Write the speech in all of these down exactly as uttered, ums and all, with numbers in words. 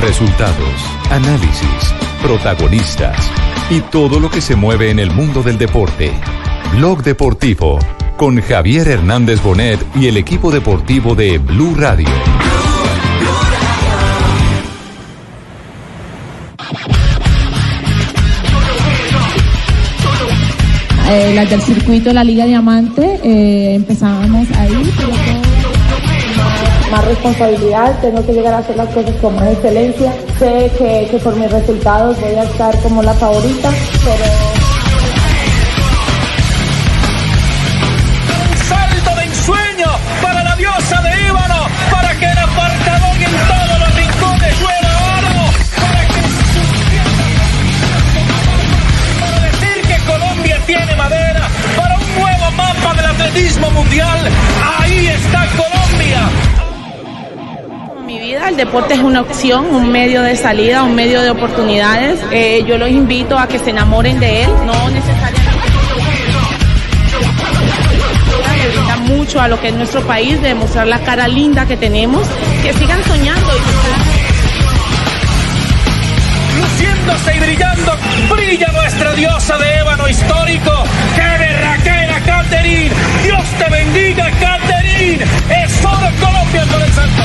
Resultados, análisis, protagonistas y todo lo que se mueve en el mundo del deporte. Blog Deportivo con Javier Hernández Bonet y el equipo deportivo de Blue Radio. Eh, las del circuito de la Liga Diamante, eh, empezábamos ahí. Más responsabilidad, tengo que llegar a hacer las cosas con más excelencia. Sé que, que por mis resultados voy a estar como la favorita, pero... Un salto de ensueño para la diosa de Íbano, para que el apartador en todos los rincones fuera oro, para que para decir que Colombia tiene madera para un nuevo mapa del atletismo mundial. Ahí está Colombia. Mi vida, el deporte es una opción, un medio de salida, un medio de oportunidades. Eh, yo los invito a que se enamoren de él, no necesariamente. Me ayuda mucho a lo que es nuestro país, de mostrar la cara linda que tenemos, que sigan soñando. Luciéndose y brillando, brilla nuestra diosa de ébano histórico. ¡Qué berraquera, Caterine! ¡Dios te bendiga, Caterine! ¡Es oro Colombia con el Santo!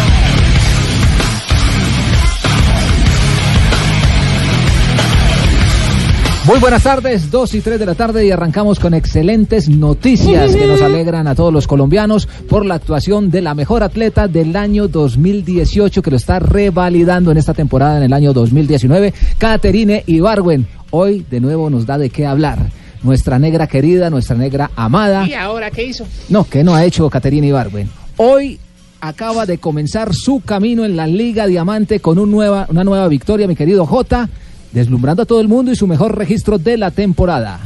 Muy buenas tardes, dos y tres de la tarde, y arrancamos con excelentes noticias que nos alegran a todos los colombianos por la actuación de la mejor atleta del año dos mil dieciocho, que lo está revalidando en esta temporada en el año dos mil diecinueve, Caterine Ibargüen. Hoy de nuevo nos da de qué hablar. Nuestra negra querida, nuestra negra amada. ¿Y ahora qué hizo? No, ¿qué no ha hecho Caterine Ibargüen? Hoy acaba de comenzar su camino en la Liga Diamante con un nueva, una nueva victoria, mi querido Jota. Deslumbrando a todo el mundo y su mejor registro de la temporada.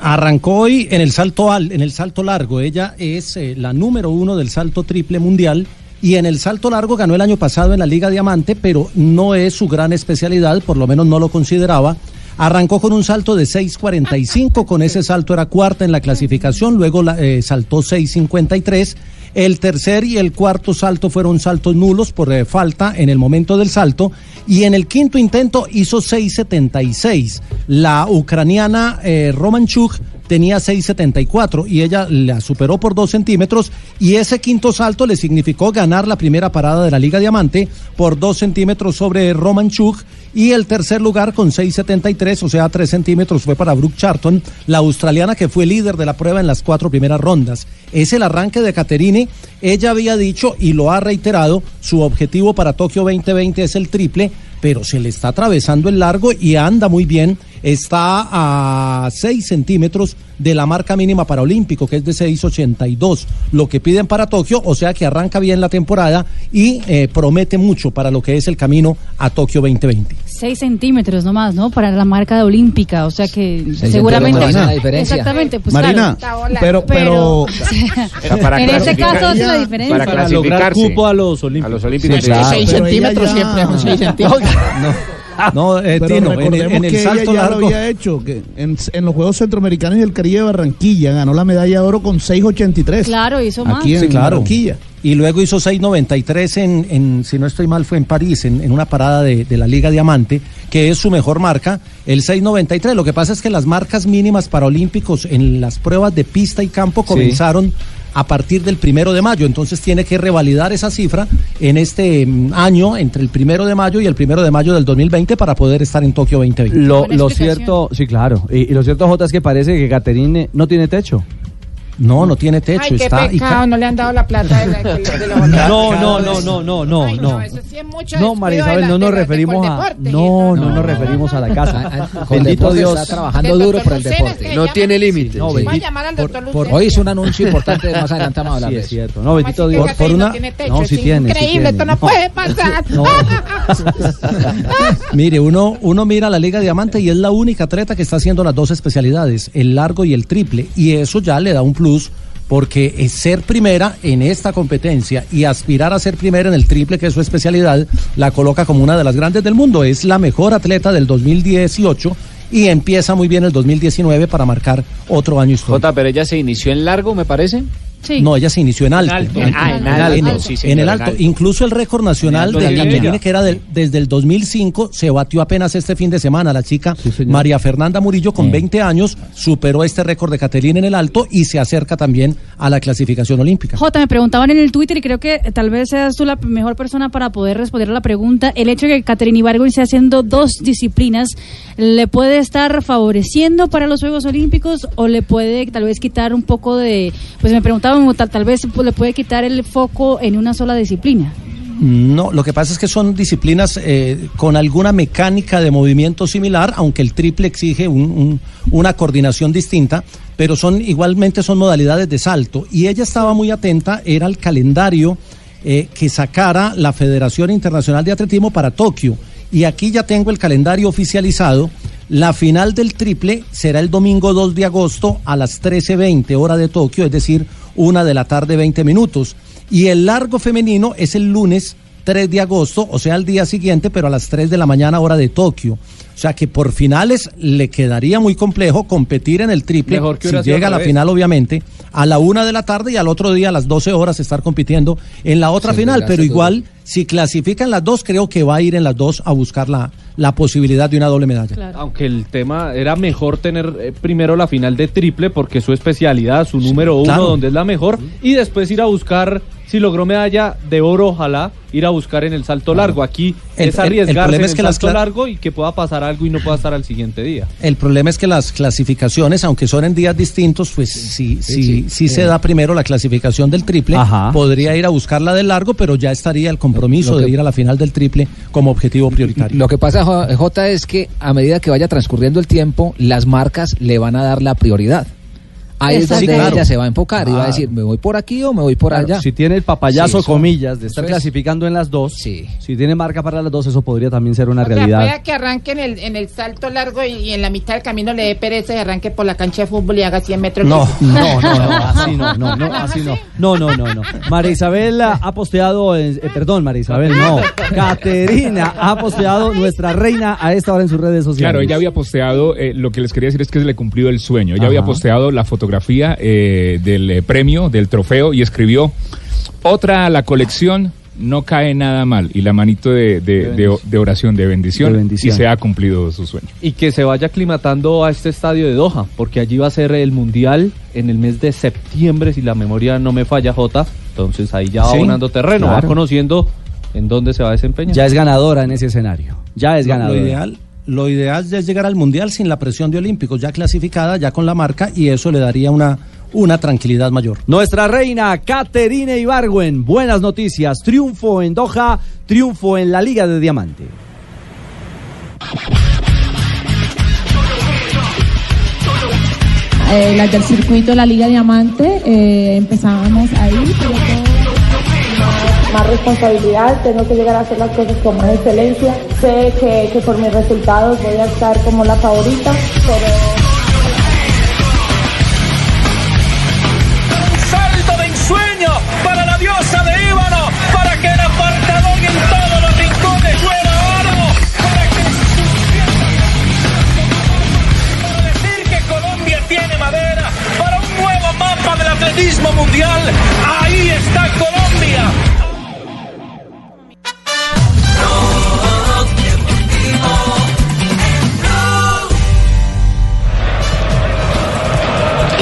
Arrancó hoy en el salto al, en el salto largo. Ella es eh, la número uno del salto triple mundial, y en el salto largo ganó el año pasado en la Liga Diamante, pero no es su gran especialidad, por lo menos no lo consideraba. Arrancó con un salto de seis cuarenta y cinco, con ese salto era cuarta en la clasificación, luego la, eh, saltó seis cincuenta y tres. El tercer y el cuarto salto fueron saltos nulos por eh, falta en el momento del salto, y en el quinto intento hizo seis setenta y seis. La ucraniana eh, Romanchuk tenía seis setenta y cuatro y ella la superó por dos centímetros, y ese quinto salto le significó ganar la primera parada de la Liga Diamante por dos centímetros sobre Romanchuk, y el tercer lugar con seis setenta y tres, o sea tres centímetros, fue para Brooke Charlton, la australiana que fue líder de la prueba en las cuatro primeras rondas. Es el arranque de Caterine. Ella había dicho y lo ha reiterado, su objetivo para Tokio veinte veinte es el triple, pero se le está atravesando el largo y anda muy bien. Está a seis centímetros de la marca mínima para Olímpico, que es de seis ochenta y dos, lo que piden para Tokio, o sea que arranca bien la temporada y eh, promete mucho para lo que es el camino a Tokio veinte veinte. seis centímetros nomás, ¿no? Para la marca de Olímpica, o sea que seguramente... Exactamente, pues Marina, claro. Marina, pero... pero, pero para en este caso es la diferencia. Para, para lograr cupo a los Olímpicos. A los Olímpicos. Sí, sí, sí, seis centímetros ya... siempre, son seis centímetros. No. No, eh, Tino, en, en el que salto ella ya largo lo había hecho, que en, en los Juegos Centroamericanos y el Caribe, Barranquilla ganó la medalla de oro con seis ochenta y tres. Claro, hizo más. Aquí en sí, claro. Barranquilla. Y luego hizo seis noventa y tres en, en, si no estoy mal, fue en París, en, en una parada de, de la Liga Diamante, que es su mejor marca, el seis noventa y tres. Lo que pasa es que las marcas mínimas para olímpicos en las pruebas de pista y campo comenzaron sí. a partir del primero de mayo, entonces tiene que revalidar esa cifra en este año, entre el primero de mayo y el primero de mayo del dos mil veinte, para poder estar en Tokio veinte veinte. Lo, lo cierto, sí, claro, y, y lo cierto, Jota, es que parece que Caterine no tiene techo. No, no tiene techo. Ay, qué está pecado, y... no le han dado la plata de la, de la no, no, no, no, no, no, Ay, no. No, eso sí es mucho. No, María Isabel, no nos referimos a deporte, no, no, no, no nos referimos a la casa. Bendito Dios, está trabajando duro por el deporte. No tiene límite. No, bendito. Hoy es un anuncio importante, más adelante vamos a hablar. Sí, es cierto. No, bendito Dios, por una No, sí tiene. Increíble, esto no puede pasar. Mire, uno uno mira la Liga Diamante y es la única atleta que está haciendo las dos especialidades, el largo y el triple, y eso ya le da un plus, porque es ser primera en esta competencia y aspirar a ser primera en el triple, que es su especialidad, la coloca como una de las grandes del mundo. Es la mejor atleta del dos mil dieciocho y empieza muy bien el dos mil diecinueve para marcar otro año histórico. Jota, pero ella se inició en largo, me parece. Sí. No, ella se inició en alto. En alto, ah, en alto. En, sí, señor, en el alto. En alto. Incluso el récord nacional de Argentina, que era del, desde el dos mil cinco, se batió apenas este fin de semana. La chica sí, María Fernanda Murillo, con sí. veinte años, superó este récord de Caterine en el alto y se acerca también a la clasificación olímpica. Jota, me preguntaban en el Twitter, y creo que tal vez seas tú la mejor persona para poder responder a la pregunta. El hecho de que Caterine Ibargüen esté haciendo dos disciplinas, ¿le puede estar favoreciendo para los Juegos Olímpicos o le puede tal vez quitar un poco de... Pues me preguntaba, Tal, tal vez pues, le puede quitar el foco en una sola disciplina. No, lo que pasa es que son disciplinas eh, con alguna mecánica de movimiento similar, aunque el triple exige un, un, una coordinación distinta, pero son igualmente son modalidades de salto. Y ella estaba muy atenta, era el calendario eh, que sacara la Federación Internacional de Atletismo para Tokio. Y aquí ya tengo el calendario oficializado. La final del triple será el domingo dos de agosto a las trece veinte hora de Tokio, es decir, una de la tarde veinte minutos. Y el largo femenino es el lunes tres de agosto, o sea, el día siguiente, pero a las tres de la mañana hora de Tokio. O sea que por finales le quedaría muy complejo competir en el triple. Mejor que si llega a la vez. Final, obviamente, a la una de la tarde y al otro día a las doce horas estar compitiendo en la otra Se final. Pero igual, todo. Si clasifican las dos, creo que va a ir en las dos a buscar la, la posibilidad de una doble medalla. Claro. Aunque el tema era mejor tener eh, primero la final de triple, porque su especialidad, su número uno, claro. donde es la mejor, y después ir a buscar, si logró medalla de oro, ojalá, ir a buscar en el salto claro. largo. Aquí el, es arriesgarse el, el es que en el salto las... largo y que pueda pasar algo y no pueda estar al siguiente día. El problema es que las clasificaciones, aunque son en días distintos, pues sí, si, sí, si, sí, si sí. se da primero la clasificación del triple, Ajá, podría sí. ir a buscar la del largo, pero ya estaría el compromiso que, de ir a la final del triple como objetivo prioritario. Lo que pasa, Jota, es que a medida que vaya transcurriendo el tiempo, las marcas le van a dar la prioridad. Ahí es donde sí, claro. ella se va a enfocar y ah. va a decir, ¿me voy por aquí o me voy por claro, allá? Si tiene el papayazo, sí, comillas, de estar es. clasificando en las dos, sí. si tiene marca para las dos, eso podría también ser una o realidad. Sea, pueda que arranque en el, en el salto largo y, y en la mitad del camino le dé pereza y arranque por la cancha de fútbol y haga cien metros. No, no, no, no, así no, no, no, así no. No, no, no, no. María Isabel ha posteado, eh, perdón, María Isabel, no. Caterina ha posteado, nuestra reina, a esta hora en sus redes sociales. Claro, ella había posteado, eh, lo que les quería decir es que se le cumplió el sueño. Ella Ajá. había posteado la fotografía Eh, del eh, premio, del trofeo, y escribió: otra a la colección, no cae nada mal, y la manito de, de, de, de oración, de bendición, de bendición, y se ha cumplido su sueño. Y que se vaya aclimatando a este estadio de Doha, porque allí va a ser el mundial en el mes de septiembre, si la memoria no me falla, Jota. Entonces ahí ya va sí, abonando terreno, claro. va conociendo en dónde se va a desempeñar. Ya es ganadora en ese escenario, ya es ganadora. Lo ideal... Lo ideal ya es llegar al mundial sin la presión de olímpicos, ya clasificada, ya con la marca, y eso le daría una, una tranquilidad mayor. Nuestra reina Caterine Ibargüen, buenas noticias, triunfo en Doha, triunfo en la Liga de Diamante. Eh, las del circuito de la Liga Diamante, eh, empezamos ahí, pero todo... más responsabilidad, tengo que llegar a hacer las cosas con más excelencia. Sé que, que por mis resultados voy a estar como la favorita, pero... Un salto de ensueño para la diosa de Ébano, para que el apartador en todos los rincones fuera oro, para que... para decir que Colombia tiene madera para un nuevo mapa del atletismo mundial, ahí está Colombia.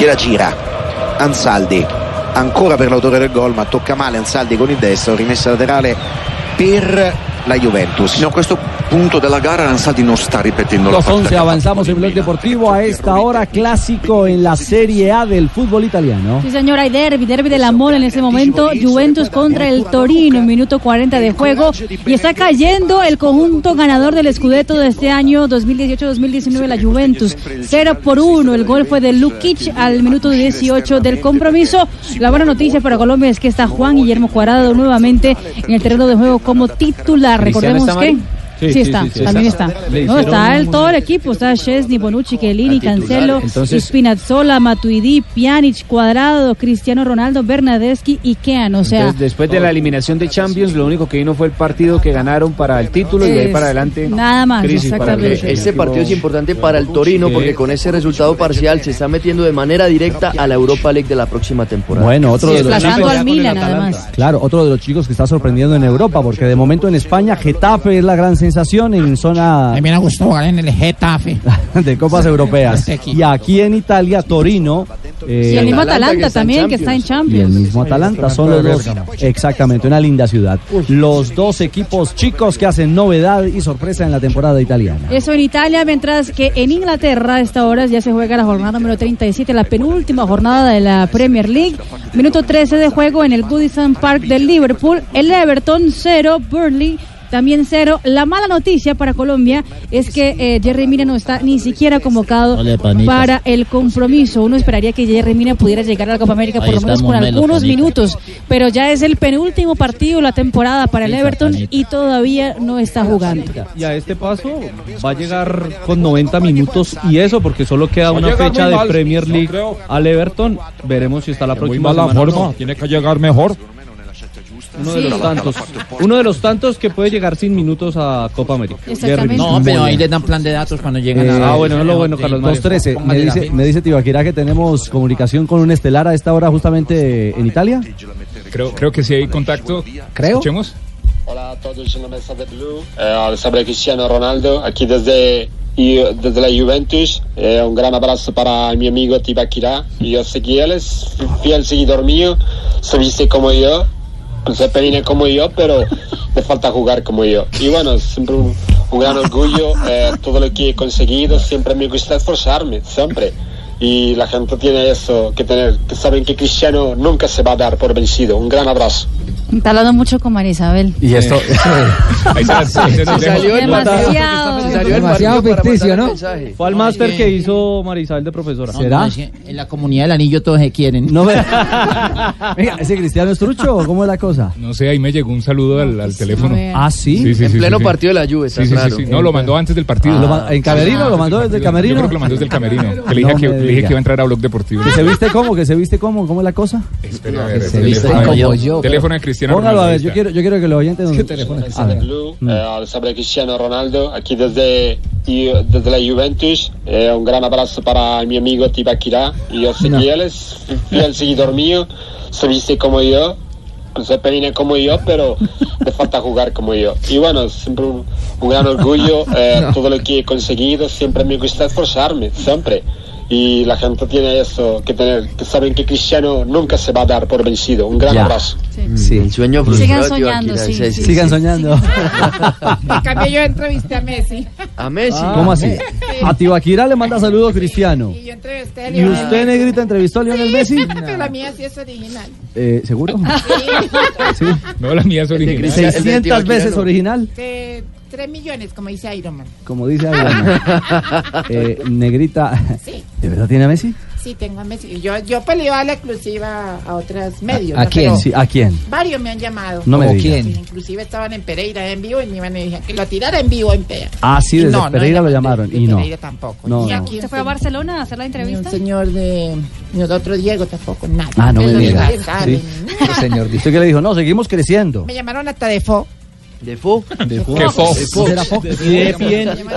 Che la gira Ansaldi ancora per l'autore del gol, ma tocca male Ansaldi con il destro, rimessa laterale per la Juventus. Fino a questo punto della gara Ansaldi non sta ripetendo la partita. Los once avanzamos en Blog Deportivo a esta hora, clásico en la Serie A del fútbol italiano. Sí, señora, hay derbi, derbi del amor en ese momento, Juventus contra el Torino en minuto cuarenta de juego, y está cayendo el conjunto ganador del Scudetto de este año dos mil dieciocho dos mil diecinueve, la Juventus, cero por uno, el gol fue de Lukic al minuto dieciocho del compromiso. La buena noticia para Colombia es que está Juan Guillermo Cuadrado nuevamente en el terreno de juego como titular. Recordemos que... Sí, sí está, sí, sí, también está. está. No, está el, todo el equipo, está Szczęsny, Bonucci, Chiellini, Cancelo, entonces... Spinazzola, Matuidi, Pjanic, Cuadrado, Cristiano Ronaldo, Bernadeschi y Kean, o sea... Entonces, después de la eliminación de Champions, lo único que vino fue el partido que ganaron para el título es... y de ahí para adelante... Nada más, exactamente. Este partido es importante para el Torino porque con ese resultado parcial se está metiendo de manera directa a la Europa League de la próxima temporada. Bueno, otro sí, de los chicos... al Milan, además. Claro, otro de los chicos que está sorprendiendo en Europa porque de momento en España, Getafe es la gran sensación. En zona. También ha gustado jugar en el Getafe de Copas Europeas. Y aquí en Italia, Torino. Eh, y el mismo Atalanta también, que está en Champions. Y el mismo Atalanta, son los dos. Exactamente, una linda ciudad. Los dos equipos chicos que hacen novedad y sorpresa en la temporada italiana. Eso en Italia, mientras que en Inglaterra, a esta hora ya se juega la jornada número treinta y siete, la penúltima jornada de la Premier League. Minuto trece de juego en el Goodison Park del Liverpool. El Everton cero, Burnley también cero. La mala noticia para Colombia es que eh, Jerry Mina no está ni siquiera convocado Ole, para el compromiso. Uno esperaría que Jerry Mina pudiera llegar a la Copa América por ahí lo menos con algunos minutos, pero ya es el penúltimo partido de la temporada para el Everton y todavía no está jugando. Y a este paso va a llegar con noventa minutos y eso porque solo queda una fecha de Premier League al Everton. Veremos si está la próxima semana. Forma, tiene que llegar mejor. Uno de sí. los tantos, uno de los tantos que puede llegar sin minutos a Copa América. No, pero ahí le dan plan de datos cuando llegan eh, a... Ah, bueno, no lo bueno, Carlos Mario. dos trece, me dice, me dice Tibaquirá que tenemos comunicación con un estelar a esta hora justamente en Italia. Creo, creo que sí hay contacto. Creo. Escuchemos. Hola a todos en la mesa de Blue. Eh, sobre Cristiano Ronaldo, aquí desde... y desde la Juventus, eh, un gran abrazo para mi amigo Tibaquirá. Y yo sé que él es fiel seguidor mío, se viste como yo, se peina como yo, pero le falta jugar como yo. Y bueno, siempre un, un gran orgullo, eh, todo lo que he conseguido, siempre me gusta esforzarme, siempre. Y la gente tiene eso, que tener, que saben que Cristiano nunca se va a dar por vencido. Un gran abrazo. Está hablando mucho con María Isabel. Y esto... Eh, ahí se, se, se, se salió demasiado, se salió demasiado ficticio, ¿no? Fue al no, máster eh, que hizo María Isabel de profesora. No, ¿será? No, es que en la comunidad del anillo todos se quieren. No me... Venga, ¿ese Cristiano es trucho o cómo es la cosa? No sé, ahí me llegó un saludo al, al teléfono. Ah, ¿sí? Sí, sí, en sí, pleno sí, partido sí. de la Juve, está sí, sí, claro. Sí, sí. No, lo mandó antes del partido. Ah, ¿En Camerino? Ah, ¿Lo mandó desde el Camerino? Yo creo que lo mandó desde el Camerino. Que le dije que... Dije que iba a entrar a Blog Deportivo. ¿Que se viste cómo? ¿Que se viste cómo? ¿Cómo es la cosa? Espera, a ver, se viste como yo. Teléfono de Cristiano Ronaldo. Póngalo a ver, yo quiero, yo quiero que lo oyentes. ¿Qué teléfono? Sobre Cristiano Ronaldo, aquí desde, desde la Juventus, eh, un gran abrazo para mi amigo Tibaquirá. Y yo sé no. que él es fiel seguidor mío, se viste como yo, se peina como yo, pero le falta jugar como yo. Y bueno, siempre un, un gran orgullo, eh, no. todo lo que he conseguido, siempre me gusta esforzarme, siempre. Y la gente tiene eso, que tener, que saben que Cristiano nunca se va a dar por vencido. Un gran ya. abrazo. Sí. sí, el sueño frustrado. Sigan soñando, sí, sí, sí. Sigan sí. soñando. En cambio yo entrevisté a Messi. ¿A Messi? Ah, ¿cómo así? Sí. A Tibaquirá le manda saludos sí, Cristiano. Sí, yo entrevisté a Lionel. ¿Y usted, Negrita, entrevistó a Lionel sí, Messi? No. La mía sí es original. Eh, ¿Seguro? Sí. sí. No, la mía es original. seiscientas veces original. Sí. Tres millones, como dice Iron Man. Como dice Iron Man. eh, Negrita, sí. ¿De verdad tiene a Messi? Sí, tengo a Messi. Yo, yo peleo a la exclusiva a otros medios. ¿A, a no, quién? Sí, ¿a quién? Varios me han llamado. No me digas. Sí, inclusive estaban en Pereira en vivo y me iban a decir que lo tirara en vivo en Pereira. Ah, sí, desde no, Pereira no, lo llamaron. De, de y no. Pereira tampoco. No, y aquí no. ¿Se fue a Barcelona a hacer la entrevista? Un señor de... Nosotros Diego tampoco, nada. Ah, no me digas. Sí. Señor, ¿usted qué le dijo? No, seguimos creciendo. Me llamaron hasta de Fo. De Fo, de Fo, de Fo, de Fo, de Fo, de Fo, de Fo,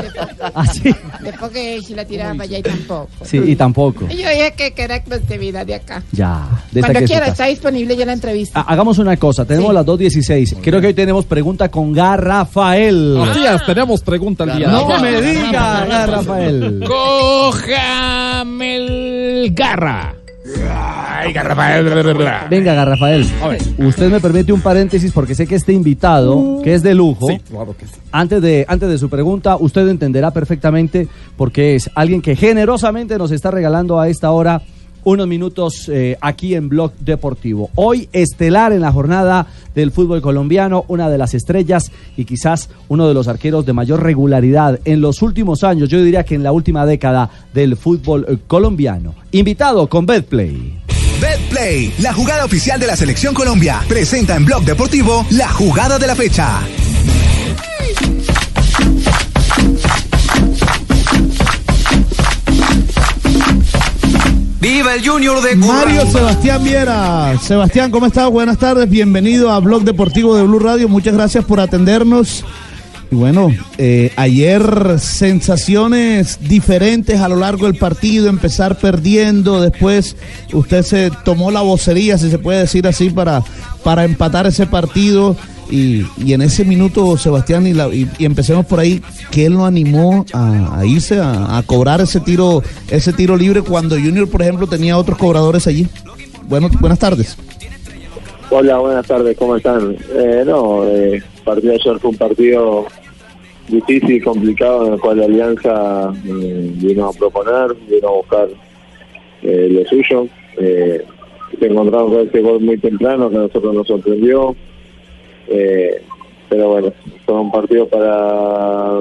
de Fo, que si la tiraba para allá y tampoco. Sí, y tampoco. Yo dije que, que era exclusividad de acá. Ya. De Cuando quiera, está, está disponible ya la entrevista. Ah, hagamos una cosa, tenemos sí. las dos dieciséis. Creo que hoy tenemos pregunta con Garrafael. Así ah, es, tenemos pregunta al día. No, no me digas, Garrafael. Cójame el garra. Ay, Garrafael. Venga, Garrafael. Usted me permite un paréntesis porque sé que este invitado, que es de lujo, sí, claro que sí. antes de, antes de su pregunta, usted entenderá perfectamente porque es alguien que generosamente nos está regalando a esta hora unos minutos eh, aquí en Blog Deportivo. Hoy estelar en la jornada del fútbol colombiano, una de las estrellas y quizás uno de los arqueros de mayor regularidad en los últimos años, yo diría que en la última década del fútbol colombiano. Invitado con BetPlay. BetPlay, la jugada oficial de la Selección Colombia, presenta en Blog Deportivo la jugada de la fecha. ¡Viva el Junior de Cuba! Mario Sebastián Viera. Sebastián, ¿cómo estás? Buenas tardes, bienvenido a Blog Deportivo de Blue Radio. Muchas gracias por atendernos. Y bueno, eh, ayer sensaciones diferentes a lo largo del partido, empezar perdiendo, después usted se tomó la vocería, si se puede decir así, para, para empatar ese partido. Y, y en ese minuto, Sebastián, y, la, y, y empecemos por ahí, ¿qué lo animó a, a irse a, a cobrar ese tiro, ese tiro libre cuando Junior, por ejemplo, tenía otros cobradores allí? Bueno, buenas tardes. Hola, buenas tardes, ¿cómo están? Eh, no, eh, partido de ayer fue un partido difícil, complicado, en el cual la Alianza eh, vino a proponer, vino a buscar eh, lo suyo. Eh, se encontraron con este gol muy temprano que a nosotros nos sorprendió. Eh, pero bueno, fue un partido para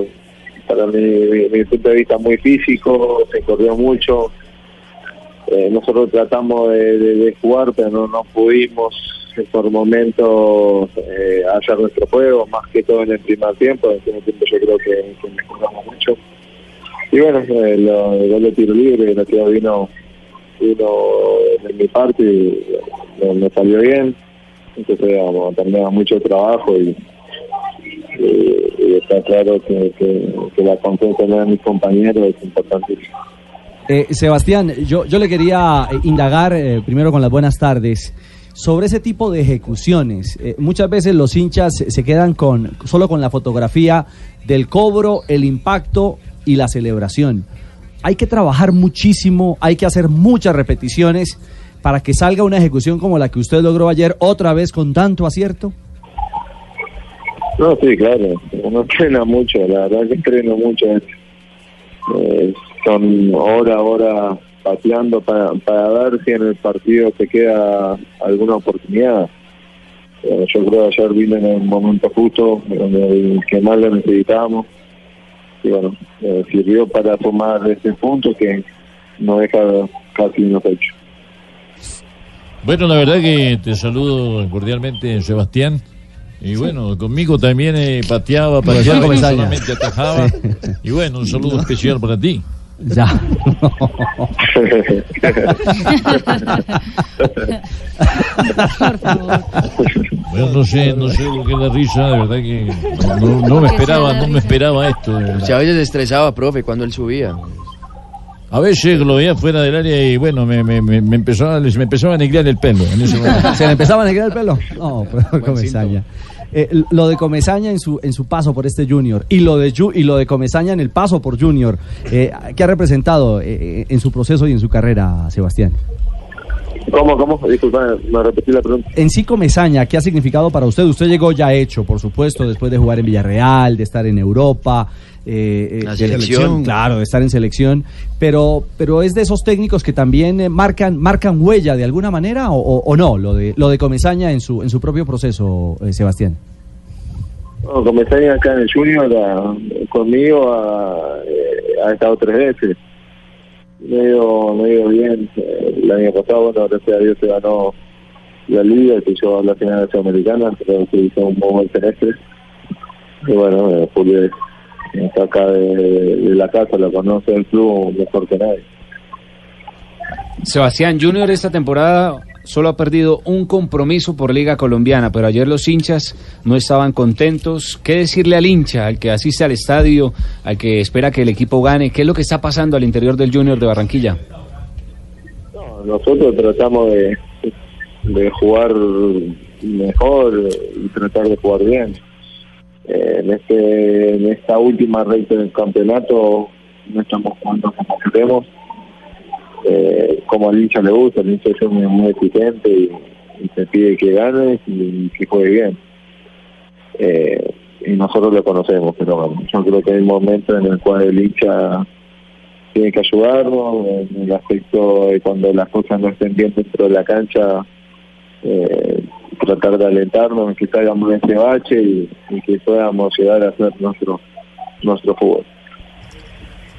para mi, mi, mi punto de vista muy físico, se corrió mucho. Eh, nosotros tratamos de, de, de jugar, pero no, no pudimos por momentos eh, hallar nuestro juego, más que todo en el primer tiempo. En el primer tiempo yo creo que, que mejoramos mucho. Y bueno, eh, lo, el gol de tiro libre, la que vino, vino en mi parte y me, me salió bien. Entonces, digamos, también mucho trabajo y, y, y está claro que, que, que la confianza de mis compañeros es importantísima. Eh, Sebastián, yo, yo le quería indagar eh, primero con las buenas tardes sobre ese tipo de ejecuciones. Eh, muchas veces los hinchas se quedan con solo con la fotografía del cobro, el impacto y la celebración. Hay que trabajar muchísimo, hay que hacer muchas repeticiones para que salga una ejecución como la que usted logró ayer, otra vez con tanto acierto. No, sí, claro, uno entrena mucho, la verdad que entreno mucho. Eh, son hora a hora pateando para, para ver si en el partido te queda alguna oportunidad. Eh, yo creo que ayer vine en el momento justo, donde que más lo necesitábamos. Y bueno, eh, sirvió para tomar ese punto que no deja casi unos hechos. Bueno, la verdad que te saludo cordialmente, Sebastián. Y bueno, conmigo también eh, pateaba, pateaba, no solamente atajaba. Sí. Y bueno, un saludo no. especial para ti. Ya. No. Por favor. Bueno, no sé, no sé por qué la risa, de verdad que no, no, no me esperaba, no me esperaba esto. A veces estresaba, profe, cuando él subía. A veces lo veía fuera del área y bueno, me, me, me, empezó, a, me empezó a negrear el pelo. En ese ¿Se le empezaba a negrear el pelo? No, pero Comesaña. Eh, lo de Comesaña en su en su paso por este Junior y lo de, y lo de Comesaña en el paso por Junior, eh, ¿qué ha representado eh, en su proceso y en su carrera, Sebastián? ¿Cómo, cómo? Disculpa, me repetí la pregunta. En sí, Comesaña, ¿qué ha significado para usted? Usted llegó ya hecho, por supuesto, después de jugar en Villarreal, de estar en Europa... Eh, eh, la selección. De selección, claro, de estar en selección, pero pero es de esos técnicos que también eh, marcan marcan huella de alguna manera o, o, o no lo de lo de Comesaña en su en su propio proceso, eh, Sebastián. No, Comesaña acá en el Junior a, conmigo ha eh, estado tres veces, medio medio bien. El año pasado, bueno, gracias a Dios se ganó la Liga, que yo a la final sudamericana, pero se hizo un buen semestre. Y bueno, eh, Julio está acá de, de la casa, la conoce el club mejor que nadie. Sebastián, Junior esta temporada solo ha perdido un compromiso por Liga Colombiana, pero ayer los hinchas no estaban contentos. ¿Qué decirle al hincha, al que asiste al estadio, al que espera que el equipo gane? ¿Qué es lo que está pasando al interior del Junior de Barranquilla? No, nosotros tratamos de, de jugar mejor y tratar de jugar bien. Eh, en este en esta última recta del campeonato no estamos jugando como queremos, eh, como al hincha le gusta. El hincha es muy, muy exigente y, y se pide que gane y, y que juegue bien, eh, y nosotros lo conocemos, pero yo creo que hay momentos en el cual el hincha tiene que ayudarnos en el aspecto de cuando las cosas no estén bien dentro de la cancha. Eh, tratar de alentarnos, que salgamos de ese bache y, y que podamos llegar a hacer nuestro nuestro fútbol.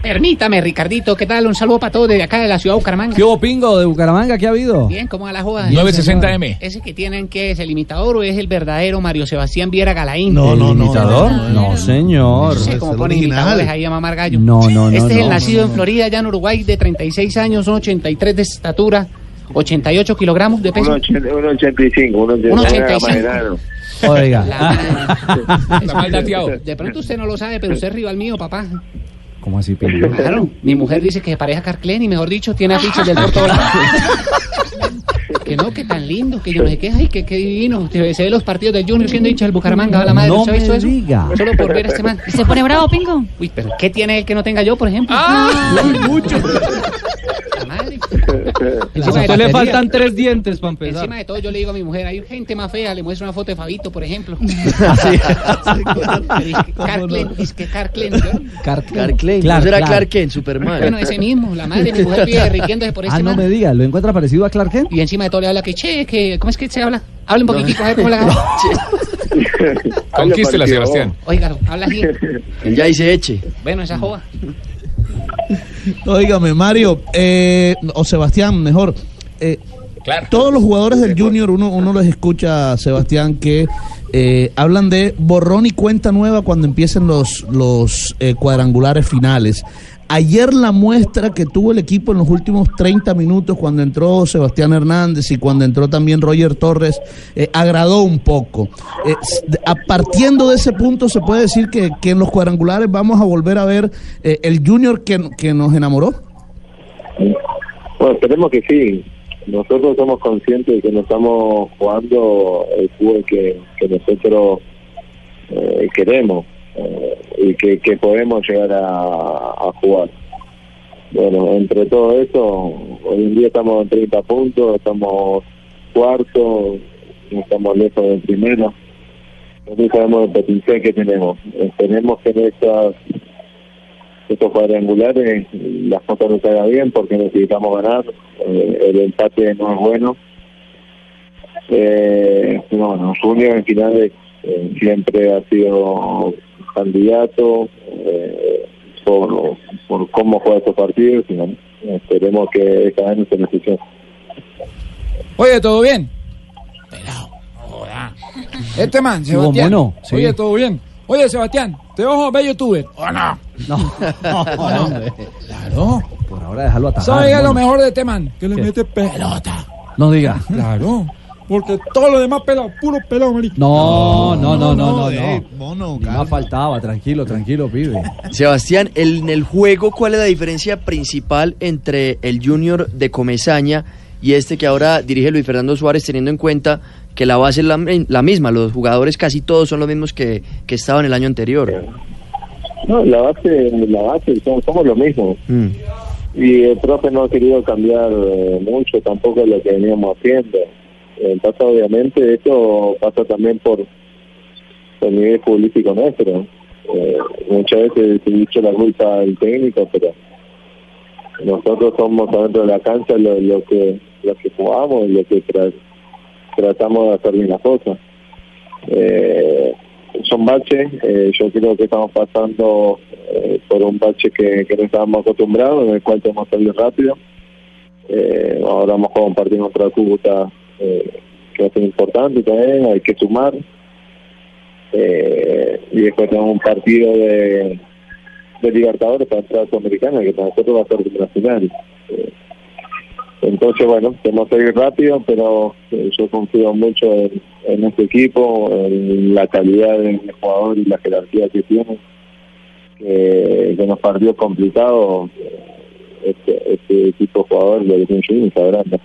Permítame, Ricardito, ¿qué tal? Un saludo para todos desde acá de la ciudad de Bucaramanga. ¿Qué hubo, Pingo, de Bucaramanga? ¿Qué ha habido? Bien, ¿cómo va la joda? nueve sesenta eme. ¿Ese que tienen que es el imitador o es el verdadero Mario Sebastián Viera Galaín? No, no, no. ¿Imitador? No, no, no, señor. No sé cómo ponen imitadores ahí a mamar gallo. No, no, no. Este no, es el nacido no, no, no. en Florida, allá en Uruguay, de treinta y seis años, ochenta y tres de estatura, ochenta y ocho kilogramos de peso. uno ochenta y cinco. Oiga. La, la maldateado. De pronto usted no lo sabe, pero usted es rival mío, papá. ¿Cómo así, Pedro? Claro, mi mujer dice que se parece a Carclen y mejor dicho tiene afiches del corto que no, que tan lindo, que yo no sé qué, ay, que, que divino. Se ve los partidos del Junior siendo hincha del Bucaramanga, a la madre, no me diga. ¿Usted ha visto eso? Solo por ver a este man. ¿Se pone bravo, Pingo? Uy, pero ¿qué tiene él que no tenga yo, por ejemplo? ¡Ah! Uy, mucho. La madre. A le faltan tres dientes para empezar. Encima de todo yo le digo a mi mujer, hay gente más fea, le muestro una foto de Fabito, por ejemplo. Carclen, es que Carclen, Carclen, claro, era Clark Kent, Superman. Bueno, ese mismo, la madre de mi mujer vive riquiéndose por este. Ah, no me diga, ¿lo encuentra parecido a Clark Kent? Y encima de todo le habla que che, que ¿cómo es que se habla? Habla un poquitico, a ver cómo la gana. Conquístela, Sebastián. Oiga, habla así. Ya hice eche. Bueno, esa joda. Óigame, Mario, eh, o Sebastián, mejor. Eh, claro. Todos los jugadores del Junior, uno, uno los escucha, Sebastián, que eh, hablan de borrón y cuenta nueva cuando empiecen los, los eh, cuadrangulares finales. Ayer la muestra que tuvo el equipo en los últimos treinta minutos, cuando entró Sebastián Hernández y cuando entró también Roger Torres, eh, agradó un poco. Eh, a partiendo de ese punto se puede decir que, que en los cuadrangulares vamos a volver a ver eh, el Junior que, que nos enamoró. Bueno, esperemos que sí. Nosotros somos conscientes de que nos estamos jugando el fútbol que, que nosotros eh, queremos. Eh, y que, que podemos llegar a, a jugar. Bueno, entre todo eso, hoy en día estamos en treinta puntos, estamos cuarto, estamos lejos del primero. Nosotros sabemos el potencial que tenemos. Esperemos que en estas, estos cuadrangulares las cosas nos salgan bien porque necesitamos ganar. Eh, el empate no es bueno. Eh, no, no, Junior en finales eh, siempre ha sido candidato eh, por, por cómo juega estos partidos, sino esperemos que esta vez no se necesite. Oye, ¿todo bien? Pelado. Hola. Este man, Sebastián. Bueno, sí. Oye, ¿todo bien? Oye, Sebastián, te ojo a ver youtuber. Oh, no. No. No, no, no. Claro. Por ahora déjalo atajar. ¿Sabes bueno. lo mejor de este man? Que le ¿Qué? Mete pelota. No diga. Claro. Porque todos los demás pelados, puro pelado, marico. No, no, no, no, no, no. no, no. Mono, no faltaba, tranquilo, tranquilo, pibe. Sebastián, el, en el juego, ¿cuál es la diferencia principal entre el Junior de Comesaña y este que ahora dirige Luis Fernando Suárez, teniendo en cuenta que la base es la, la misma? Los jugadores casi todos son los mismos que, que estaban el año anterior. No, la base, la base, somos los mismos. Mm. Y el profe no ha querido cambiar eh, mucho, tampoco es lo que veníamos haciendo. Pasa obviamente, eso pasa también por el nivel político nuestro. Eh, muchas veces se dicho la culpa al técnico, pero nosotros somos adentro de la cancha lo, lo que lo que jugamos y lo que tra- tratamos de hacer bien las cosas. Eh, son baches, eh, yo creo que estamos pasando eh, por un bache que, que no estábamos acostumbrados, en el cual tenemos que salir rápido. Eh, ahora vamos a compartir otra cuota. Eh, que es importante también, hay que sumar eh, y después tenemos un partido de, de Libertadores para entrar a Sudamericana, que para nosotros va a ser la final. Eh, entonces bueno, tenemos que ir rápido, pero eh, yo confío mucho en, en este equipo, en la calidad del jugador y la jerarquía que tiene, eh, que en los partidos complicados este, este equipo de jugadores lo que tiene está grande.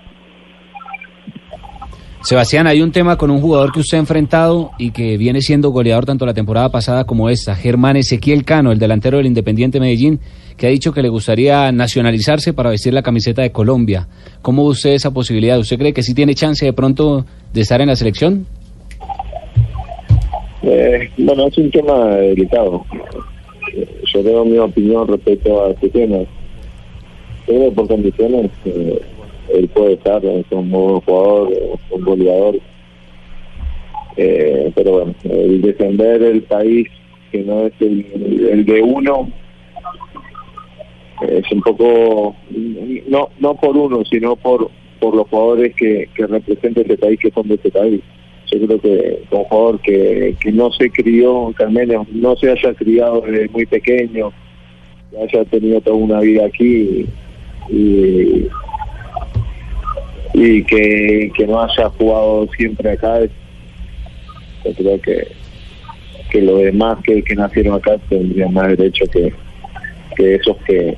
Sebastián, hay un tema con un jugador que usted ha enfrentado y que viene siendo goleador tanto la temporada pasada como esta, Germán Ezequiel Cano, el delantero del Independiente Medellín, que ha dicho que le gustaría nacionalizarse para vestir la camiseta de Colombia. ¿Cómo ve usted esa posibilidad? ¿Usted cree que sí tiene chance de pronto de estar en la selección? Eh, bueno, es un tema delicado. Yo tengo mi opinión respecto a este tema. Pero por condiciones... Eh... él puede estar, es un buen jugador, un goleador, eh, pero bueno, el defender el país que no es el, el de uno es un poco, no no por uno, sino por por los jugadores que, que representan este país, que son de este país. Yo creo que un jugador que, que no se crió, que al menos no se haya criado desde muy pequeño, que haya tenido toda una vida aquí y, y que, que no haya jugado siempre acá, yo creo que, que los demás que, que nacieron acá tendrían más derecho que, que esos que,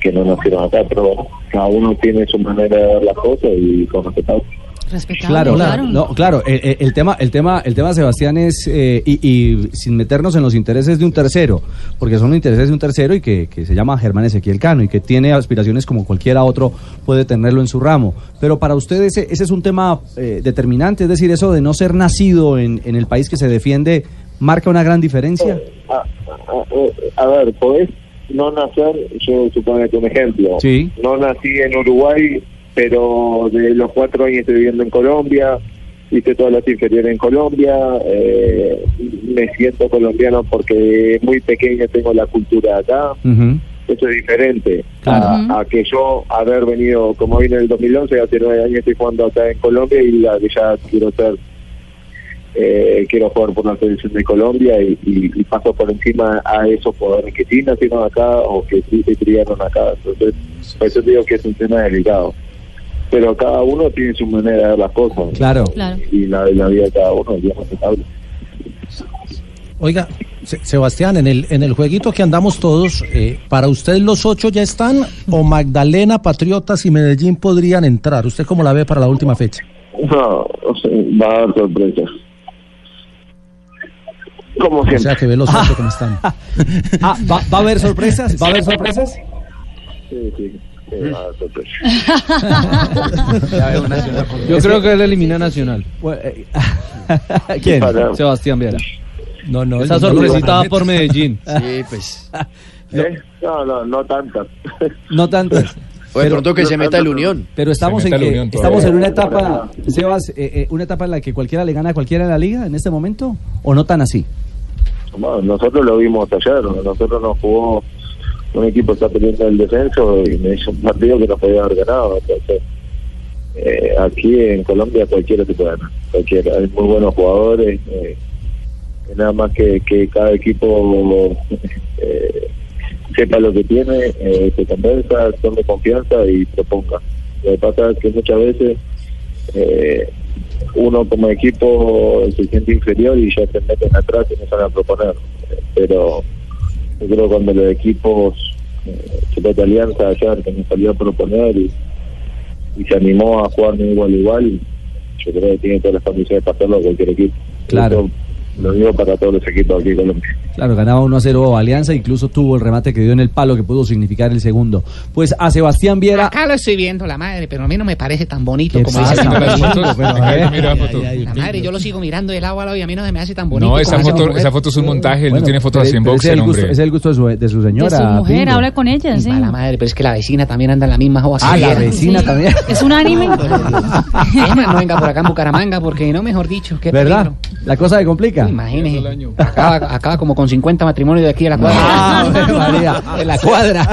que no nacieron acá, pero cada uno tiene su manera de ver las cosas y con respetado. Claro, claro, no, claro. El, el tema, el tema, el tema, Sebastián, es eh, y, y sin meternos en los intereses de un tercero, porque son los intereses de un tercero y que, que se llama Germán Ezequiel Cano y que tiene aspiraciones como cualquiera otro puede tenerlo en su ramo. Pero para ustedes ese, ese es un tema eh, determinante, es decir, eso de no ser nacido en, en el país que se defiende marca una gran diferencia. A, a, a ver, podés no nacer, yo supongo que un ejemplo. Sí. No nací en Uruguay, pero de los cuatro años estoy viviendo en Colombia, hice todas las inferiores en Colombia, eh, me siento colombiano porque muy pequeño tengo la cultura de acá, uh-huh. Eso es diferente, claro. a, a que yo haber venido, como vine en el dos mil once, hace nueve años estoy jugando acá en Colombia y ya, ya quiero ser, eh, quiero jugar por la selección de Colombia y, y, y paso por encima a esos jugadores que sí nacieron acá o que sí se criaron acá, entonces por eso digo que es un tema delicado. Pero cada uno tiene su manera de ver las cosas. Claro. claro. Y la, la vida de cada uno es respetable. Oiga, Se- Sebastián, en el en el jueguito que andamos todos, eh, ¿para usted los ocho ya están? ¿O Magdalena, Patriotas y Medellín podrían entrar? ¿Usted cómo la ve para la última fecha? No, va a dar sorpresas. Como siempre. O sea, que ve los ocho ah. como están. ah, ¿va, ¿Va a haber sorpresas? ¿Va a haber sorpresas? Sí, sí. Yo creo que él elimina Nacional. ¿Quién? Sebastián Viera. No, no. Esa sorpresita va por Medellín. Sí, pues. ¿Eh? No, no, no tantas. No tantas. Pues de pronto que se meta el Unión. Pero estamos en que, estamos en una etapa, Sebas, eh, eh, una etapa en la que cualquiera le gana a cualquiera en la liga en este momento, ¿o no tan así? Bueno, nosotros lo vimos ayer. Nosotros nos jugó. Un equipo está perdiendo el descenso y me hizo un partido que no podía haber ganado. Entonces, eh, aquí en Colombia cualquiera te puede ganar, cualquiera. Hay muy buenos jugadores, eh, nada más que, que cada equipo eh, sepa lo que tiene, eh, se convenza, tome confianza y proponga. Lo que pasa es que muchas veces eh, uno como equipo se siente inferior y ya se meten atrás y no saben proponer, pero yo creo que cuando los equipos, eh, tipo de Alianza ayer, que me salió a proponer y, y se animó a jugar de igual a igual, yo creo que tiene todas las condiciones para hacerlo cualquier equipo. Claro. Eso lo digo para todos los equipos aquí en Colombia. Claro, ganaba uno a cero Alianza, incluso tuvo el remate que dio en el palo que pudo significar el segundo. Pues a Sebastián Viera... Acá lo estoy viendo, la madre, pero a mí no me parece tan bonito como dice la madre. La madre, yo lo sigo mirando del agua al lado y a mí no se me hace tan bonito. No, esa, foto, esa foto es un montaje, él bueno, no tiene fotos así en boxe, el gusto, hombre. Es el gusto de su, de su señora. De su mujer, Pingo. Habla con ella, sí. La madre, pero es que la vecina también anda en la misma joven. Ah, la vecina sí. También. Es un anime. No venga por acá en Bucaramanga, porque no, mejor dicho. ¿Verdad? La cosa se complica. Imagínese. Acaba como con cincuenta matrimonios de aquí a la cuadra. Ah, de la cuadra.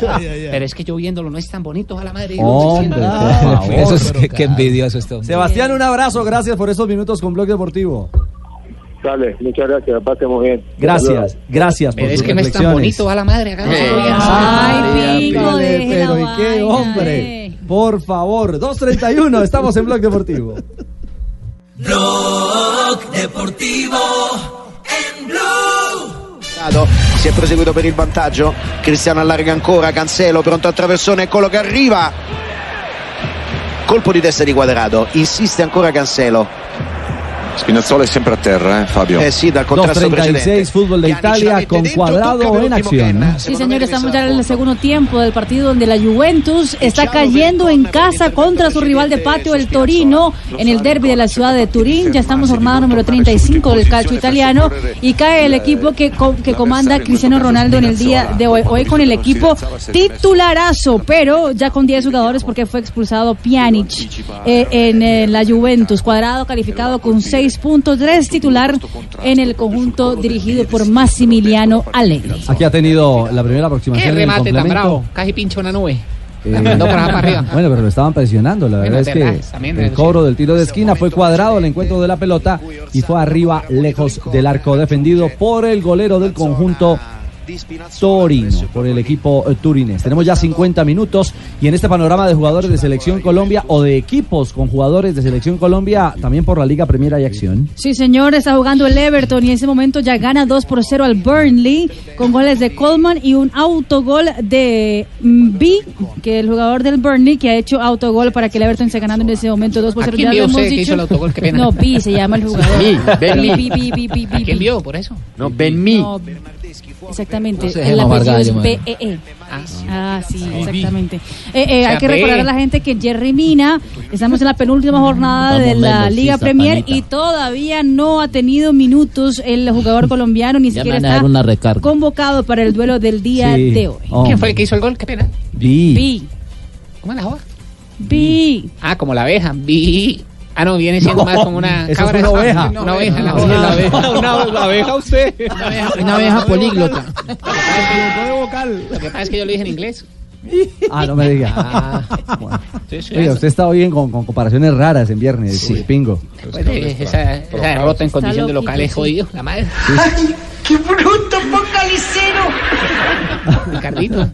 Pero es que yo viéndolo no es tan bonito, a la madre. Hombre, ah, favor, eso es que, que envidioso este hombre. Sebastián, un abrazo, gracias por estos minutos con Blog Deportivo. Dale, muchas gracias, pasemos bien. Gracias, gracias por sus reflexiones. Pero es que no es tan bonito, a la madre. Acá. Ay, pico, pero ¿y qué hombre? Por favor, dos treinta y uno, estamos en Blog Deportivo. Blog Deportivo. Si è proseguito per il vantaggio, Cristiano allarga ancora, Cancelo pronto a traversone, eccolo che arriva, colpo di testa di Cuadrado, insiste ancora Cancelo. Spinazzola è sempre a terra, eh, Fabio. Eh sì, dal contrasto precedente. dos treinta y seis, fútbol de Italia con Cuadrado en acción. Sí, señores, estamos ya en el segundo tiempo del partido donde la Juventus está cayendo en casa contra su rival de patio, el Torino, en el derbi de la ciudad de Turín. Ya estamos jornada número treinta y cinco del calcio italiano y cae el equipo que, que comanda Cristiano Ronaldo en el día de hoy, hoy con el equipo titularazo, pero ya con diez jugadores porque fue expulsado Pjanic eh, en eh, la Juventus. Cuadrado calificado con seis seis puntos, tres titular en el conjunto dirigido por Massimiliano Allegri. Aquí ha tenido la primera aproximación. Qué remate tan bravo, casi pinchó una nube. Eh, bueno, pero lo estaban presionando. La verdad es que el cobro del tiro de esquina fue Cuadrado, el encuentro de la pelota y fue arriba, lejos del arco, defendido por el golero del conjunto Torino, por el equipo turinés. Tenemos ya cincuenta minutos y en este panorama de jugadores de Selección Colombia o de equipos con jugadores de Selección Colombia, también por la Liga Premier hay acción. Sí, señor, está jugando el Everton y en ese momento ya gana dos por cero al Burnley con goles de Coleman y un autogol de B, que es el jugador del Burnley, que ha hecho autogol para que el Everton esté ganando en ese momento dos por cero. ¿Quién vio usted que hizo el autogol? Qué pena. No, B se llama el jugador. B, ¿quién vio por eso? No, Ben Mi. Exactamente, no el apellido es B E E. Ah, sí, ah, sí exactamente. Eh, eh, hay que recordar a la gente que Jerry Mina, estamos en la penúltima jornada de la Liga Premier y todavía no ha tenido minutos el jugador colombiano, ni siquiera está convocado para el duelo del día de hoy. ¿Quién fue el que hizo el gol? Qué pena. B. ¿Cómo la joda? B. Ah, como la abeja. B. Ah, no, viene siendo no, más como una cabra. Es una oveja. Una, una oveja, la abeja. Una abeja usted. Una abeja, una abeja políglota. Lo que pasa es que yo lo dije en inglés. Ah, no me diga. Ah, bueno. Oiga, usted está hoy con, con comparaciones raras en viernes, sí. Pingo. Pues, eh, esa, esa derrota en condición de local es jodido, la madre. Sí. ¡Ay, qué bruto, focalicero! Ricardito.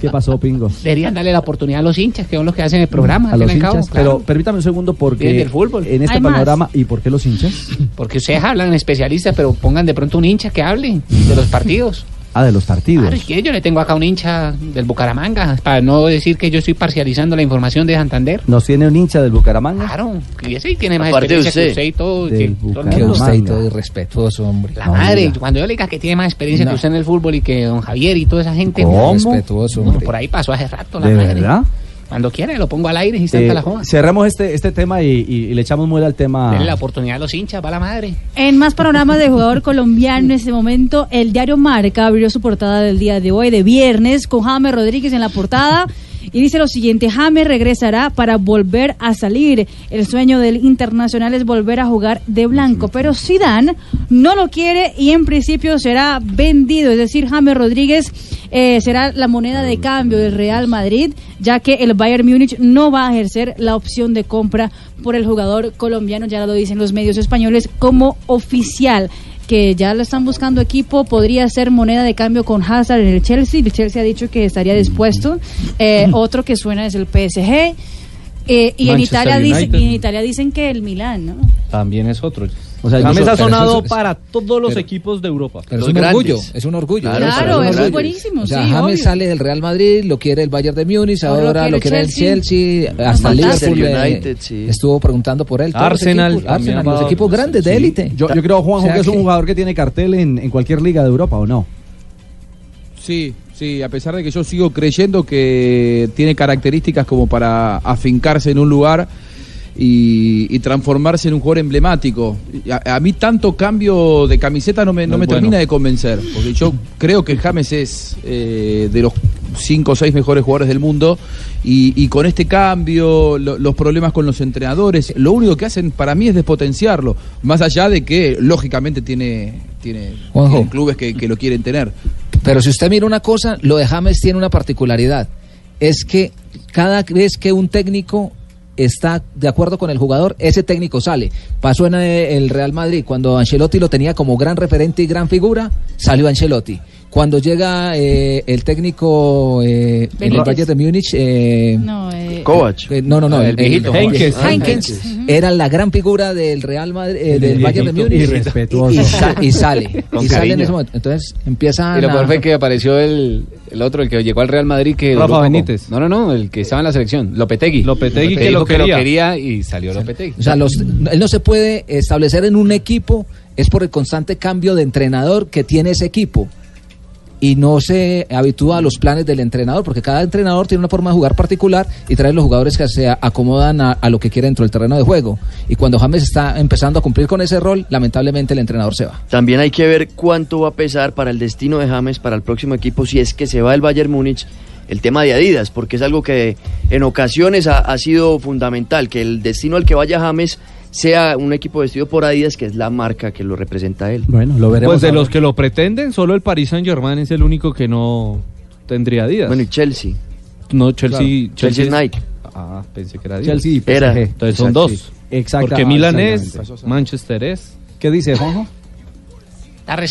¿Qué pasó, Pingo? Deberían darle la oportunidad a los hinchas, que son los que hacen el programa. A los hinchas, cabo, pero claro. Permítame un segundo, porque en este panorama, ¿y por qué los hinchas? Porque ustedes hablan especialistas, pero pongan de pronto un hincha que hable de los partidos. Ah, de los partidos. Claro, es que yo le tengo acá un hincha del Bucaramanga, para no decir que yo estoy parcializando la información de Santander. ¿Nos tiene un hincha del Bucaramanga? Claro, y ese tiene más aparte experiencia usted, que usted y todo. Del que, que usted y todo irrespetuoso, hombre. La no, madre, mira. Cuando yo le diga que tiene más experiencia no. que usted en el fútbol y que don Javier y toda esa gente. ¿Cómo? Respetuoso, hombre. No, por ahí pasó hace rato la ¿De madre. ¿Verdad? Cuando quiera lo pongo al aire y salta eh, la joda. Cerramos este, este tema y, y, y le echamos muela al tema. Denle la oportunidad a los hinchas, va la madre. En más panoramas de jugador colombiano en este momento, el diario Marca abrió su portada del día de hoy, de viernes, con James Rodríguez en la portada. Y dice lo siguiente: James regresará para volver a salir. El sueño del internacional es volver a jugar de blanco, pero Zidane no lo quiere y en principio será vendido. Es decir, James Rodríguez eh, será la moneda de cambio del Real Madrid, ya que el Bayern Múnich no va a ejercer la opción de compra por el jugador colombiano. Ya lo dicen los medios españoles como oficial, que ya lo están buscando equipo, podría ser moneda de cambio con Hazard en el Chelsea. El Chelsea ha dicho que estaría dispuesto. Eh, otro que suena es el P S G. Eh, y, en Italia dice, y en Italia dicen que el Milán, ¿no? También es otro. O sea, James ha sonado es, para todos los pero, equipos de Europa. Pero es un grandes. orgullo, es un orgullo. Claro, claro, eso es buenísimo. O sea, sí, James obvio. sale del Real Madrid, lo quiere el Bayern de Múnich, ahora lo quiere el Chelsea, Chelsea hasta el Liverpool. United, sí. Estuvo preguntando por él. Arsenal, los equipos, Arsenal, los equipos grandes sí. de élite. Yo, yo creo, Juanjo, o sea, que es un jugador que tiene cartel en, en cualquier liga de Europa, ¿o no? Sí. Sí, a pesar de que yo sigo creyendo que tiene características como para afincarse en un lugar y, y transformarse en un jugador emblemático. A, a mí tanto cambio de camiseta no me, no me bueno. termina de convencer, porque yo creo que James es eh, de los cinco o seis mejores jugadores del mundo y, y con este cambio, lo, los problemas con los entrenadores, lo único que hacen para mí es despotenciarlo, más allá de que lógicamente tiene, tiene, tiene clubes que, que lo quieren tener. Pero si usted mira una cosa, lo de James tiene una particularidad, es que cada vez que un técnico está de acuerdo con el jugador, ese técnico sale. Pasó en el Real Madrid, cuando Ancelotti lo tenía como gran referente y gran figura, salió Ancelotti. Cuando llega eh, el técnico eh, en el Bayern de Múnich, eh, no, eh, Kovac. Eh, no, no, no, ah, el viejito. Heynckes. Heynckes. Era la gran figura del Real Madrid, eh, del Bayern de Múnich. Irrespetuoso. Y, y, sa- y sale. Con y cariño. Sale en ese momento. Entonces empieza. Y lo peor fue que apareció el, el otro, el que llegó al Real Madrid. Que Rafa Europa, Benítez. No, no, no, el que estaba en la selección. Lopetegui. Lopetegui, Lopetegui que, lo que lo quería y salió Lopetegui. O sea, los, él no se puede establecer en un equipo, es por el constante cambio de entrenador que tiene ese equipo. Y no se habitúa a los planes del entrenador, porque cada entrenador tiene una forma de jugar particular y trae los jugadores que se acomodan a, a lo que quiere dentro del terreno de juego. Y cuando James está empezando a cumplir con ese rol, lamentablemente el entrenador se va. También hay que ver cuánto va a pesar para el destino de James, para el próximo equipo, si es que se va el Bayern Múnich, el tema de Adidas, porque es algo que en ocasiones ha, ha sido fundamental, que el destino al que vaya James sea un equipo vestido por Adidas, que es la marca que lo representa a él. Bueno, lo veremos. Pues de ahora. Los que lo pretenden, solo el Paris Saint-Germain es el único que no tendría Adidas. Bueno, y Chelsea. No, Chelsea... Claro. Chelsea, Chelsea es Nike. Ah, pensé que era Adidas. Chelsea y P S G. Era. Entonces son dos. Exacto. Porque ah, Milán es, Manchester es. ¿Qué dice, Juanjo?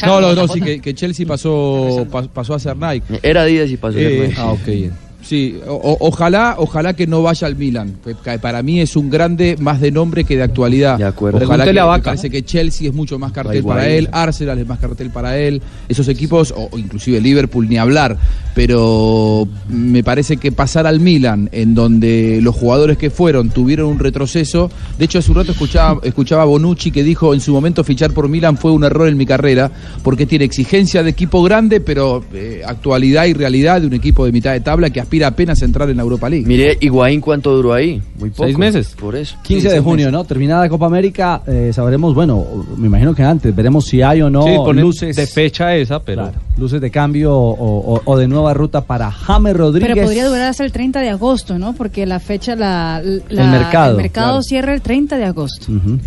No, no, no, sí, que, que Chelsea pasó, pasó a ser Nike. Era Adidas y pasó a ser eh, Nike. Ah, ok, bien. Sí, o, ojalá, ojalá que no vaya al Milán. Para mí es un grande más de nombre que de actualidad. De acuerdo. Ojalá que, la vaca. Me parece que Chelsea es mucho más cartel para él, Arsenal es más cartel para él, esos equipos, o, o inclusive Liverpool, ni hablar. Pero me parece que pasar al Milán, en donde los jugadores que fueron tuvieron un retroceso. De hecho, hace un rato escuchaba, escuchaba Bonucci, que dijo: en su momento fichar por Milán fue un error en mi carrera, porque tiene exigencia de equipo grande, pero eh, actualidad y realidad de un equipo de mitad de tabla que aspira apenas a entrar en la Europa League. Mire, Higuaín, ¿cuánto duró ahí? Muy poco. Seis meses. Por eso. quince de junio, ¿no? Terminada Copa América, eh, sabremos, bueno, me imagino que antes, veremos si hay o no sí, luces. De fecha esa, pero... Claro, luces de cambio o, o, o de nuevo ruta para James Rodríguez. Pero podría durar hasta el treinta de agosto, ¿no? Porque la fecha, la, la, el mercado, el mercado claro. cierra el treinta de agosto. Uh-huh.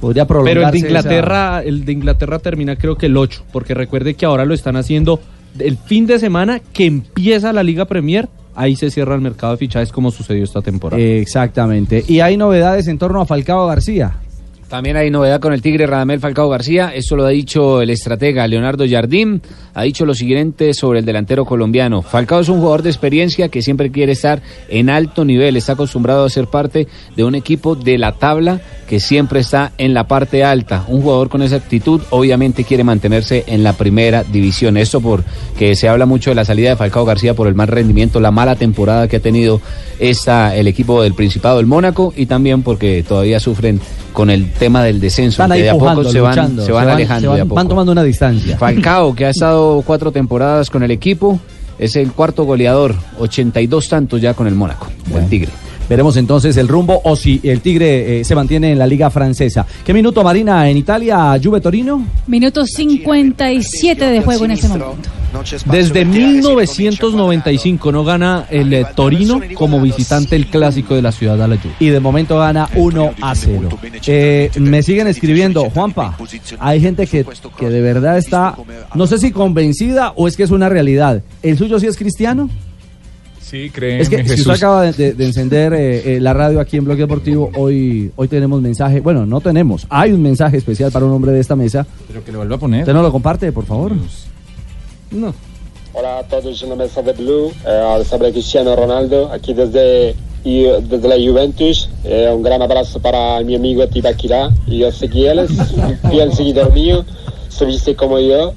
Podría prolongarse. Pero el de Inglaterra, esa... el de Inglaterra termina creo que el ocho, porque recuerde que ahora lo están haciendo el fin de semana que empieza la Liga Premier. Ahí se cierra el mercado de fichajes, como sucedió esta temporada. Exactamente. Y hay novedades en torno a Falcao García. También hay novedad con el Tigre Radamel Falcao García. Eso lo ha dicho el estratega Leonardo Jardim. Ha dicho lo siguiente sobre el delantero colombiano. Falcao es un jugador de experiencia que siempre quiere estar en alto nivel. Está acostumbrado a ser parte de un equipo de la tabla que siempre está en la parte alta. Un jugador con esa actitud obviamente quiere mantenerse en la primera división. Esto porque se habla mucho de la salida de Falcao García por el mal rendimiento, la mala temporada que ha tenido esta, el equipo del Principado del Mónaco, y también porque todavía sufren con el tema del descenso, que de a poco se van, luchando, se, van se van alejando, se van, de a poco. Van tomando una distancia. Falcao, que ha estado cuatro temporadas con el equipo, es el cuarto goleador, ochenta y dos tantos ya con el Mónaco, bueno. El Tigre. Veremos entonces el rumbo o si el Tigre eh, se mantiene en la Liga Francesa. ¿Qué minuto, Marina, en Italia, Juve Torino? Minuto cincuenta y siete de juego en este momento. Desde mil novecientos noventa y cinco no gana el eh, Torino como visitante el clásico de la ciudad de la Juve. Y de momento gana uno a cero. Eh, me siguen escribiendo, Juanpa, hay gente que, que de verdad está, no sé si convencida o es que es una realidad. ¿El suyo sí es Cristiano? Sí, créeme, es que Jesús. Si usted acaba de, de, de encender eh, eh, la radio aquí en Blog Deportivo, hoy hoy tenemos mensaje, bueno, no tenemos, hay un mensaje especial para un hombre de esta mesa. Pero que lo vuelva a poner. Usted no lo comparte, por favor. No. Hola a todos en la mesa de Blue, eh, sobre Cristiano Ronaldo, aquí desde, desde la Juventus. Eh, un gran abrazo para mi amigo Tibaquirá y Ezequiel, un fiel seguidor mío, se viste como yo,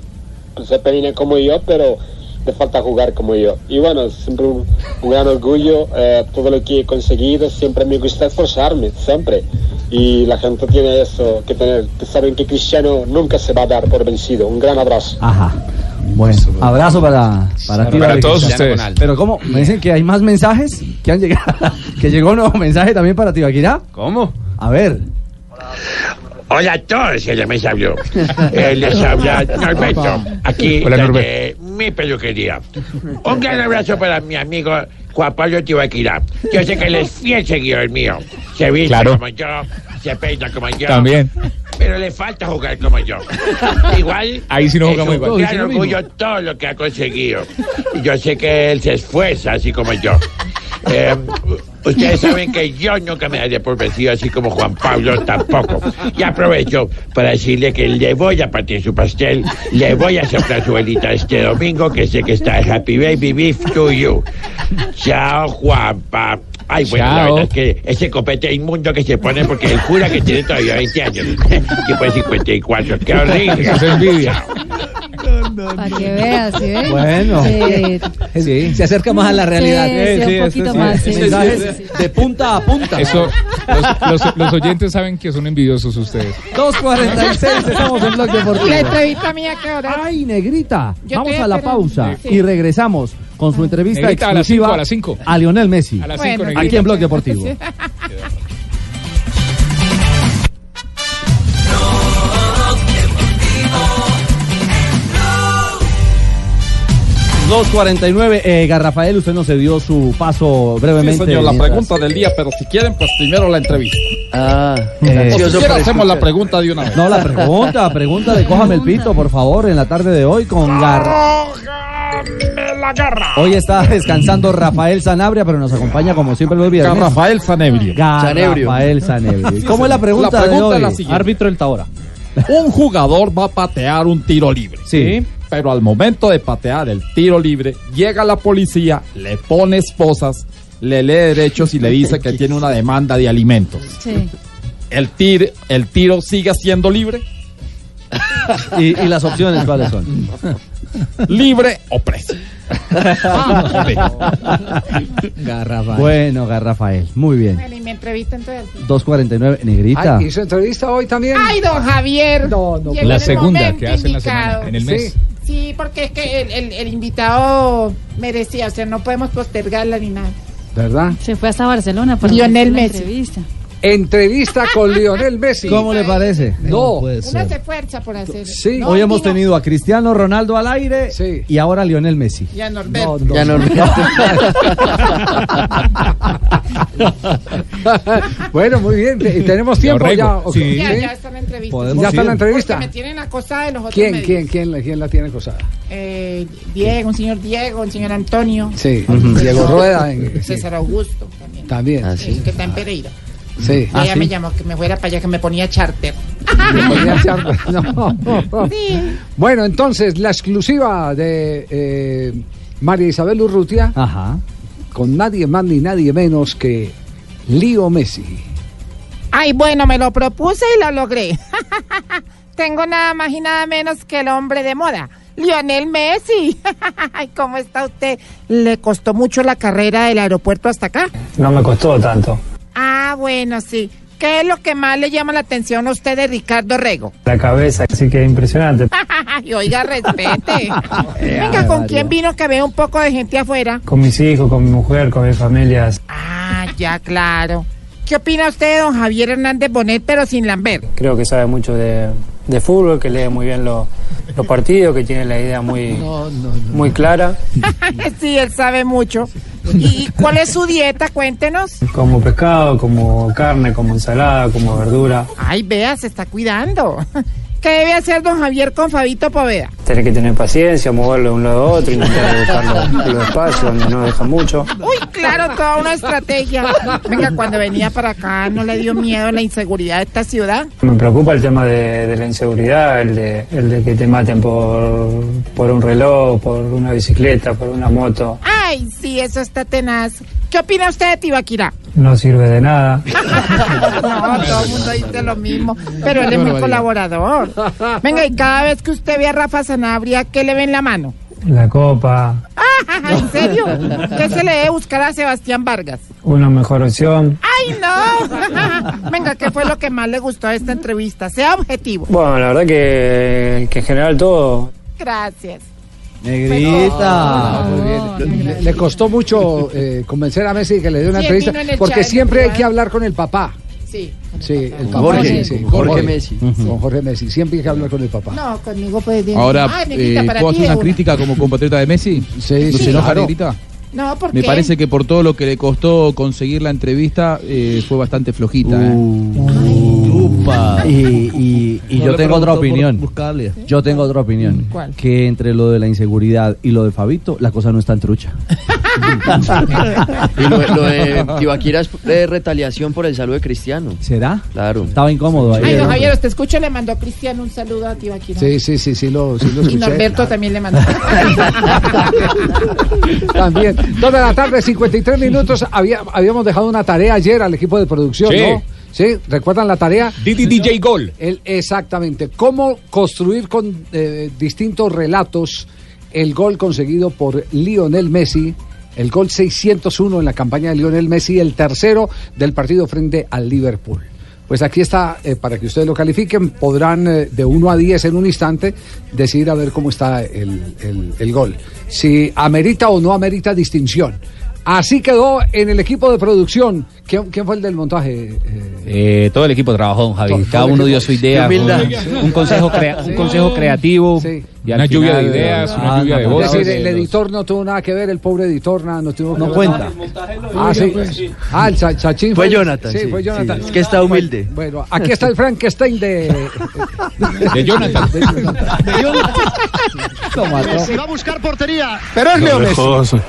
se peina como yo, pero... le falta jugar como yo. Y bueno, siempre un, un gran orgullo, eh, todo lo que he conseguido, siempre me gusta esforzarme, siempre. Y la gente tiene eso que tener, que saben que Cristiano nunca se va a dar por vencido. Un gran abrazo. Ajá. Bueno, abrazo para, para, ti, para todos ustedes. Pero ¿cómo? Me dicen que hay más mensajes que han llegado, que llegó un nuevo mensaje también para Tibaquirá. ¿Cómo? A ver. Hola a todos, ella me sabió. Eh, les habla Norberto, aquí hola, desde Norberto. Mi peluquería. Un gran abrazo para mi amigo Juan Pablo Tibaquirá. Yo sé que él es fiel seguidor mío. Se viste claro. Como yo, se peina como yo. También. Pero le falta jugar como yo. Igual, ahí sí no juega muy bien. Es un gran orgullo todo lo que ha conseguido. Y yo sé que él se esfuerza así como yo. Eh, ustedes saben que yo nunca me daré por vencido, así como Juan Pablo tampoco. Y aprovecho para decirle que le voy a partir su pastel, le voy a soplar su velita este domingo, que sé que está Happy Baby Beef to You. Chao, Juanpa. Ay, bueno, chao. La verdad es que ese copete inmundo que se pone porque él jura que tiene todavía veinte años. Tipo de cincuenta y cuatro. Qué horrible. Eso es envidia. Para que veas, ¿sí ves? Bueno, sí. Sí. Se acerca más a la realidad. Sí, sí, sí, un poquito sí, más. Sí. Sí, sí, sí. De punta a punta. Eso, los, los, los oyentes saben que son envidiosos ustedes. dos cuarenta y seis, estamos en Blog Deportivo. La entrevista mía, ¿qué hora? Ay, negrita. Yo vamos a la esperando. Pausa sí. Y regresamos con su entrevista negrita, exclusiva a, las cinco, a, las cinco. A Lionel Messi. A las cinco, bueno, aquí en Blog Deportivo. Sí. dos cuarenta y nueve, eh, Garrafael, usted nos dio su paso brevemente. Sí, señor, la pregunta del día, pero si quieren, pues primero la entrevista. Ah, eh, o si quieren, hacemos la pregunta de una vez. No, la pregunta, pregunta de Cójame el Pito, por favor, en la tarde de hoy con Garra. La garra. Hoy está descansando Rafael Sanabria, pero nos acompaña como siempre los viernes. Rafael Sanabria. Rafael Sanabria. ¿Cómo es la pregunta, la pregunta de hoy? Es la árbitro del Taora. Un jugador va a patear un tiro libre. Sí. Pero al momento de patear el tiro libre, llega la policía, le pone esposas, le lee derechos y le dice que tiene una demanda de alimentos. Sí. ¿El tiro, el tiro sigue siendo libre? ¿Y, y las opciones cuáles son? ¿Libre o preso? Garrafael. Bueno, Garrafael, muy bien. Bueno, y mi entrevista entonces. dos cuarenta y nueve, Negrita. Ay, ¿y su entrevista hoy también? Ay, don Javier. No, no, la segunda que hacen la semana, en el mes. Sí. Sí, porque es que el, el, el invitado merecía, o sea, no podemos postergarla ni nada. ¿Verdad? Se fue hasta Barcelona para Lionel Messi. Entrevista. Entrevista con Lionel Messi. ¿Cómo le parece? No, no uno se fuerza por hacer. Sí. No, hoy hemos no. tenido a Cristiano Ronaldo al aire, sí. Y ahora a Lionel Messi. Y a Norberto. No, no. Y a Norberto. Bueno, muy bien. Tenemos tiempo ya. Okay. Sí. Ya, ya está la entrevista. ¿Podemos ya está ir? La entrevista. Porque me tienen acosada de los otros. ¿Quién, medios? ¿Quién, quién, la, quién la tiene acosada? Eh, Diego, un señor Diego, un señor Antonio. Sí. Uh-huh. Diego Rueda. En, César sí. Augusto también. También. Ah, sí. eh, que está en Pereira. Sí. Ella ah, ¿sí? me llamó que me fuera para allá, que me ponía charter. Me ponía charter. No. Sí. Bueno, entonces, la exclusiva de eh, María Isabel Urrutia. Ajá. Con nadie más ni nadie menos que Leo Messi. Ay, bueno, me lo propuse y lo logré. Tengo nada más y nada menos que el hombre de moda, Lionel Messi. Ay, ¿cómo está usted? ¿Le costó mucho la carrera del aeropuerto hasta acá? No me costó tanto. Ah, bueno, sí. ¿Qué es lo que más le llama la atención a usted de Ricardo Rego? La cabeza, así que es impresionante. Y oiga, respete. Venga, ¿con quién vino que veo un poco de gente afuera? Con mis hijos, con mi mujer, con mis familias. Ah, ya, claro. ¿Qué opina usted de don Javier Hernández Bonet, pero sin Lambert? Creo que sabe mucho de, de fútbol, que lee muy bien los los partidos, que tiene la idea muy, no, no, no. muy clara. Sí, él sabe mucho. ¿Y cuál es su dieta? Cuéntenos. Como pescado, como carne, como ensalada, como verdura. Ay, vea, se está cuidando. ¿Qué debe hacer don Javier con Fabito Poveda? Tiene que tener paciencia, moverlo de un lado a otro, intentar buscar los espacios donde no deja mucho. Uy, claro, toda una estrategia. Venga, cuando venía para acá, ¿no le dio miedo la inseguridad de esta ciudad? Me preocupa el tema de, de la inseguridad, el de, el de que te maten por, por un reloj, por una bicicleta, por una moto. Ay, sí, eso está tenaz. ¿Qué opina usted de Tibaquirá? No sirve de nada. No, todo el mundo dice lo mismo, pero él es muy colaborador. Venga, y cada vez que usted ve a Rafa Sanabria, ¿qué le ve en la mano? La copa. Ah, ¿en serio? ¿Qué se le debe buscar a Sebastián Vargas? Una mejor opción. ¡Ay, no! Venga, ¿qué fue lo que más le gustó de esta entrevista? Sea objetivo. Bueno, la verdad que, que en general todo. Gracias. Negrita. No, muy bien. Le, le costó mucho eh, convencer a Messi que le dé una sí, entrevista, porque siempre hay que hablar con el papá. Sí. Sí, el papá. El papá. Jorge, sí, sí. Jorge, Jorge Messi. Uh-huh. Con Jorge Messi. Siempre hay que hablar con el papá. No, conmigo puede decir. Ahora, ah, eh, ¿puedo hacer una crítica como compatriota de Messi? Sí, sí. ¿Se enoja, Negrita? No, porque me parece que por todo lo que le costó conseguir la entrevista eh, fue bastante flojita. Uh, eh. Y, y, y no, yo tengo otra opinión. ¿Sí? Yo tengo otra opinión. ¿Cuál? Que entre lo de la inseguridad y lo de Fabito, la cosa no es tan trucha. Y lo, lo de Tibaquirá es de retaliación por el saludo de Cristiano. ¿Será? Claro. Estaba incómodo ahí. Ay, don Javier, usted escucha, le mandó a Cristiano un saludo a Tibaquirá. Sí, sí, sí, sí lo, sí lo escuché. Y Norberto también le mandó. También. Dos de la tarde, cincuenta y tres minutos. Había, habíamos dejado una tarea ayer al equipo de producción, sí. ¿No? ¿Sí? ¿Recuerdan la tarea? D D D J Gol. El, exactamente. Cómo construir con eh, distintos relatos el gol conseguido por Lionel Messi. El gol seiscientos uno en la campaña de Lionel Messi, el tercero del partido frente al Liverpool. Pues aquí está, eh, para que ustedes lo califiquen, podrán eh, de uno a diez en un instante decidir a ver cómo está el, el, el gol. Si amerita o no amerita distinción. Así quedó en el equipo de producción. ¿Quién, ¿Quién fue el del montaje? Eh, eh, todo el equipo trabajó, don Javi. Cada uno dio su idea. Un, un, consejo, crea, un consejo creativo. Sí. Y una lluvia final, de ideas, una ah, lluvia de voces. Es decir, el editor no tuvo nada que ver, el pobre editor nada, no tuvo no cuenta. Ah, sí. Ah, el Chachín. Fue Jonathan. Sí, fue Jonathan. Sí, es que está humilde. Bueno, aquí está el Frankenstein de. De Jonathan. De Jonathan. De Jonathan. Se va a buscar portería. Pero es Leones.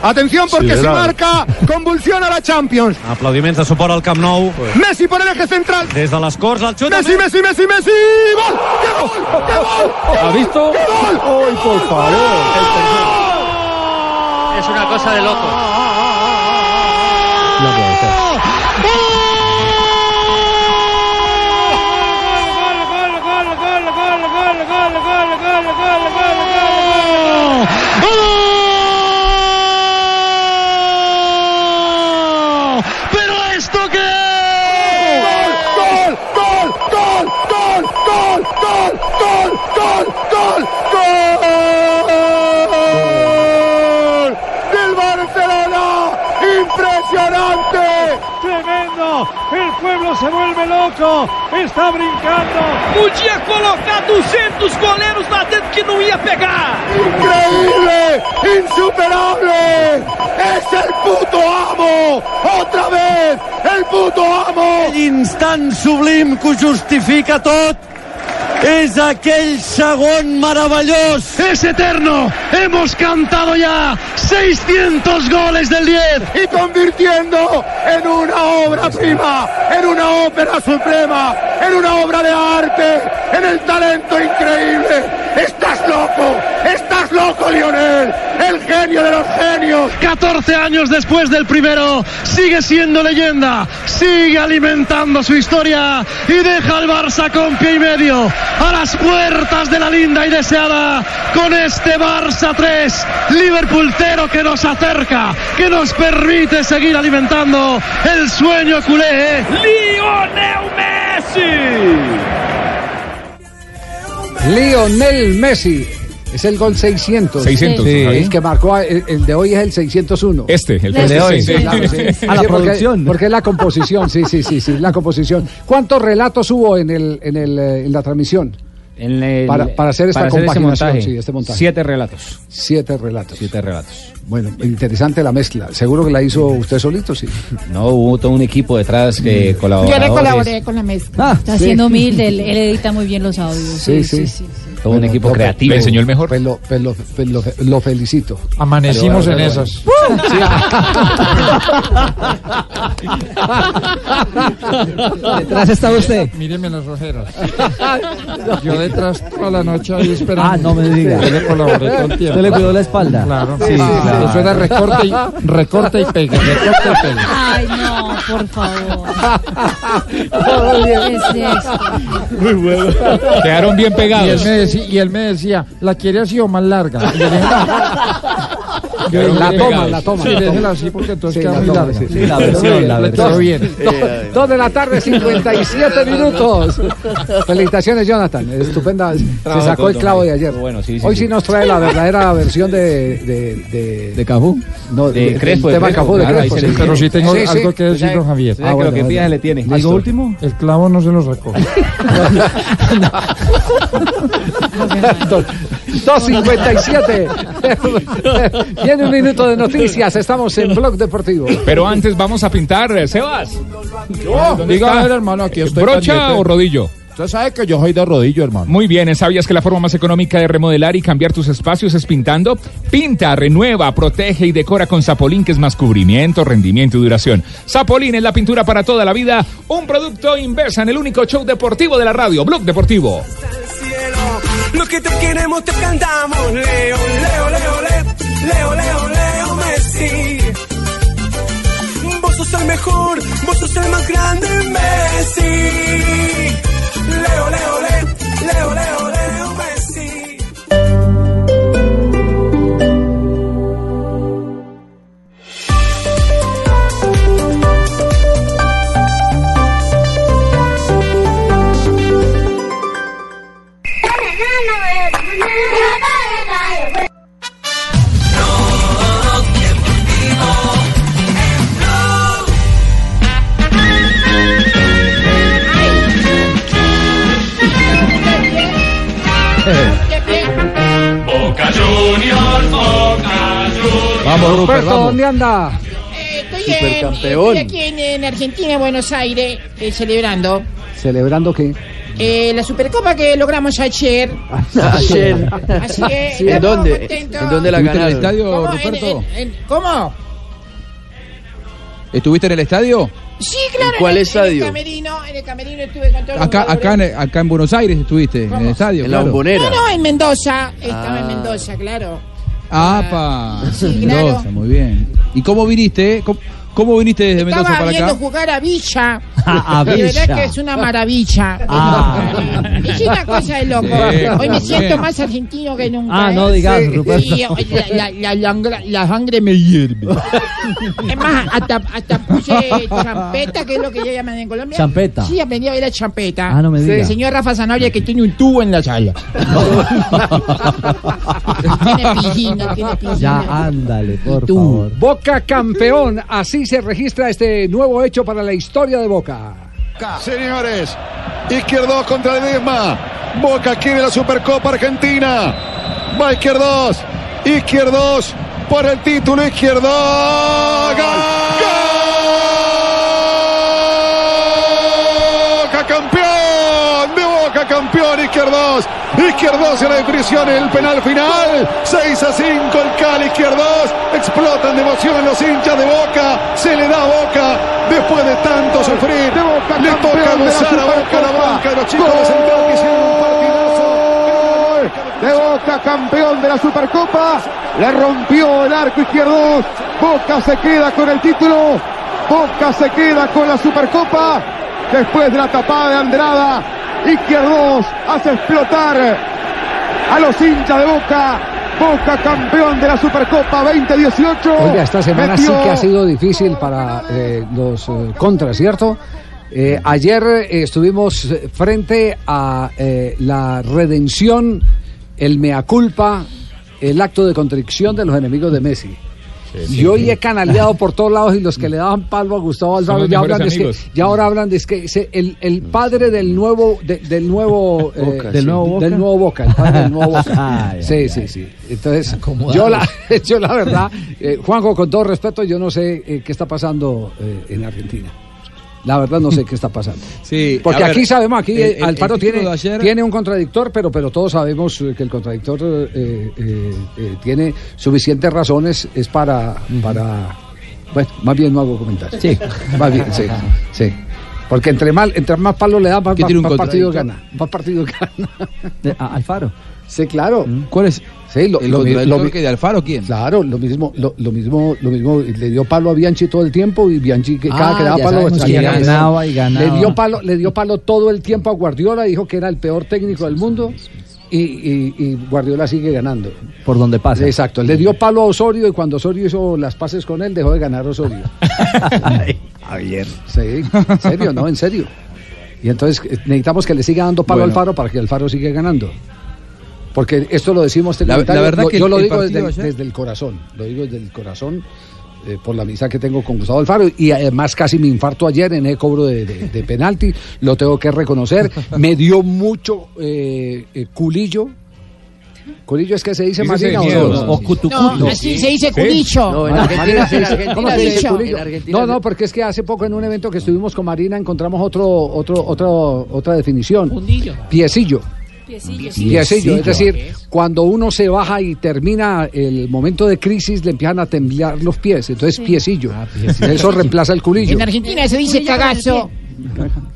Atención porque si marca, convulsiona la Champions. Aplaudiments de suport al Camp Nou. Messi por el eje central. Des de les Corts, el xut. Messi, Messi, Messi, Messi. ¡Gol! ¡Qué gol! ¡Qué gol! ¿Ha visto? ¡Qué gol! ¡Ay, por favor! Es una cosa de loco. No puede ser. Tremendo, el pueblo se vuelve loco, está brincando. Podia colocar doscientos goleiros lá dentro que no iba a pegar. Increíble, insuperable, es el puto amo, otra vez, el puto amo. El instant sublime que justifica todo. Es aquel sagón maravilloso. Es eterno. Hemos cantado ya seiscientos goles del diez. Y convirtiendo en una obra prima, en una ópera suprema, en una obra de arte, en el talento increíble. ¡Estás loco! ¡Estás loco, Lionel! ¡El genio de los genios! catorce años después del primero, sigue siendo leyenda, sigue alimentando su historia y deja al Barça con pie y medio. A las puertas de la linda y deseada, con este Barça tres, Liverpool cero, que nos acerca, que nos permite seguir alimentando el sueño culé. ¡Lionel Messi! ¡Lionel Messi! Es el gol seiscientos. seiscientos, sí. El que marcó, el, el de hoy es el seiscientos uno. Este, el de, este, de hoy. Sí, claro, sí. A la sí, producción. Porque, porque es la composición, sí, sí, sí, sí, la composición. ¿Cuántos relatos hubo en el, en el, en la transmisión? En el, para, para hacer esta para hacer compaginación, montaje, sí, este montaje. Siete relatos. Siete relatos. Siete relatos. Bueno, interesante la mezcla. Seguro que la hizo usted solito, sí. No, hubo todo un equipo detrás que colaboró. Yo le colaboré con la mezcla. Ah, Está sí. siendo humilde, él, él edita muy bien los audios. Sí, sí, sí. sí, sí, sí. Todo bueno, un equipo lo, creativo. Le enseñó el mejor. Pues lo, pues lo, pues lo, pues lo felicito. Amanecimos pero, pero, pero, en esas. Sí. Detrás estaba usted. Míreme los ojeros. Yo detrás toda la noche ahí esperando. Ah, no me diga. Yo le colaboré todo el tiempo. Usted le cuidó la espalda. Claro. Sí, sí, claro. Claro. Eso era recorte y, recorte y pega. Recorte y pega. Ay, no, por favor. ¿Qué es esto? Muy bueno. Quedaron bien pegados. Y él, me decía, y él me decía, la quiere así o más larga. Yo, la, toma, la toma, sí, la toma. Así porque entonces sí, queda la muy larga. Sí, sí, la versión, la versión. Bien. Dos de la tarde, cincuenta y siete minutos. Felicitaciones, Jonathan. Estupenda. Se sacó el clavo de ayer. Bueno, sí, sí, Hoy sí nos trae la verdadera versión de... ¿De, de, de Cafú? No, de, de Crespo. De, de, de Cafú, claro, de Crespo. Sí, pero sí tengo sí, sí. algo que decir, pues Javier. Ah, bueno, que vale. le tiene. ¿Algo ¿Listo? último? El clavo no se lo sacó. dos cincuenta y siete. Viene un minuto de noticias. Estamos en Blog Deportivo. Pero antes vamos a pintar, Sebas. Oh, diga, hermano, aquí estoy. ¿Brocha caliente o rodillo? Usted sabe que yo soy de rodillo, hermano. Muy bien, ¿sabías que la forma más económica de remodelar y cambiar tus espacios es pintando? Pinta, renueva, protege y decora con Zapolín, que es más cubrimiento, rendimiento y duración. Zapolín es la pintura para toda la vida. Un producto Inversa, en el único show deportivo de la radio, Blog Deportivo. Los que te queremos te cantamos, Leo, Leo, Leo, Leo, Leo, Leo, Leo Messi. Vos sos el mejor, vos sos el más grande, Messi. Leo, Leo, Leo, Leo, Leo, Leo Messi. Vamos, Ruperto, vamos. ¿Dónde anda? Eh, estoy, en, estoy aquí en, en Argentina, Buenos Aires, eh, celebrando. ¿Celebrando qué? Eh, la Supercopa que logramos ayer. Ayer. Así que sí, ¿en dónde? Contentos. ¿En dónde la ganaron? ¿En el estadio, ¿Cómo? Ruperto? ¿En, en, en, ¿Cómo? ¿Estuviste en el estadio? Sí, claro. ¿Cuál en el, estadio? En el camerino, en el camerino estuve con todos. Acá, acá, en, acá en Buenos Aires estuviste. ¿Cómo? En el estadio. En claro. La Bombonera. No, no, en Mendoza. Estaba ah. en Mendoza, claro. Ah, pa. Sí, claro. Mendoza, muy bien. ¿Y cómo viniste? ¿Cómo, cómo viniste desde Estaba Mendoza para acá? Estaba viendo jugar a Villa. A, a Villa. De verdad es que es una maravilla. Ah. Es una cosa de loco. Sí, hoy me siento bien. Más argentino que nunca. Ah, ¿eh? No digas, Ruperto. Sí, la, la, la, la, la sangre me hierve. Es más, hasta, hasta puse champeta, que es lo que yo llaman en Colombia. Champeta. Sí, aprendí a ver la champeta. Ah, no me digas. El señor Rafa Zanabria, que tiene un tubo en la sala. Tiene piscina, tiene piscina. Ya, ándale, por favor. Boca campeón. Así se registra este nuevo hecho para la historia de Boca. Señores, Izquierdos contra Ledesma. Boca quiere la Supercopa Argentina. Va Izquierdos. Izquierdos por el título. Izquierdos. ¡Gol! ¡Boca campeón! ¡De Boca campeón! Izquierdos. Izquierdos en la definición en el penal final. seis a cinco el Cali. Izquierdos. Explotan de emoción en los hinchas de Boca. Se le da a Boca después de tanto sufrir. De Boca, le toca gozar a Boca la banca de los chicos de Central que hicieron un partidazo. De Boca, campeón de la Supercopa. Le rompió el arco Izquierdos. Boca se queda con el título. Boca se queda con la Supercopa. Después de la tapada de Andrada, Izquierdos hace explotar a los hinchas de Boca. Boca campeón de la Supercopa veinte dieciocho. Oiga, esta semana metió... sí que ha sido difícil para eh, los eh, contras, ¿cierto? Eh, ayer eh, estuvimos frente a eh, la redención, el mea culpa, el acto de contrición de los enemigos de Messi. Sí, sí, y hoy sí. He canaleado por todos lados y los que le daban palo a Gustavo Alfaro ya hablan, es que, ya ahora hablan de es que se, el, el padre del nuevo de, del nuevo eh, Boca, del sí. nuevo Boca del nuevo Boca, el padre del nuevo Boca. ah, ya, sí, ya, sí, ya. sí. Entonces yo la, yo la verdad, eh, Juanjo, con todo respeto, yo no sé eh, qué está pasando eh, en Argentina. La verdad no sé qué está pasando. Sí, porque ver, aquí sabemos, aquí el, el, Alfaro el tiene, ayer... tiene un contradictor, pero, pero todos sabemos que el contradictor eh, eh, eh, tiene suficientes razones, es para, para... Bueno, más bien no hago comentarios. Sí. Más bien, sí, sí. Porque entre más, entre más palo le da, más, más, más partido gana. Más partido gana. ¿A Alfaro? Sí, claro. ¿Cuál es? Sí, lo, ¿El lo, lo, lo que de Alfaro quién? Claro, lo mismo, lo, lo mismo, lo mismo, le dio palo a Bianchi todo el tiempo y Bianchi que ah, cada que daba palo salía ganaba y ganaba. Le dio palo, le dio palo todo el tiempo a Guardiola, dijo que era el peor técnico del mundo. Y, y, y Guardiola sigue ganando. Por donde pasa. Exacto, le dio palo a Osorio y cuando Osorio hizo las pases con él, dejó de ganar Osorio. Javier. Sí, en serio, no, en serio. Y entonces necesitamos que le siga dando palo bueno. al Faro para que el Faro siga ganando. Porque esto lo decimos... La, la verdad lo, que yo el, lo digo desde, desde el corazón, lo digo desde el corazón, eh, por la amistad que tengo con Gustavo Alfaro, y además casi me infarto ayer en el cobro de, de, de penalti, lo tengo que reconocer, me dio mucho eh, eh, culillo. Culillo es que se dice más bien o cutuculo. No, así se dice culillo. No, en Argentina se dice culillo. No, no, porque es que hace poco en un evento que estuvimos con Marina encontramos otro, otro, otro, otra definición. Piecillo. Piecillo, sí, piecillo, es decir, es. Cuando uno se baja y termina el momento de crisis, le empiezan a temblar los pies, entonces sí. piecillo. Ah, piecillo, eso reemplaza el culillo. En Argentina se dice cagazo,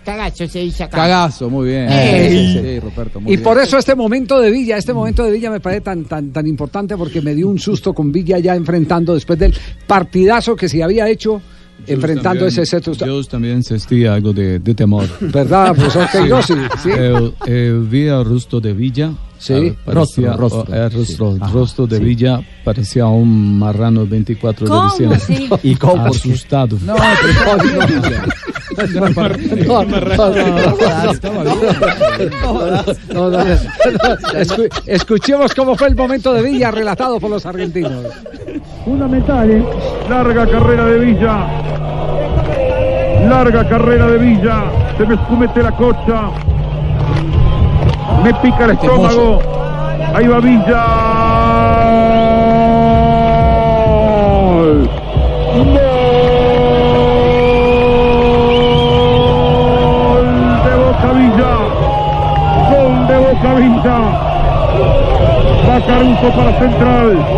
cagazo se dice acá. Cagazo, muy bien. Eh. Sí, sí, sí, Ruperto, muy y bien. Por eso este momento de Villa, este momento de Villa me parece tan, tan, tan importante porque me dio un susto con Villa ya enfrentando después del partidazo que se había hecho. Just enfrentando también, ese seto. Yo también sentía algo de, de temor. ¿Verdad, profesor? Sí. Yo sí. sí. El, el vía rostro de Villa. Sí, parecía, rostro, rostro, el rostro, sí. rostro de sí. Villa parecía un marrano veinticuatro ¿Cómo? De diciembre. ¿Sí? Y como asustado. No, no, no, no, no. Escuchemos cómo fue el momento de Villa relatado por los argentinos. Fundamental, ¿eh? Larga carrera de Villa. Larga carrera de Villa. Se me escumete la cocha. Me pica el estómago. Ahí va Villa.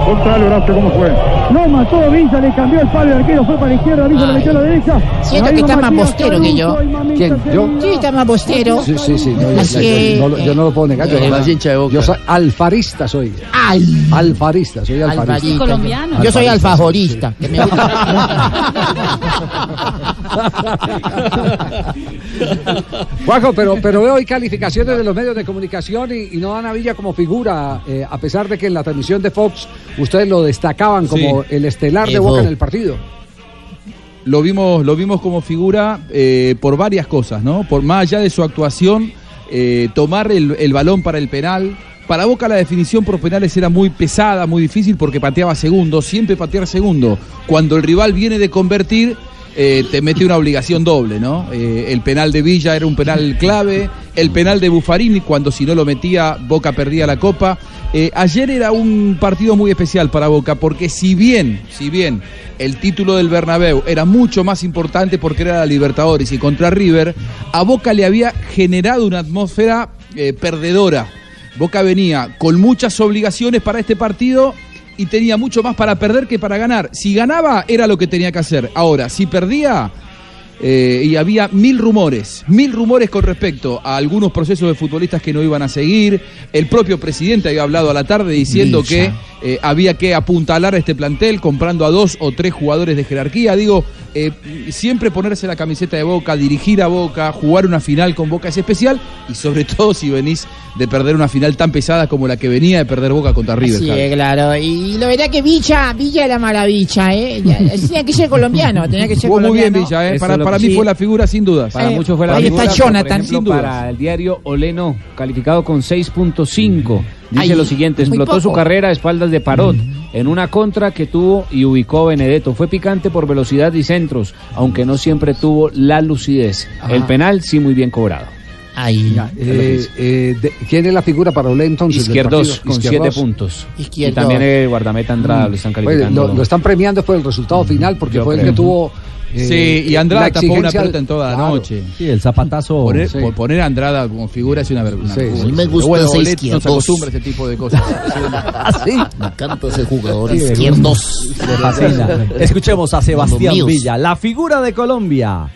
Gonzalo Horacio, ¿cómo fue? No, mató Villa, le cambió el palo, el arquero fue para la izquierda, Villa le metió a la derecha. Siento que está más bostero que yo. ¿Quién? ¿Yo? Sí, está más bostero. Sí, sí, sí. No, yo, que... yo, no, yo no lo puedo negar. Yo, no, más hincha de Boca. Yo soy alfarista, soy. Al... Alfarista, soy alfarista. Alfarista. Colombiano. Yo soy alfajorista. Sí. Que me gusta. Juanjo, pero, pero veo hoy calificaciones de los medios de comunicación y, y no dan a Villa como figura, eh, a pesar de que en la transmisión de Fox ustedes lo destacaban como sí, el estelar de Boca en el partido. Lo vimos, lo vimos como figura eh, por varias cosas, ¿no? Por más allá de su actuación, eh, tomar el, el balón para el penal. Para Boca la definición por penales era muy pesada, muy difícil, porque pateaba segundo, siempre patear segundo. Cuando el rival viene de convertir, eh, te mete una obligación doble, ¿no? Eh, el penal de Villa era un penal clave, el penal de Buffarini, cuando si no lo metía, Boca perdía la Copa. Eh, ayer era un partido muy especial para Boca, porque si bien, si bien el título del Bernabéu era mucho más importante porque era la Libertadores y contra River, a Boca le había generado una atmósfera eh, perdedora. Boca venía con muchas obligaciones para este partido y tenía mucho más para perder que para ganar. Si ganaba, era lo que tenía que hacer. Ahora, si perdía, eh, y había mil rumores, mil rumores con respecto a algunos procesos de futbolistas que no iban a seguir. El propio presidente había hablado a la tarde diciendo Licha. que eh, había que apuntalar a este plantel comprando a dos o tres jugadores de jerarquía. Digo, eh, siempre ponerse la camiseta de Boca, dirigir a Boca, jugar una final con Boca es especial, y sobre todo si venís de perder una final tan pesada como la que venía de perder Boca contra River. Sí, Javi, claro. Y lo verdad que Villa, Villa era maravilla, ¿eh? Tenía que ser colombiano, tenía que ser colombiano. Muy bien Villa, ¿eh? Para, para mí sí. fue la figura sin dudas. Para eh, muchos fue la figura. Ahí está Jonathan, sin dudas. Para el diario Oleno, calificado con seis punto cinco. Dice Ay, lo siguiente, explotó poco. su carrera a espaldas de Parot en una contra que tuvo y ubicó Benedetto. Fue picante por velocidad y centros, aunque no siempre tuvo la lucidez. Ajá. El penal sí muy bien cobrado. Ahí. Ya, eh, eh, de, ¿quién es la figura para Olé entonces? Izquierdos, con Izquierdos. siete puntos. Izquierdo. Y también el guardameta Andrada, mm. lo están calificando. Oye, lo, lo están premiando por el resultado mm. final, porque Yo fue creo. el que tuvo... Eh, sí, y Andrada tapó una pelota en toda la claro. noche. Sí, el zapatazo. Poner, sí. por poner a Andrada como figura es una vergüenza. Sí, sí, sí. Me gusta bueno, ese izquierdo. No se acostumbra a ese tipo de cosas. ¿Sí? Me encanta ese jugador sí, izquierdo. Escuchemos a Sebastián Villa, la figura de Colombia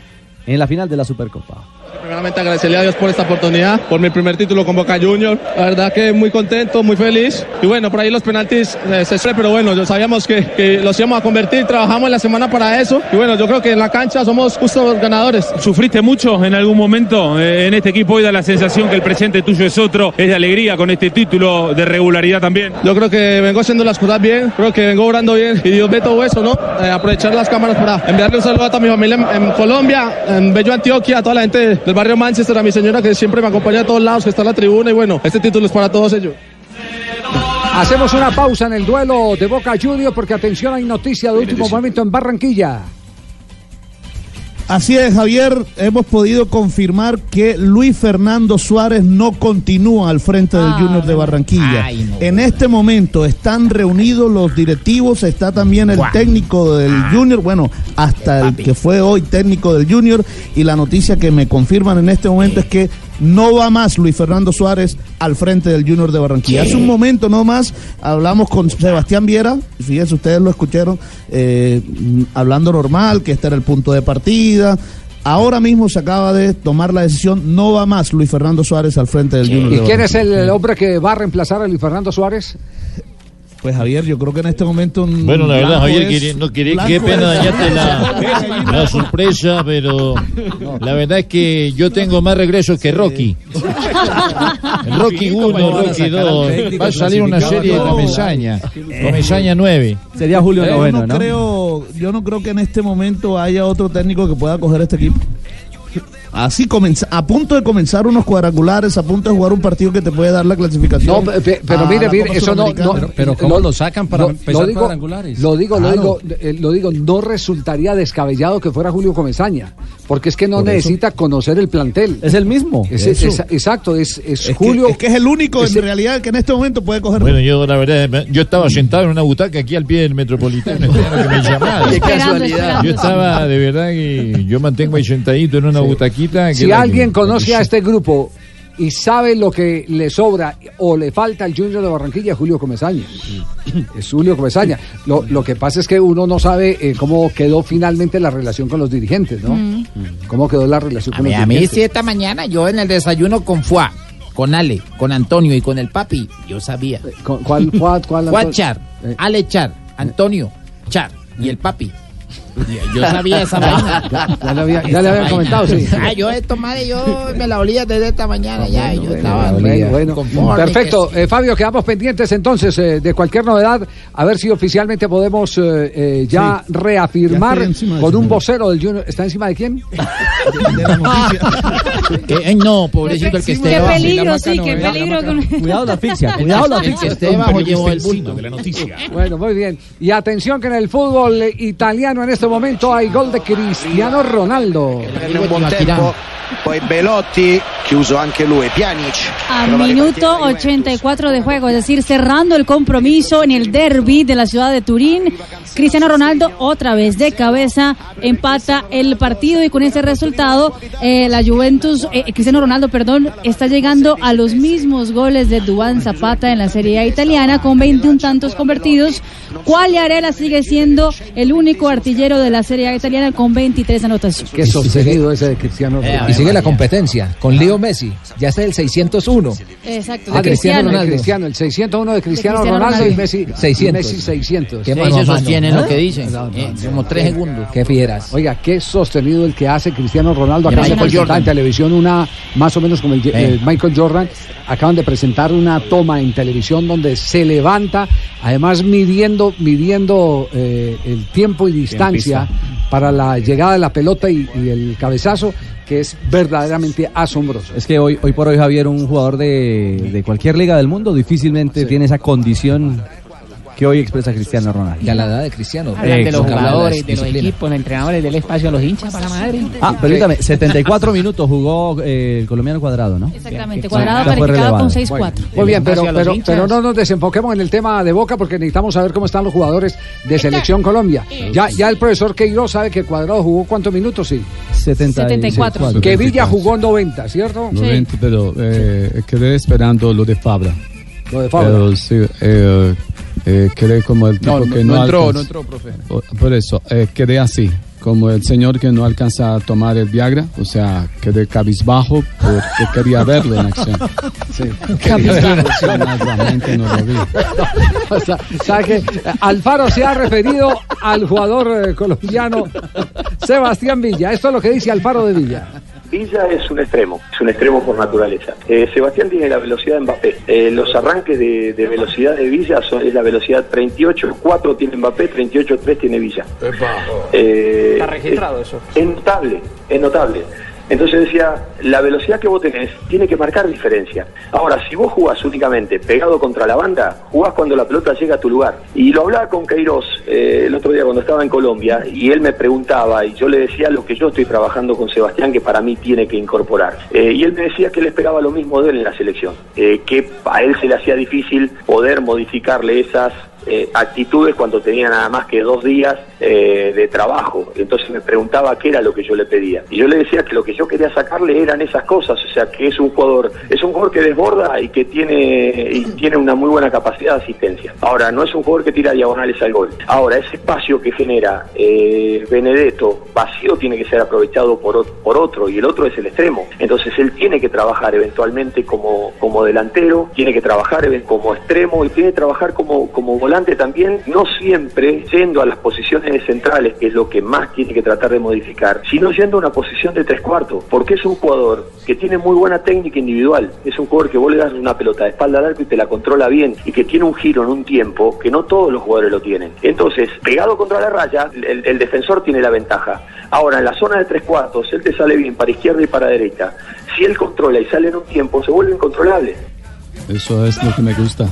en la final de la Supercopa. Primeramente agradecerle a Dios por esta oportunidad, por mi primer título con Boca Junior. La verdad que muy contento, muy feliz. Y bueno, por ahí los penaltis eh, se suelen, pero bueno, sabíamos que, que los íbamos a convertir, trabajamos la semana para eso. Y bueno, yo creo que en la cancha somos justos ganadores. ¿Sufriste mucho en algún momento eh, en este equipo? Hoy da la sensación que el presente tuyo es otro, es de alegría con este título, de regularidad también. Yo creo que vengo haciendo las cosas bien, creo que vengo orando bien y Dios ve todo eso, ¿no? Eh, aprovechar las cámaras para enviarle un saludo a toda mi familia en, en Colombia, en Bello Antioquia, a toda la gente del barrio Manchester, a mi señora que siempre me acompaña a todos lados, que está en la tribuna, y bueno, este título es para todos ellos. Hacemos una pausa en el duelo de Boca Juniors porque atención, hay noticia de último momento en Barranquilla. Así es, Javier, hemos podido confirmar que Luis Fernando Suárez no continúa al frente del ah, Junior de Barranquilla. Ay, no, en este momento están reunidos los directivos, está también el wow. técnico del ah, Junior, bueno, hasta el, el que fue hoy técnico del Junior, y la noticia que me confirman en este momento eh. es que no va más Luis Fernando Suárez al frente del Junior de Barranquilla. ¿Qué? Hace un momento no más hablamos con Sebastián Viera, fíjense, ustedes lo escucharon, eh, hablando normal, que este era el punto de partida. Ahora mismo se acaba de tomar la decisión, no va más Luis Fernando Suárez al frente del ¿Qué? Junior de Barranquilla. ¿Y quién es el, el hombre que va a reemplazar a Luis Fernando Suárez? Pues Javier, yo creo que en este momento... Bueno, la verdad, Javier, es, no quería, qué pena dañarte la, la sorpresa, pero la verdad es que yo tengo más regresos que Rocky. El Rocky uno, Rocky dos, va a salir una serie de Comesaña, Comesaña nueve. Sería Julio Noveno, ¿no? Creo, yo no creo que en este momento haya otro técnico que pueda coger este equipo. Así comenz- a punto de comenzar unos cuadrangulares, a punto de jugar un partido que te puede dar la clasificación. No, pe- pero mire, mire, eso no, no. Pero, pero ¿cómo lo, lo sacan para no, empezar lo digo, cuadrangulares? Lo digo, claro. lo digo, eh, lo digo, no resultaría descabellado que fuera Julio Comesaña, porque es que no Por necesita eso. conocer el plantel. Es el mismo. Es, es, es, exacto, es, es, es Julio. Que, es que es el único es en el... realidad que en este momento puede coger. Bueno, yo la verdad, yo estaba sentado en una butaca aquí al pie del Metropolitano, que me llamaba. Qué casualidad. Yo estaba, de verdad, que yo mantengo ahí sentadito en una sí. butaquita. Que si alguien que... conoce a este grupo y sabe lo que le sobra o le falta al Junior de Barranquilla, Julio Comesaña. Es Julio Comesaña. Lo, lo que pasa es que uno no sabe eh, cómo quedó finalmente la relación con los dirigentes, ¿no? Mm. Cómo quedó la relación a con mí, los dirigentes. A mí sí, esta mañana yo en el desayuno con Fuá, con Ale, con Antonio y con el papi, yo sabía. ¿Cuál, cuál, cuál, cuál Fuá Char, eh. Ale Char, Antonio Char y el papi. Yo sabía esa vaina. Ya, ya le había, ya le había comentado, sí. Ah, yo esto, madre, yo me la olía desde esta mañana. No, ya, bueno, yo bueno, estaba olía, bueno. Conforme, perfecto, eh, Fabio, quedamos pendientes entonces eh, de cualquier novedad, a ver si oficialmente podemos eh, eh, ya sí, reafirmar ya con un vocero del Junior. ¿Está encima de quién? De, de la eh, eh, no, pobrecito el que esté. Qué va, peligro, sí, no, qué no, peligro. Con... Cuidado la asfixia, cuidado la asfixia. El que esté bajo llevó el bulto de la noticia. Bueno, muy bien. Y atención que en el fútbol italiano en este momento hay gol di Cristiano Ronaldo. Per un buon tempo, poi Belotti, chiuso anche lui, Pjanic. Al minuto ochenta y cuatro de juego, es decir, cerrando el compromiso en el derbi de la ciudad de Turín. Cristiano Ronaldo otra vez de cabeza empata el partido y con ese resultado eh, la Juventus, eh, Cristiano Ronaldo, perdón, está llegando a los mismos goles de Duan Zapata en la Serie A italiana con veintiún tantos convertidos. Quagliarella sigue siendo el único artillero de la Serie A italiana con veintitrés anotaciones. Qué sostenido ese de Cristiano Ronaldo. Eh, y sigue la competencia con Leo Messi, ya está el seiscientos uno. Exacto, de ah, Cristiano, Cristiano Ronaldo. Cristiano, el seiscientos uno de Cristiano, de Cristiano Ronaldo, Ronaldo y Messi seiscientos. Y Messi seiscientos. ¿Qué más se sostiene ¿Ah? lo que dicen? No, no, eh, no, como tres segundos. Qué fieras. Oiga, qué sostenido el que hace Cristiano Ronaldo. Acá se presenta en televisión una, más o menos como el, eh. el Michael Jordan, acaban de presentar una toma en televisión donde se levanta, además midiendo, midiendo eh, el tiempo y distancia para la llegada de la pelota y, y el cabezazo, que es verdaderamente asombroso. Es que hoy, hoy por hoy, Javier, un jugador de, de cualquier liga del mundo difícilmente sí. tiene esa condición que hoy expresa Cristiano Ronaldo. Y a la edad de Cristiano. Hablan de los jugadores, de los equipos, de entrenadores, del espacio a los hinchas para la madre. Ah, permítame, setenta y cuatro minutos jugó eh, el colombiano Cuadrado, ¿no? Exactamente, Cuadrado calificado con seis cuatro. Bueno, muy bien, pero, pero, pero no nos desenfoquemos en el tema de Boca porque necesitamos saber cómo están los jugadores de Selección Colombia. Ya, ya el profesor Queiroz sabe que Cuadrado jugó ¿cuántos minutos? Sí. setenta y cuatro. Que Villa jugó noventa, ¿cierto? noventa, sí. Pero eh, quedé esperando lo de Fabra. Lo de Fabra. Pero sí, eh... Eh, quedé como el tipo no, no, que no, no entró, alcanza... no entró, profe. Por eso, eh, quedé así, como el señor que no alcanza a tomar el Viagra, o sea, quedé cabizbajo porque quería verle en acción. Sí, cabizbajo. No lo vi. O sea, ¿sabe que Alfaro se ha referido al jugador eh, colombiano Sebastián Villa? Esto es lo que dice Alfaro de Villa. Villa es un extremo, es un extremo por naturaleza. Eh, Sebastián tiene la velocidad de Mbappé. Eh, los arranques de, de velocidad de Villa son, es la velocidad treinta y ocho cuatro tiene Mbappé, treinta y ocho tres tiene Villa. Eh, Está registrado eso. Es, es notable, es notable. Entonces decía, la velocidad que vos tenés tiene que marcar diferencia. Ahora, si vos jugás únicamente pegado contra la banda, jugás cuando la pelota llega a tu lugar. Y lo hablaba con Queiroz eh, el otro día cuando estaba en Colombia, y él me preguntaba, y yo le decía lo que yo estoy trabajando con Sebastián, que para mí tiene que incorporar. Eh, y él me decía que él esperaba lo mismo de él en la selección, eh, que a él se le hacía difícil poder modificarle esas... Eh, actitudes cuando tenía nada más que dos días eh, de trabajo. Entonces me preguntaba qué era lo que yo le pedía y yo le decía que lo que yo quería sacarle eran esas cosas, o sea que es un jugador es un jugador que desborda y que tiene y tiene una muy buena capacidad de asistencia. Ahora, no es un jugador que tira diagonales al gol. Ahora, ese espacio que genera eh, Benedetto vacío tiene que ser aprovechado por, por otro, y el otro es el extremo. Entonces él tiene que trabajar eventualmente como, como delantero, tiene que trabajar como extremo y tiene que trabajar como, como volante también, no siempre yendo a las posiciones centrales, que es lo que más tiene que tratar de modificar, sino yendo a una posición de tres cuartos, porque es un jugador que tiene muy buena técnica individual, es un jugador que vos le das una pelota de espalda al arco y te la controla bien, y que tiene un giro en un tiempo que no todos los jugadores lo tienen. Entonces, pegado contra la raya, el, el defensor tiene la ventaja. Ahora, en la zona de tres cuartos, él te sale bien para izquierda y para derecha. Si él controla y sale en un tiempo, se vuelve incontrolable. Eso es lo que me gusta.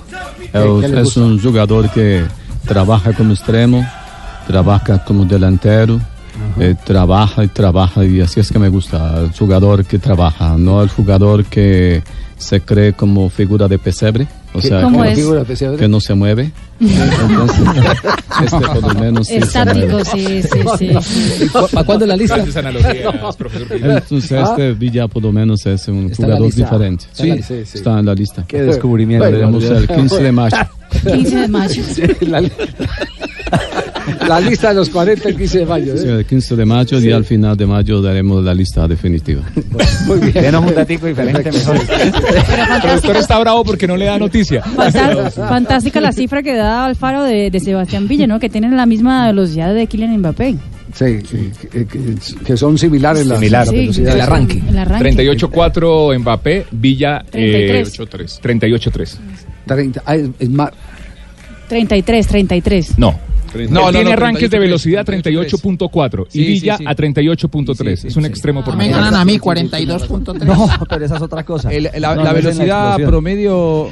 Él es un jugador que trabaja como extremo, trabaja como delantero, eh, trabaja y trabaja, y así es que me gusta, el jugador que trabaja, no el jugador que se cree como figura de pesebre, o sea, que, que no se mueve. Entonces, este por lo menos estático, sí, sí, sí, sí. ¿Para cuándo la lista? Entonces este Villa por lo menos es un jugador diferente. Sí, sí, sí, está en la lista. Qué descubrimiento. Veremos el quince de mayo. quince de mayo. La lista de los cuarenta, el quince de mayo. ¿Eh? Sí, el quince de mayo, sí. Y al final de mayo daremos la lista definitiva. Bueno, muy bien. Denos un datico diferente, mejor. El productor está bravo porque no le da noticia. Fantástica la cifra que da Alfaro de, de Sebastián Viera, ¿no? Que tienen la misma velocidad de Kylian Mbappé. Sí, sí. Que, que son similares las Similar, sí, velocidades. Sí, el arranque. arranque. treinta y ocho cuatro Mbappé, Villa treinta y tres. treinta y ocho tres. treinta y tres, treinta y tres. No. No, no, tiene no, arranques treinta y tres, de velocidad treinta y ocho punto cuatro sí, y Villa sí, sí. a treinta y ocho punto tres. Sí, sí, sí, es un sí. extremo ah, por medio. Me ganan a mí cuarenta y dos punto tres. No, pero esa es otra cosa. El, la, no, la velocidad la promedio,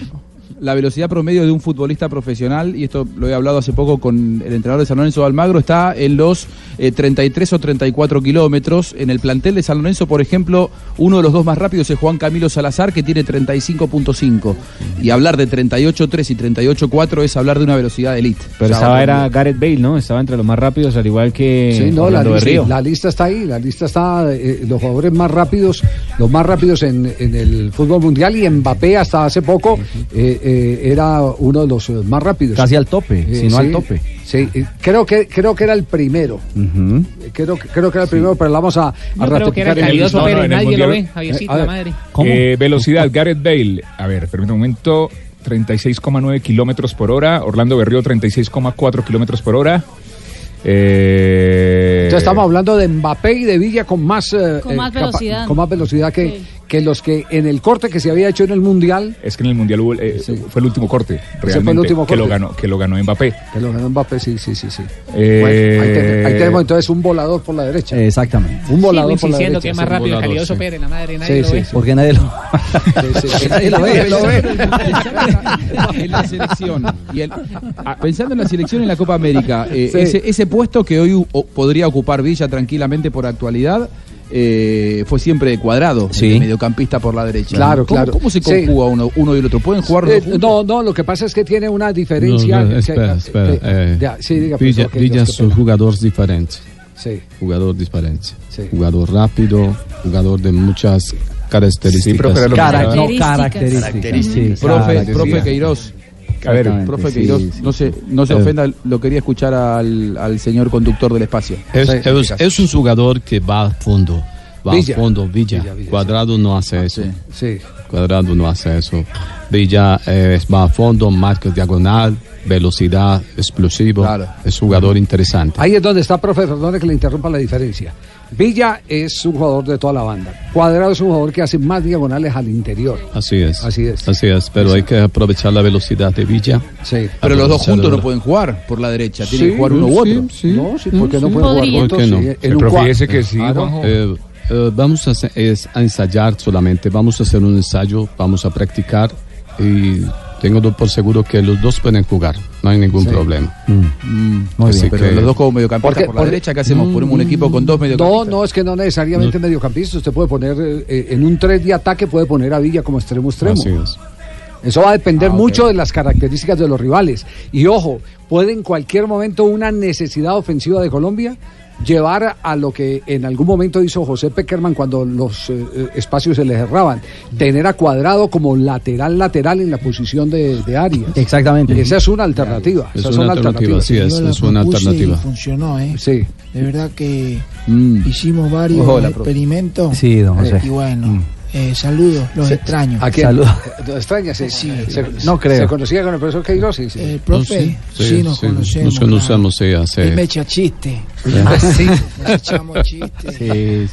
la velocidad promedio de un futbolista profesional, y esto lo he hablado hace poco con el entrenador de San Lorenzo Almagro, está en los eh, treinta y tres o treinta y cuatro kilómetros. En el plantel de San Lorenzo, por ejemplo, uno de los dos más rápidos es Juan Camilo Salazar, que tiene treinta y cinco punto cinco. Y hablar de treinta y ocho punto tres y treinta y ocho punto cuatro es hablar de una velocidad elite. Pero o sea, estaba, era Gareth Bale, ¿no? Estaba entre los más rápidos, al igual que... Sí, no, la lista, Río. la lista está ahí, la lista está... Eh, los jugadores más rápidos, los más rápidos en, en el fútbol mundial, y Mbappé hasta hace poco... Eh, Eh, era uno de los más rápidos. Casi al tope, eh, si no sí, al tope. Sí, eh, creo, que, creo que era el primero. Uh-huh. creo, creo que era el primero, sí. Pero vamos a, a ratificar. El... No, no, nadie mundial... lo ve, Javiercito, eh, la madre. Eh, velocidad, Gareth Bale. A ver, permítame un momento. treinta y seis coma nueve kilómetros por hora. Orlando Berrío, treinta y seis coma cuatro kilómetros por hora. Eh... Entonces estamos hablando de Mbappé y de Villa con más, eh, con más velocidad, capa- con más velocidad que, sí. que los que en el corte que se había hecho en el Mundial. Es que en el Mundial hubo, eh, sí. fue el último corte, realmente, fue el último corte. Que, lo ganó, que lo ganó Mbappé. Que lo ganó Mbappé, sí, sí, sí. sí. Eh... Bueno, ahí, ten, ahí tenemos entonces un volador por la derecha. Exactamente. Un volador sí, por la derecha. Que es más rápido que Dios opere, la madre, nadie sí, lo sí, ve. Sí, porque nadie lo sí, sí, nadie lo ve. Lo ve. En la selección. Y el... Pensando en la selección en la Copa América, eh, sí. ese, ese puesto que hoy u- podría ocupar Villa tranquilamente por actualidad, eh, fue siempre de Cuadrado, sí. el mediocampista por la derecha. Claro, ¿Cómo, claro. ¿Cómo se conjuga sí. uno, uno y el otro? ¿Pueden jugar eh, No, no, lo que pasa es que tiene una diferencia. No, no, espera, que, espera. Eh, eh, ya, sí, diga, Villa, pues, okay, Villa es un jugador diferente. Sí. Jugador diferente. Sí. Jugador rápido, jugador de muchas características. Sí, características. características. características. Sí, profe, características. profe Queiroz. A ver, profe sí, Queiroz, sí, sí. no se, no se eh, ofenda, lo quería escuchar al, al señor conductor del espacio. Es, es, es un jugador que va a fondo, va Villa. a fondo, Villa. Villa, Villa Cuadrado sí. no hace ah, eso. Sí. Cuadrado no hace eso. Villa eh, va a fondo, marca diagonal, velocidad, explosivo. Claro. Es un jugador interesante. Ahí es donde está, profe, perdone que le interrumpa la diferencia. Villa es un jugador de toda la banda. Cuadrado es un jugador que hace más diagonales al interior. Así es. Así es. Así es, pero Exacto. hay que aprovechar la velocidad de Villa. Sí. Pero los dos juntos no pueden jugar por la derecha, tienen sí, que jugar uno sí, u otro. Sí, no, sí, porque sí, no pueden podría. jugar juntos. No? El profe dice que sí, ah, Juanjo. Eh, eh, vamos a, hacer, es, a ensayar solamente, vamos a hacer un ensayo, vamos a practicar y tengo por seguro que los dos pueden jugar, no hay ningún sí. problema. Mm. Muy bien, pero que... los dos como mediocampistas por la por... derecha, ¿qué hacemos? Mm. ¿Ponemos un equipo con dos mediocampistas? No, no, es que no necesariamente no. mediocampistas. Usted puede poner, eh, en un tres de ataque puede poner a Villa como extremo-extremo. Así es. Eso va a depender ah, okay. mucho de las características de los rivales. Y ojo, puede en cualquier momento una necesidad ofensiva de Colombia llevar a lo que en algún momento hizo José Pekerman cuando los eh, espacios se le cerraban, tener a Cuadrado como lateral lateral en la posición de, de Arias. Exactamente. Esa es una alternativa. Es, esa una, es una alternativa, sí, es, es una alternativa. Funcionó, ¿eh? Sí. De verdad que mm. hicimos varios Ojo, experimentos. Sí, don José. Y bueno. Mm. Eh, saludos, los extraños. ¿A quién? Saludos. ¿Los extraños? Sí, sí. Se, no creo. ¿Se conocía con el profesor Queiroz? Sí, sí. El profe, no, sí, sí, sí, nos sí, conocemos. Nos conocemos, claro. sí, hace... Sí. Y me echa chiste. Ah, sí. Nos echamos chistes. Sí, sí, eh,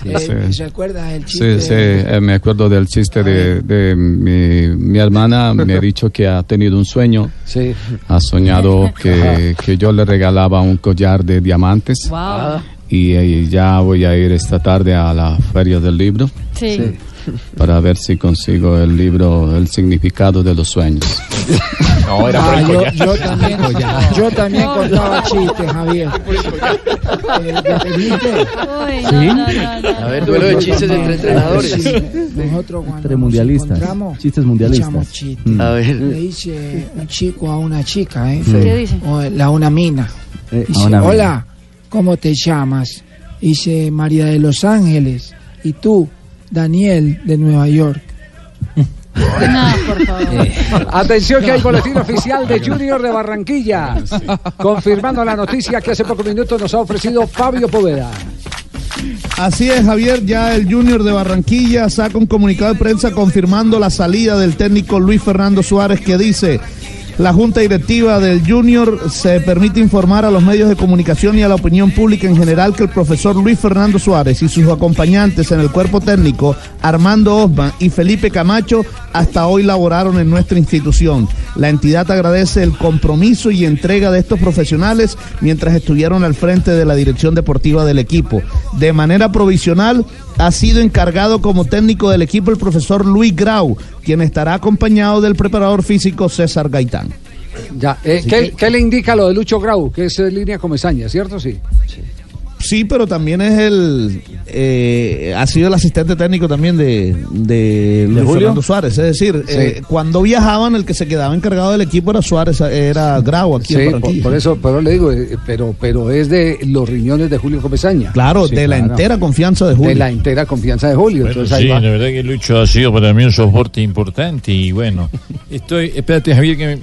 sí. ¿Se acuerdas del chiste? Sí, sí, de... eh, me acuerdo del chiste de, de mi, mi hermana, me ha dicho que ha tenido un sueño. Sí. Ha soñado que, que yo le regalaba un collar de diamantes. Wow. Y, y ya voy a ir esta tarde a la Feria del Libro. Sí. sí. para ver si consigo el libro El significado de los sueños. No, era ah, yo, yo también, yo también no, contaba no. chistes, Javier. Eh, Uy, ¿Sí? no, no, no, no. A ver, duelo de chistes no, entre entrenadores. Nosotros cuando entre mundialistas, nos chistes mundialistas. Chistes. Mm. A ver. Le dice un chico a una chica, ¿eh? Sí. ¿Qué dice? O la una mina. Eh, dice, una hola, mina. ¿Cómo te llamas? Dice, María de Los Ángeles. Y tú, Daniel de Nueva York. No, por favor. Atención que hay boletín oficial de Junior de Barranquilla, confirmando la noticia que hace pocos minutos nos ha ofrecido Fabio Poveda. Así es, Javier, ya el Junior de Barranquilla saca un comunicado de prensa confirmando la salida del técnico Luis Fernando Suárez, que dice: la Junta Directiva del Junior se permite informar a los medios de comunicación y a la opinión pública en general que el profesor Luis Fernando Suárez y sus acompañantes en el cuerpo técnico, Armando Osman y Felipe Camacho, hasta hoy laboraron en nuestra institución. La entidad agradece el compromiso y entrega de estos profesionales mientras estuvieron al frente de la dirección deportiva del equipo. De manera provisional, ha sido encargado como técnico del equipo el profesor Luis Grau, quien estará acompañado del preparador físico César Gaitán. Ya, eh, ¿qué, que... ¿Qué le indica lo de Lucho Grau? Que es línea Comesaña, ¿cierto? Sí. Sí. Sí, pero también es el eh, ha sido el asistente técnico también de, de, ¿De Luis Julio? Fernando Suárez, es decir, sí. eh, cuando viajaban el que se quedaba encargado del equipo era Suárez, era Grau aquí sí, en Barranquilla. Por, por eso, pero le digo, eh, pero pero es de los riñones de Julio Comesaña. Claro, sí, de la claro. entera confianza de Julio. De la entera confianza de Julio. Bueno, entonces, sí, la verdad que Lucho ha sido para mí un soporte importante y bueno, estoy, espérate Javier que me...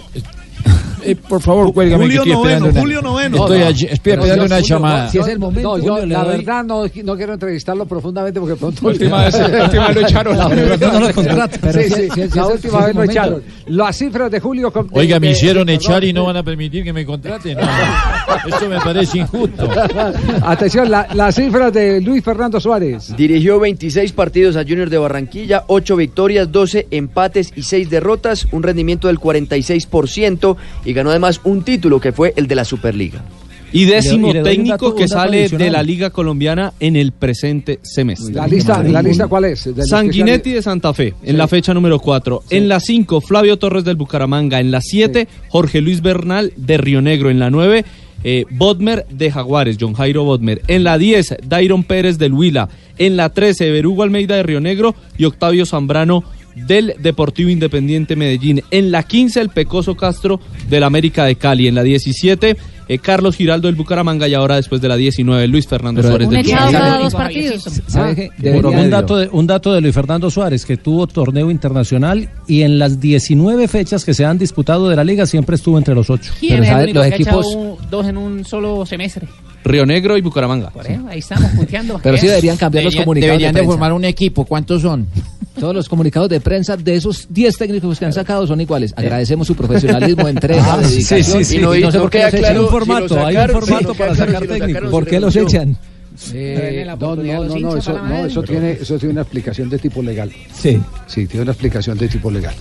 Eh, por favor, cuélgame. Julio que estoy Noveno, Julio una... Noveno. Estoy, no, allí, estoy no, esperando no, una llamada. No, si es el momento. No, yo, la doy... verdad, no, no quiero entrevistarlo profundamente porque pronto. La última vez lo echaron. La última vez lo echaron. Las cifras de Julio. Con... Oiga, me hicieron eh, echar y no van a permitir que me contraten. No, eso me parece injusto. Atención, la, las cifras de Luis Fernando Suárez. Dirigió veintiséis partidos a Junior de Barranquilla, ocho victorias, doce empates y seis derrotas, un rendimiento del cuarenta y seis por ciento. Y ganó además un título que fue el de la Superliga. Y décimo y técnico que sale de la Liga Colombiana en el presente semestre. ¿La lista, la lista cuál es? De Sanguinetti de Santa Fe, en sí. la fecha número cuatro. Sí. En la cinco, Flavio Torres del Bucaramanga. En la siete, sí. Jorge Luis Bernal de Río Negro. En la nueve, eh, Bodmer de Jaguares, John Jairo Bodmer. En la diez, Dairon Pérez del Huila. En la trece, Berugo Almeida de Río Negro y Octavio Zambrano del Deportivo Independiente Medellín. En la quince, el Pecoso Castro del América de Cali. En la diecisiete, eh, Carlos Giraldo del Bucaramanga. Y ahora después de la diecinueve, Luis Fernando Pero Suárez del Bucaramanga. Un dato de, un dato de Luis Fernando Suárez, que tuvo torneo internacional y en las diecinueve fechas que se han disputado de la liga siempre estuvo entre los ocho. Pero sabe, los equipos un, dos en un solo semestre. Río Negro y Bucaramanga. Por eso, ahí estamos punteando. Pero sí deberían cambiar deberían, los comunicados. Deberían de, de formar un equipo. ¿Cuántos son? Todos los comunicados de prensa de esos diez técnicos que han sacado son iguales. Agradecemos su profesionalismo, entrega, ah, dedicación. Sí, sí, sí. Y no, y no sé por qué los echan. Hay un formato, hay un formato para sacar técnicos. ¿Por qué los echan? Eh, no, no, no, no, eso, no, eso tiene, eso tiene una explicación de tipo legal. Sí. Sí, tiene una explicación de tipo legal.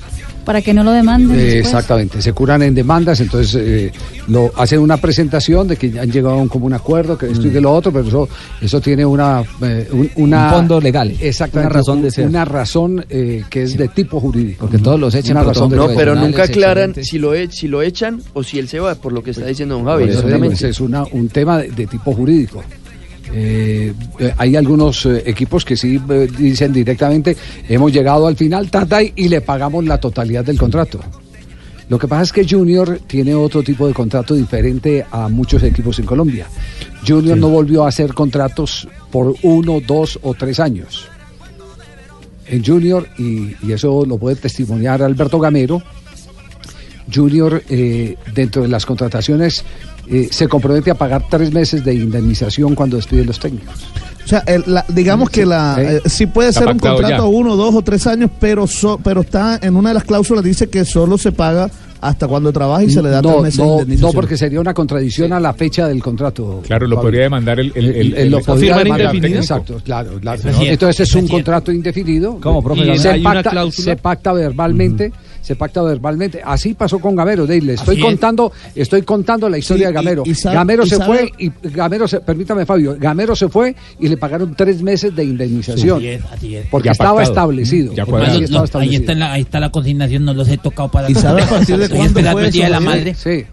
Para que no lo demanden. Eh, exactamente, se curan en demandas, entonces eh, lo hacen una presentación de que han llegado a un común acuerdo, que esto y que lo otro, pero eso eso tiene una eh, un, una un fondo legal, exactamente, una razón de ser, una razón eh, que es sí. de tipo jurídico, porque todos los echan, una razón no, pero nunca aclaran si lo e, si lo echan o si él se va, por lo que está diciendo don Javi. Exactamente, es una un tema de, de tipo jurídico. Eh, eh, hay algunos eh, equipos que sí eh, dicen directamente hemos llegado al final, tata, y le pagamos la totalidad del contrato. Lo que pasa es que Junior tiene otro tipo de contrato diferente a muchos equipos en Colombia. Junior sí. no volvió a hacer contratos por uno, dos o tres años en Junior, y, y eso lo puede testimoniar Alberto Gamero. Junior eh, dentro de las contrataciones Eh, se compromete a pagar tres meses de indemnización cuando despiden los técnicos. O sea, el, la, digamos sí, que la sí, eh, sí puede ser un contrato a uno, dos o tres años, pero so, pero está en una de las cláusulas, dice que solo se paga hasta cuando trabaja y se le da no, tres meses no, de indemnización. No, porque sería una contradicción a la fecha del contrato. Claro, lo Pablo. Podría demandar el... el, el, el lo podría demandar indefinido. Exacto, claro. claro. No, entonces es un contrato indefinido. ¿Cómo, profe? Y se, pacta, se pacta verbalmente... Uh-huh. Se pacta verbalmente. Así pasó con Gamero. De, le estoy contando, estoy contando la historia sí, de Gamero. Y, y sabe, Gamero y se sabe... fue y Gamero se, permítame Fabio, Gamero se fue y le pagaron tres meses de indemnización. Sí, así es. Porque estaba establecido. Porque no, estaba no, establecido. Ahí está la, ahí está la consignación, no los he tocado para. ¿Y sabe a partir de cuándo fue el día de la madre? Sí.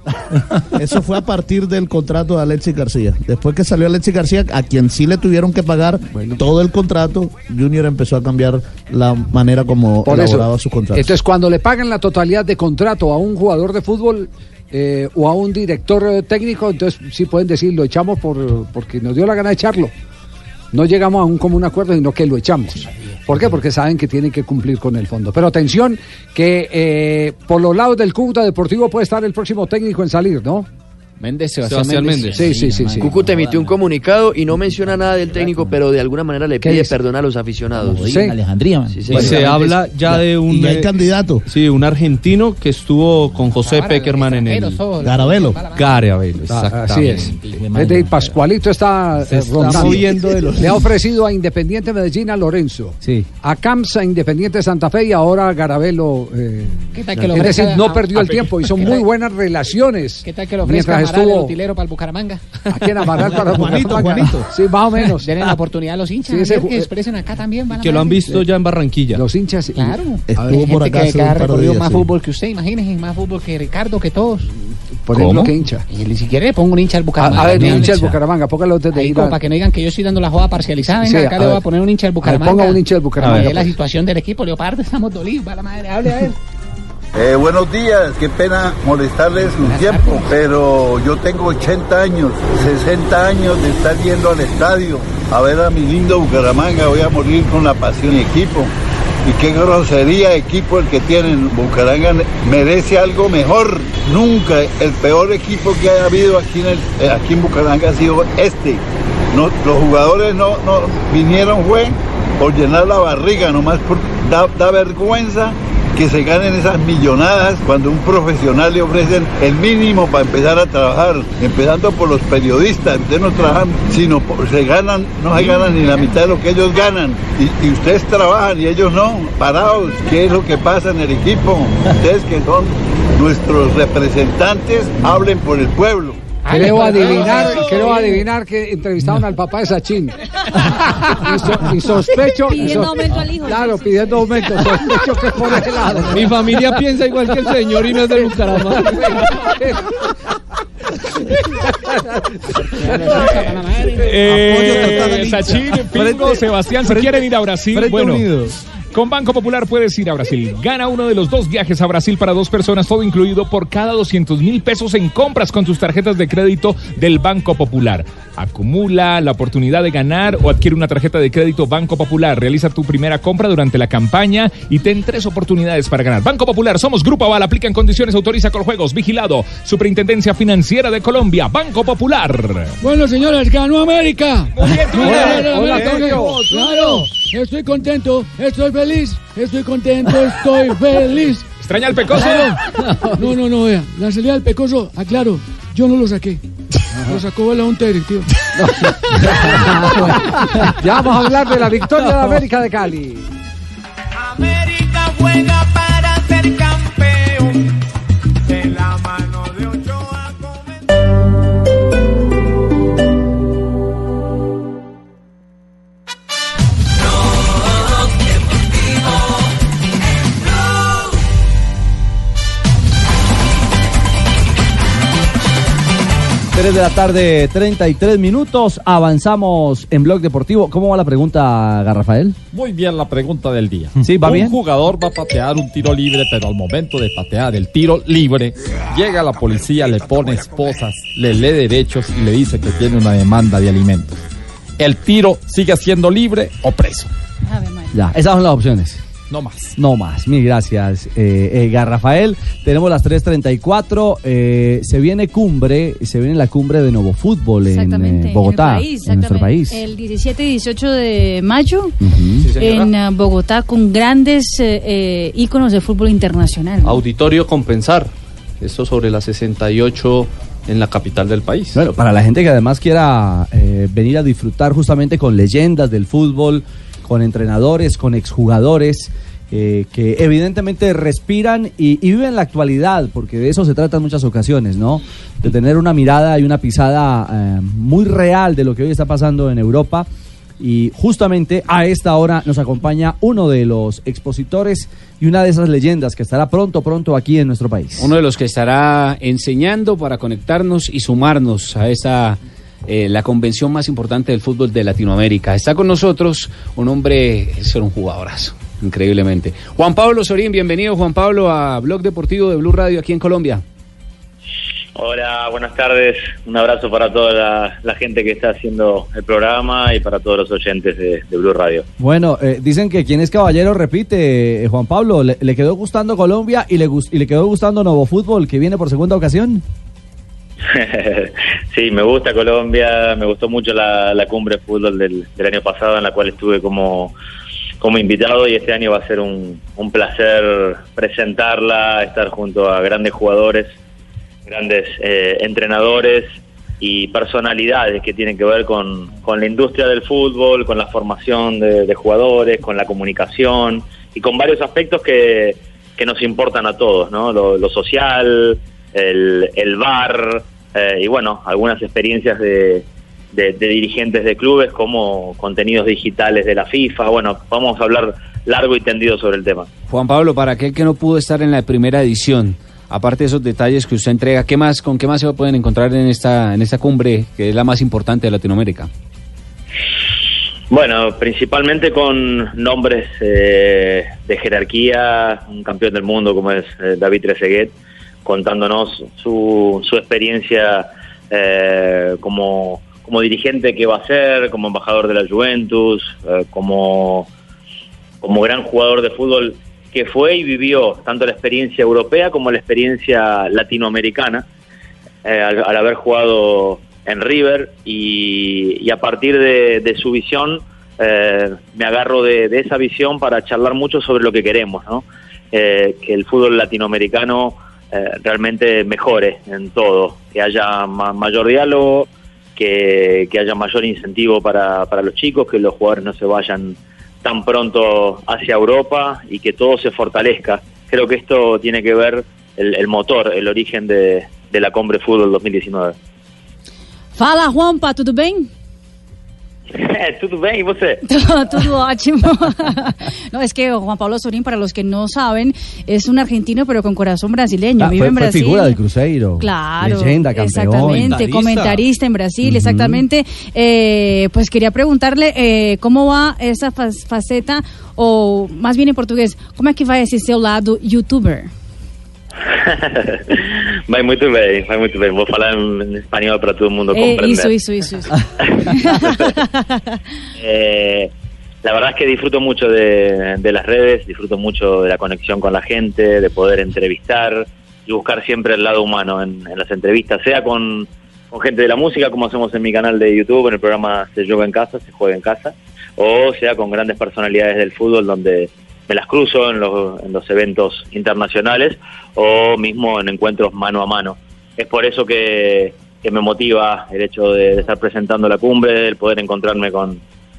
Eso fue a partir del contrato de Alexis García. Después que salió Alexis García, a quien sí le tuvieron que pagar bueno. todo el contrato, Junior empezó a cambiar la manera como Por elaboraba eso, sus contratos. Entonces cuando le pagan en la totalidad de contrato a un jugador de fútbol eh, o a un director técnico, entonces sí pueden decir lo echamos por porque nos dio la gana de echarlo, no llegamos a un común acuerdo sino que lo echamos. ¿Por qué? Porque saben que tienen que cumplir con el fondo. Pero atención que eh, por los lados del Cúcuta Deportivo puede estar el próximo técnico en salir, ¿no? Méndez, Sebastián, Sebastián Méndez. Méndez. Sí, sí, sí, sí. Cúcuta emitió un comunicado y no menciona nada del técnico, pero de alguna manera le pide perdón a los aficionados. Sí. Alejandría. Sí, sí, pues se habla ya de un ya eh, candidato. Sí, un argentino que estuvo con José Pekerman en el Garabelo. Garabelo, exactamente. Así es. De Pascualito está, eh, está moviendo de los... Le ha ofrecido a Independiente Medellín a Lorenzo. Sí. A Camps, a Independiente Santa Fe y ahora a Garabelo. Eh, ¿Qué tal que lo es decir, no perdió a, el a, tiempo y son muy buenas relaciones. ¿Qué tal que lo ofrezca? Amaral, el utilero para el Bucaramanga. ¿A quién? Amaral para el Bucaramanga. Juanito, Juanito. Sí, más o menos. Tienen la oportunidad a los hinchas sí, ese, que expresen acá también. Van a que lo han visto ya en Barranquilla. Los hinchas. Claro. Estuvo por acá. Que ha recorrido más sí. fútbol que usted, imagínese, más fútbol que Ricardo, que todos. Por ejemplo, ¿qué hincha? Y si quiere, pongo un hincha al Bucaramanga. A, a ver, un hincha al Bucaramanga, póngalo desde ahí. Para que no digan que yo estoy dando la joda parcializada, venga, sí, acá a le voy ver. a poner un hincha al Bucaramanga. Ponga un hincha al Bucaramanga. Es la situación del equipo, Leopardo, estamos dolidos, va la madre, hable a él. Eh, buenos días, qué pena molestarles un tiempo, pero yo tengo ochenta años, sesenta años de estar yendo al estadio a ver a mi lindo Bucaramanga, voy a morir con la pasión y equipo. Y qué grosería equipo el que tienen. Bucaramanga merece algo mejor. Nunca el peor equipo que haya habido aquí en, el, aquí en Bucaramanga ha sido este. No, los jugadores no, no vinieron fue por llenar la barriga, nomás por, da, da vergüenza que se ganen esas millonadas cuando a un profesional le ofrecen el mínimo para empezar a trabajar, empezando por los periodistas. Ustedes no trabajan, sino por, se ganan, no se ganan ni la mitad de lo que ellos ganan. Y, y ustedes trabajan y ellos no, parados. ¿Qué es lo que pasa en el equipo? Ustedes que son nuestros representantes, hablen por el pueblo. Creo adivinar, creo adivinar que entrevistaron al papá de Sachin. Y, so, y sospecho. Pidiendo so, aumento al hijo. Claro, pidiendo aumento. Sospecho que por ese lado. Mi familia piensa igual que el señor y no es de Bucaramanga. eh, Sachin, Pingo, Sebastián, si quieren ir a Brasil, bueno. Unidos. Con Banco Popular puedes ir a Brasil. Gana uno de los dos viajes a Brasil para dos personas, todo incluido por cada doscientos mil pesos en compras con tus tarjetas de crédito del Banco Popular. Acumula la oportunidad de ganar o adquiere una tarjeta de crédito Banco Popular. Realiza tu primera compra durante la campaña y ten tres oportunidades para ganar. Banco Popular, somos Grupo Aval, aplican condiciones, autoriza con juegos, vigilado. Superintendencia Financiera de Colombia, Banco Popular. Bueno, señores, ganó América. Muy bien, tú eres. Claro, estoy contento, estoy feliz. Feliz, estoy contento, estoy feliz. ¿Extraña al Pecoso? No, no, no, vea. La salida del Pecoso, aclaro, yo no lo saqué. Ajá. Lo sacó el Hunter, tío. No, no, no. Ya vamos a hablar de la victoria de América de Cali. América juega para ser campeón. De la mano de Ochoa tres de la tarde, treinta y tres minutos, avanzamos en Blog Deportivo. ¿Cómo va la pregunta, Garrafael? Muy bien la pregunta del día. ¿Sí, va bien? Un jugador va a patear un tiro libre, pero al momento de patear el tiro libre, llega la policía, le pone esposas, le lee derechos y le dice que tiene una demanda de alimentos. ¿El tiro sigue siendo libre o preso? Ya, esas son las opciones. No más. No más. Mil gracias, eh, eh, Rafael. Tenemos las tres treinta y cuatro. Eh, se viene cumbre, se viene la cumbre de Nuevo Fútbol en eh, Bogotá, en, país, en nuestro país. El diecisiete y dieciocho de mayo, uh-huh. sí, en uh, Bogotá, con grandes eh, eh, íconos de fútbol internacional. Auditorio Compensar. Esto sobre las sesenta y ocho en la capital del país. Bueno, para la gente que además quiera eh, venir a disfrutar justamente con leyendas del fútbol, con entrenadores, con exjugadores, eh, que evidentemente respiran y, y viven la actualidad, porque de eso se trata en muchas ocasiones, ¿no? De tener una mirada y una pisada eh, muy real de lo que hoy está pasando en Europa. Y justamente a esta hora nos acompaña uno de los expositores y una de esas leyendas que estará pronto, pronto aquí en nuestro país. Uno de los que estará enseñando para conectarnos y sumarnos a esta, eh, la convención más importante del fútbol de Latinoamérica. Está con nosotros un hombre, ser un jugadorazo, increíblemente. Juan Pablo Sorín, bienvenido Juan Pablo a Blog Deportivo de Blue Radio aquí en Colombia. Hola, buenas tardes. Un abrazo para toda la, la gente que está haciendo el programa y para todos los oyentes de, de Blue Radio. Bueno, eh, dicen que quien es caballero repite, eh, Juan Pablo. Le, le quedó gustando Colombia y le, y le quedó gustando Nuevo Fútbol, que viene por segunda ocasión. Sí, me gusta Colombia. Me gustó mucho la, la cumbre de fútbol del, del año pasado, en la cual estuve como, como invitado, y este año va a ser un, un placer presentarla, estar junto a grandes jugadores, grandes eh, entrenadores y personalidades que tienen que ver con, con la industria del fútbol, con la formación de, de jugadores, con la comunicación y con varios aspectos que, que nos importan a todos, ¿no? Lo, lo social, el, el V A R eh, y bueno, algunas experiencias de, de, de dirigentes de clubes como contenidos digitales de la FIFA. Bueno, vamos a hablar largo y tendido sobre el tema. Juan Pablo, para aquel que no pudo estar en la primera edición, aparte de esos detalles que usted entrega, ¿qué más, con qué más se pueden encontrar en esta en esta cumbre, que es la más importante de Latinoamérica? Bueno, principalmente con nombres eh, de jerarquía, un campeón del mundo como es eh, David Trezeguet, contándonos su, su experiencia eh, como, como dirigente que va a ser, como embajador de la Juventus, eh, como, como gran jugador de fútbol que fue y vivió tanto la experiencia europea como la experiencia latinoamericana, eh, al, al haber jugado en River, y, y a partir de, de su visión eh, me agarro de, de esa visión para charlar mucho sobre lo que queremos, ¿no? Eh, que el fútbol latinoamericano eh, realmente mejore en todo, que haya ma- mayor diálogo, que, que haya mayor incentivo para, para los chicos, que los jugadores no se vayan tan pronto hacia Europa y que todo se fortalezca. Creo que esto tiene que ver el, el motor, el origen de, de la Cumbre Fútbol dos mil diecinueve. Fala, Juanpa, ¿todo bien? ¿Todo bien? ¿Y usted? Todo, todo ótimo. No, es que Juan Pablo Sorín, para los que no saben, es un argentino pero con corazón brasileño. Ah, vive fue, en Brasil. Fue figura del Cruzeiro. Claro. Leyenda, campeón. Exactamente, comentarista, comentarista en Brasil, uh-huh. Exactamente. Eh, pues quería preguntarle eh, cómo va esa faceta, o más bien en portugués, ¿cómo es que va ese seu lado youtuber? Vai muito bem, vai muito bem. Vou falar em espanhol para todo mundo comprender. Eso, eso, eso. eso. eh, la verdad es que disfruto mucho de, de las redes, disfruto mucho de la conexión con la gente, de poder entrevistar y buscar siempre el lado humano en, en las entrevistas, sea con, con gente de la música, como hacemos en mi canal de YouTube, en el programa Se Juega en Casa, Se Juega en Casa, o sea con grandes personalidades del fútbol, donde me las cruzo en los, en los eventos internacionales o mismo en encuentros mano a mano. Es por eso que, que me motiva el hecho de, de estar presentando la cumbre, el poder encontrarme con,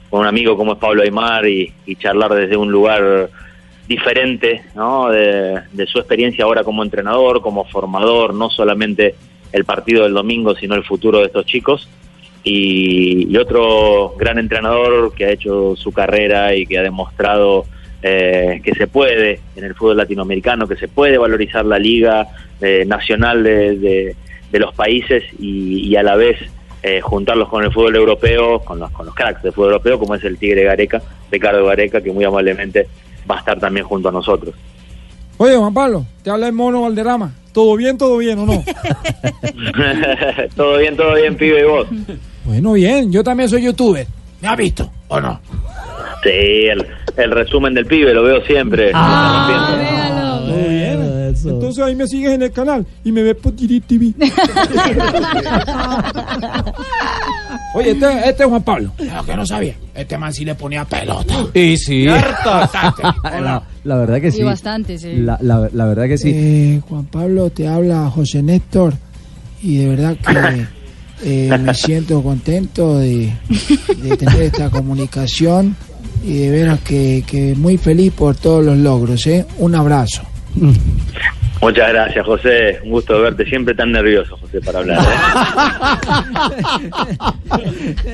con un amigo como es Pablo Aimar y, y charlar desde un lugar diferente, ¿no? de, de su experiencia ahora como entrenador, como formador, no solamente el partido del domingo, sino el futuro de estos chicos. Y, y otro gran entrenador que ha hecho su carrera y que ha demostrado Eh, que se puede en el fútbol latinoamericano, que se puede valorizar la liga eh, nacional de, de, de los países y, y a la vez eh, juntarlos con el fútbol europeo, con los, con los cracks del fútbol europeo, como es el Tigre Gareca, Ricardo Gareca, que muy amablemente va a estar también junto a nosotros. Oye, Juan Pablo, te habla el Mono Valderrama. ¿Todo bien, todo bien o no? Todo bien, todo bien, pibe, ¿y vos? Bueno, bien, yo también soy youtuber. ¿Me has visto o no? Sí, el, el resumen del pibe, lo veo siempre. Ah, no, véalo. Muy bien. Eso. Entonces ahí me sigues en el canal y me ves por T V. Oye, este, este es Juan Pablo. Claro que no sabía. Este man sí le ponía pelota. Y sí. Cierto. No, La verdad que sí. Y bastante, sí. La, la, la verdad que sí. Eh, Juan Pablo, te habla José Néstor. Y de verdad que eh, me siento contento de, de tener esta comunicación. Y de veras que, que muy feliz por todos los logros, ¿eh? Un abrazo. Muchas gracias, José. Un gusto verte. Siempre tan nervioso, José, para hablar, ¿eh?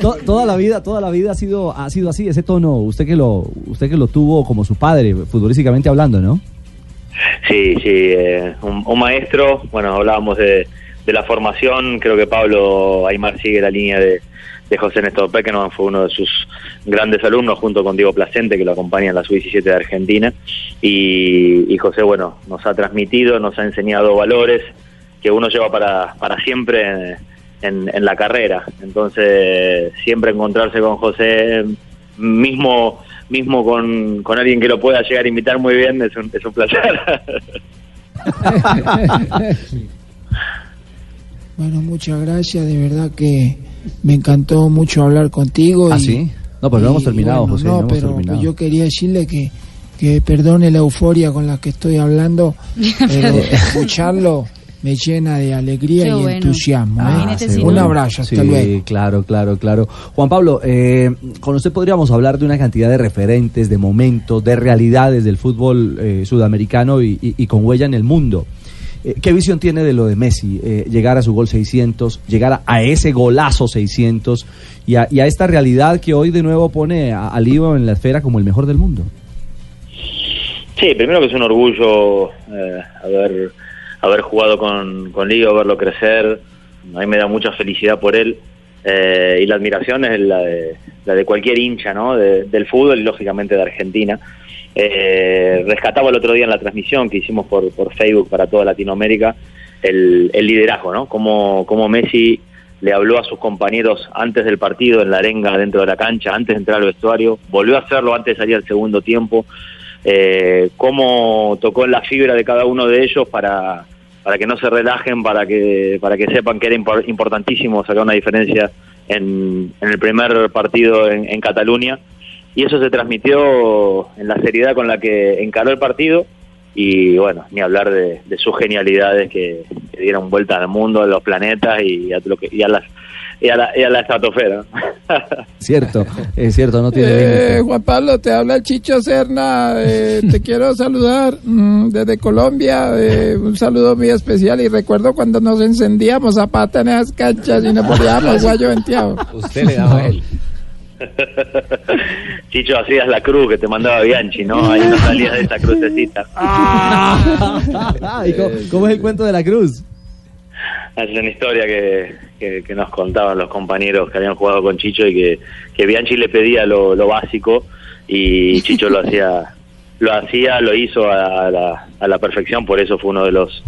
Tod- toda la vida, toda la vida ha sido, ha sido así, ese tono. Usted que lo, usted que lo tuvo como su padre, futbolísticamente hablando, ¿no? Sí, sí. Eh, un, un maestro. Bueno, hablábamos de, de la formación. Creo que Pablo Aimar sigue la línea de, de José Néstor Pequeman, fue uno de sus grandes alumnos junto con Diego Placente, que lo acompaña en la sub diecisiete de Argentina, y, y José, bueno, nos ha transmitido, nos ha enseñado valores que uno lleva para, para siempre en, en la carrera. Entonces siempre encontrarse con José, mismo mismo con, con alguien que lo pueda llegar a imitar muy bien, es un, es un placer. Bueno, muchas gracias, de verdad que me encantó mucho hablar contigo. ¿Ah, y, sí? No, pues no hemos terminado, bueno, José. No, no pero terminado. Yo quería decirle que, que perdone la euforia con la que estoy hablando, pero escucharlo me llena de alegría. Qué y bueno. Entusiasmo. Ah, ¿eh? Un abrazo, hasta sí, luego. Sí, claro, claro, claro. Juan Pablo, eh, con usted podríamos hablar de una cantidad de referentes, de momentos, de realidades del fútbol eh, sudamericano y, y, y con huella en el mundo. ¿Qué visión tiene de lo de Messi? Eh, llegar a su gol seiscientos, llegar a, a ese golazo seiscientos y a, y a esta realidad que hoy de nuevo pone a Líbano en la esfera como el mejor del mundo. Sí, primero que es un orgullo eh, haber, haber jugado con, con Líbano, verlo crecer. A mí me da mucha felicidad por él. Eh, y la admiración es la de, la de cualquier hincha, ¿no? De, del fútbol y lógicamente de Argentina. Eh, rescataba el otro día en la transmisión que hicimos por, por Facebook para toda Latinoamérica el, el liderazgo, ¿no? Como, como Messi le habló a sus compañeros antes del partido, en la arenga dentro de la cancha, antes de entrar al vestuario, volvió a hacerlo antes de salir al segundo tiempo, eh, cómo tocó en la fibra de cada uno de ellos para, para que no se relajen, para que, para que sepan que era importantísimo sacar una diferencia en, en el primer partido en, en Cataluña. Y eso se transmitió en la seriedad con la que encaró el partido. Y bueno, ni hablar de, de sus genialidades que, que dieron vuelta al mundo, a los planetas y a, lo que, y a, las, y a, la, y a la estratosfera. Cierto, es cierto, no tiene... Eh, Juan Pablo, te habla el Chicho Serna, eh, te quiero saludar mm, desde Colombia, eh, un saludo muy especial, y recuerdo cuando nos encendíamos a pata en esas canchas y nos poníamos guayo venteado. Usted le daba a él. Chicho, hacías la cruz que te mandaba Bianchi, ¿no? Ahí no salías de esa crucecita. ¿Y cómo, cómo es el cuento de la cruz? Es una historia que, que, que nos contaban los compañeros que habían jugado con Chicho, y que, que Bianchi le pedía lo, lo básico y Chicho lo hacía, lo hacía, lo hizo a la, a la perfección. Por eso fue uno de los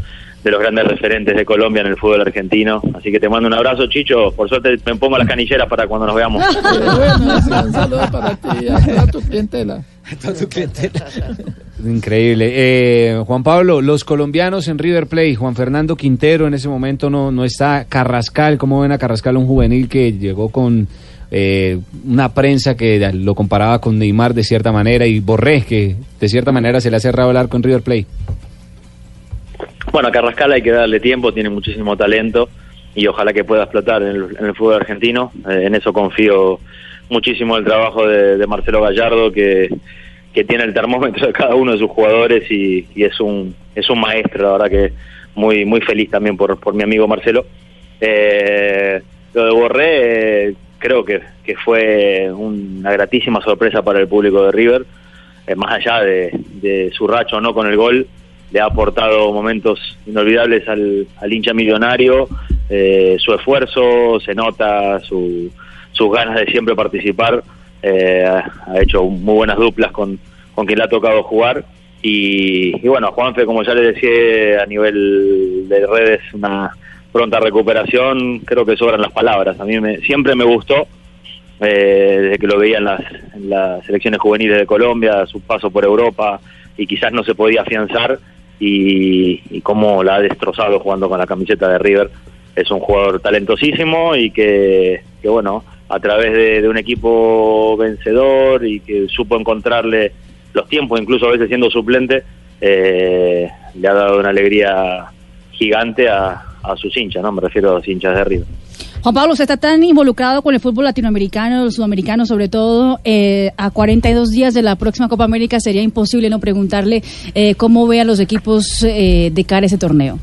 de los grandes referentes de Colombia en el fútbol argentino. Así que te mando un abrazo, Chicho. Por suerte me pongo las canilleras para cuando nos veamos. Eh, bueno, sí, un saludo para ti, a toda tu clientela. A toda tu clientela. Increíble. Eh, Juan Pablo, los colombianos en River Plate, Juan Fernando Quintero en ese momento no, no está. Carrascal, ¿cómo ven a Carrascal, un juvenil que llegó con eh, una prensa que lo comparaba con Neymar de cierta manera, y Borré, que de cierta manera se le ha cerrado el arco en River Plate? Bueno, a Carrascal hay que darle tiempo, tiene muchísimo talento y ojalá que pueda explotar en el, en el fútbol argentino. Eh, en eso confío muchísimo el trabajo de, de Marcelo Gallardo, que, que tiene el termómetro de cada uno de sus jugadores y, y es un es un maestro. La verdad que muy muy feliz también por, por mi amigo Marcelo. Eh, lo de Borré eh, creo que, que fue una gratísima sorpresa para el público de River, eh, más allá de, de su racha o no con el gol. Le ha aportado momentos inolvidables al, al hincha millonario, eh, su esfuerzo, se nota, su, sus ganas de siempre participar, eh, ha hecho muy buenas duplas con, con quien le ha tocado jugar, y, y bueno, Juanfe, como ya le decía, a nivel de redes, una pronta recuperación. Creo que sobran las palabras, a mí me, siempre me gustó, eh, desde que lo veía en las, en las selecciones juveniles de Colombia, su paso por Europa, y quizás no se podía afianzar, y, y cómo la ha destrozado jugando con la camiseta de River. Es un jugador talentosísimo y que, que bueno, a través de, de un equipo vencedor y que supo encontrarle los tiempos, incluso a veces siendo suplente, eh, le ha dado una alegría gigante a, a sus hinchas, ¿no? Me refiero a los hinchas de River. Juan Pablo, usted está tan involucrado con el fútbol latinoamericano, sudamericano sobre todo, eh, a cuarenta y dos días de la próxima Copa América sería imposible no preguntarle eh, cómo ve a los equipos eh, de cara a ese torneo.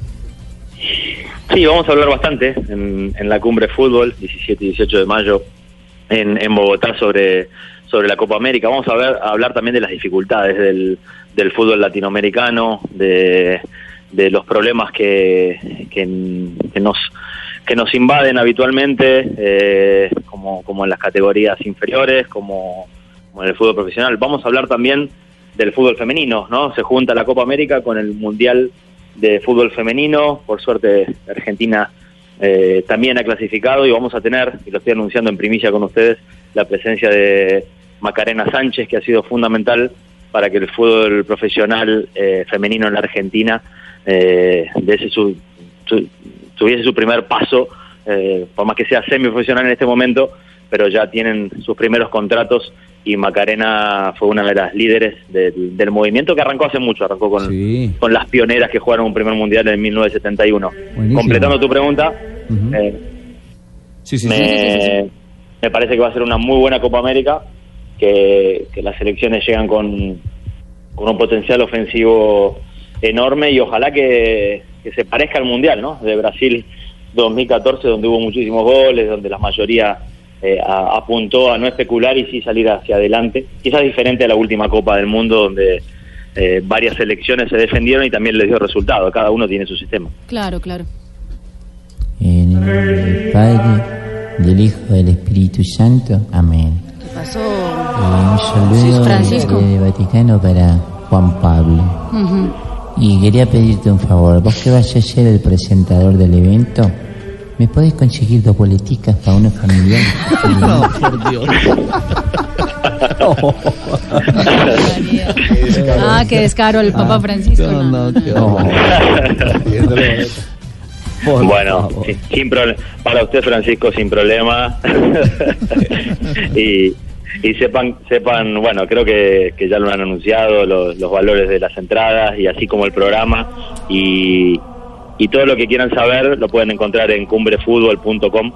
Sí, vamos a hablar bastante en, en la cumbre de fútbol, diecisiete y dieciocho de mayo en, en Bogotá, sobre, sobre la Copa América. Vamos a, ver, a hablar también de las dificultades del, del fútbol latinoamericano, de, de los problemas que, que, que nos... que nos invaden habitualmente, eh, como, como en las categorías inferiores, como, como en el fútbol profesional. Vamos a hablar también del fútbol femenino, ¿no? Se junta la Copa América con el Mundial de Fútbol Femenino. Por suerte, Argentina eh, también ha clasificado, y vamos a tener, y lo estoy anunciando en primicia con ustedes, la presencia de Macarena Sánchez, que ha sido fundamental para que el fútbol profesional eh, femenino en la Argentina eh, de ese sub... sub tuviese su primer paso, eh, por más que sea semiprofesional en este momento, pero ya tienen sus primeros contratos, y Macarena fue una de las líderes del, del movimiento, que arrancó hace mucho, arrancó con, sí. con las pioneras que jugaron un primer mundial en mil novecientos setenta y uno. Buenísimo. Completando tu pregunta, uh-huh. eh, sí, sí, me, sí, sí, sí, sí. me parece que va a ser una muy buena Copa América, que, que las selecciones llegan con, con un potencial ofensivo enorme, y ojalá que... que se parezca al Mundial, ¿no? De Brasil dos mil catorce, donde hubo muchísimos goles, donde la mayoría eh, a, apuntó a no especular y sí salir hacia adelante. Quizás diferente a la última Copa del Mundo, donde eh, varias selecciones se defendieron y también les dio resultado. Cada uno tiene su sistema. Claro, claro. En el nombre del Padre, del Hijo, del Espíritu Santo. Amén. ¿Qué pasó? Eh, un saludo Francisco. De, de Vaticano para Juan Pablo. Uh-huh. Y quería pedirte un favor, vos que vas a ser el presentador del evento, ¿me podés conseguir dos boleticas para unos familiares? No, por Dios. Oh. Ah, qué descaro el Papa ah, Francisco. No, no, no. Por bueno, sin, sin pro- para usted, Francisco, sin problema. y... Y sepan, sepan, bueno, creo que, que ya lo han anunciado, los, los valores de las entradas, y así como el programa, y, y todo lo que quieran saber lo pueden encontrar en cumbre fútbol punto com,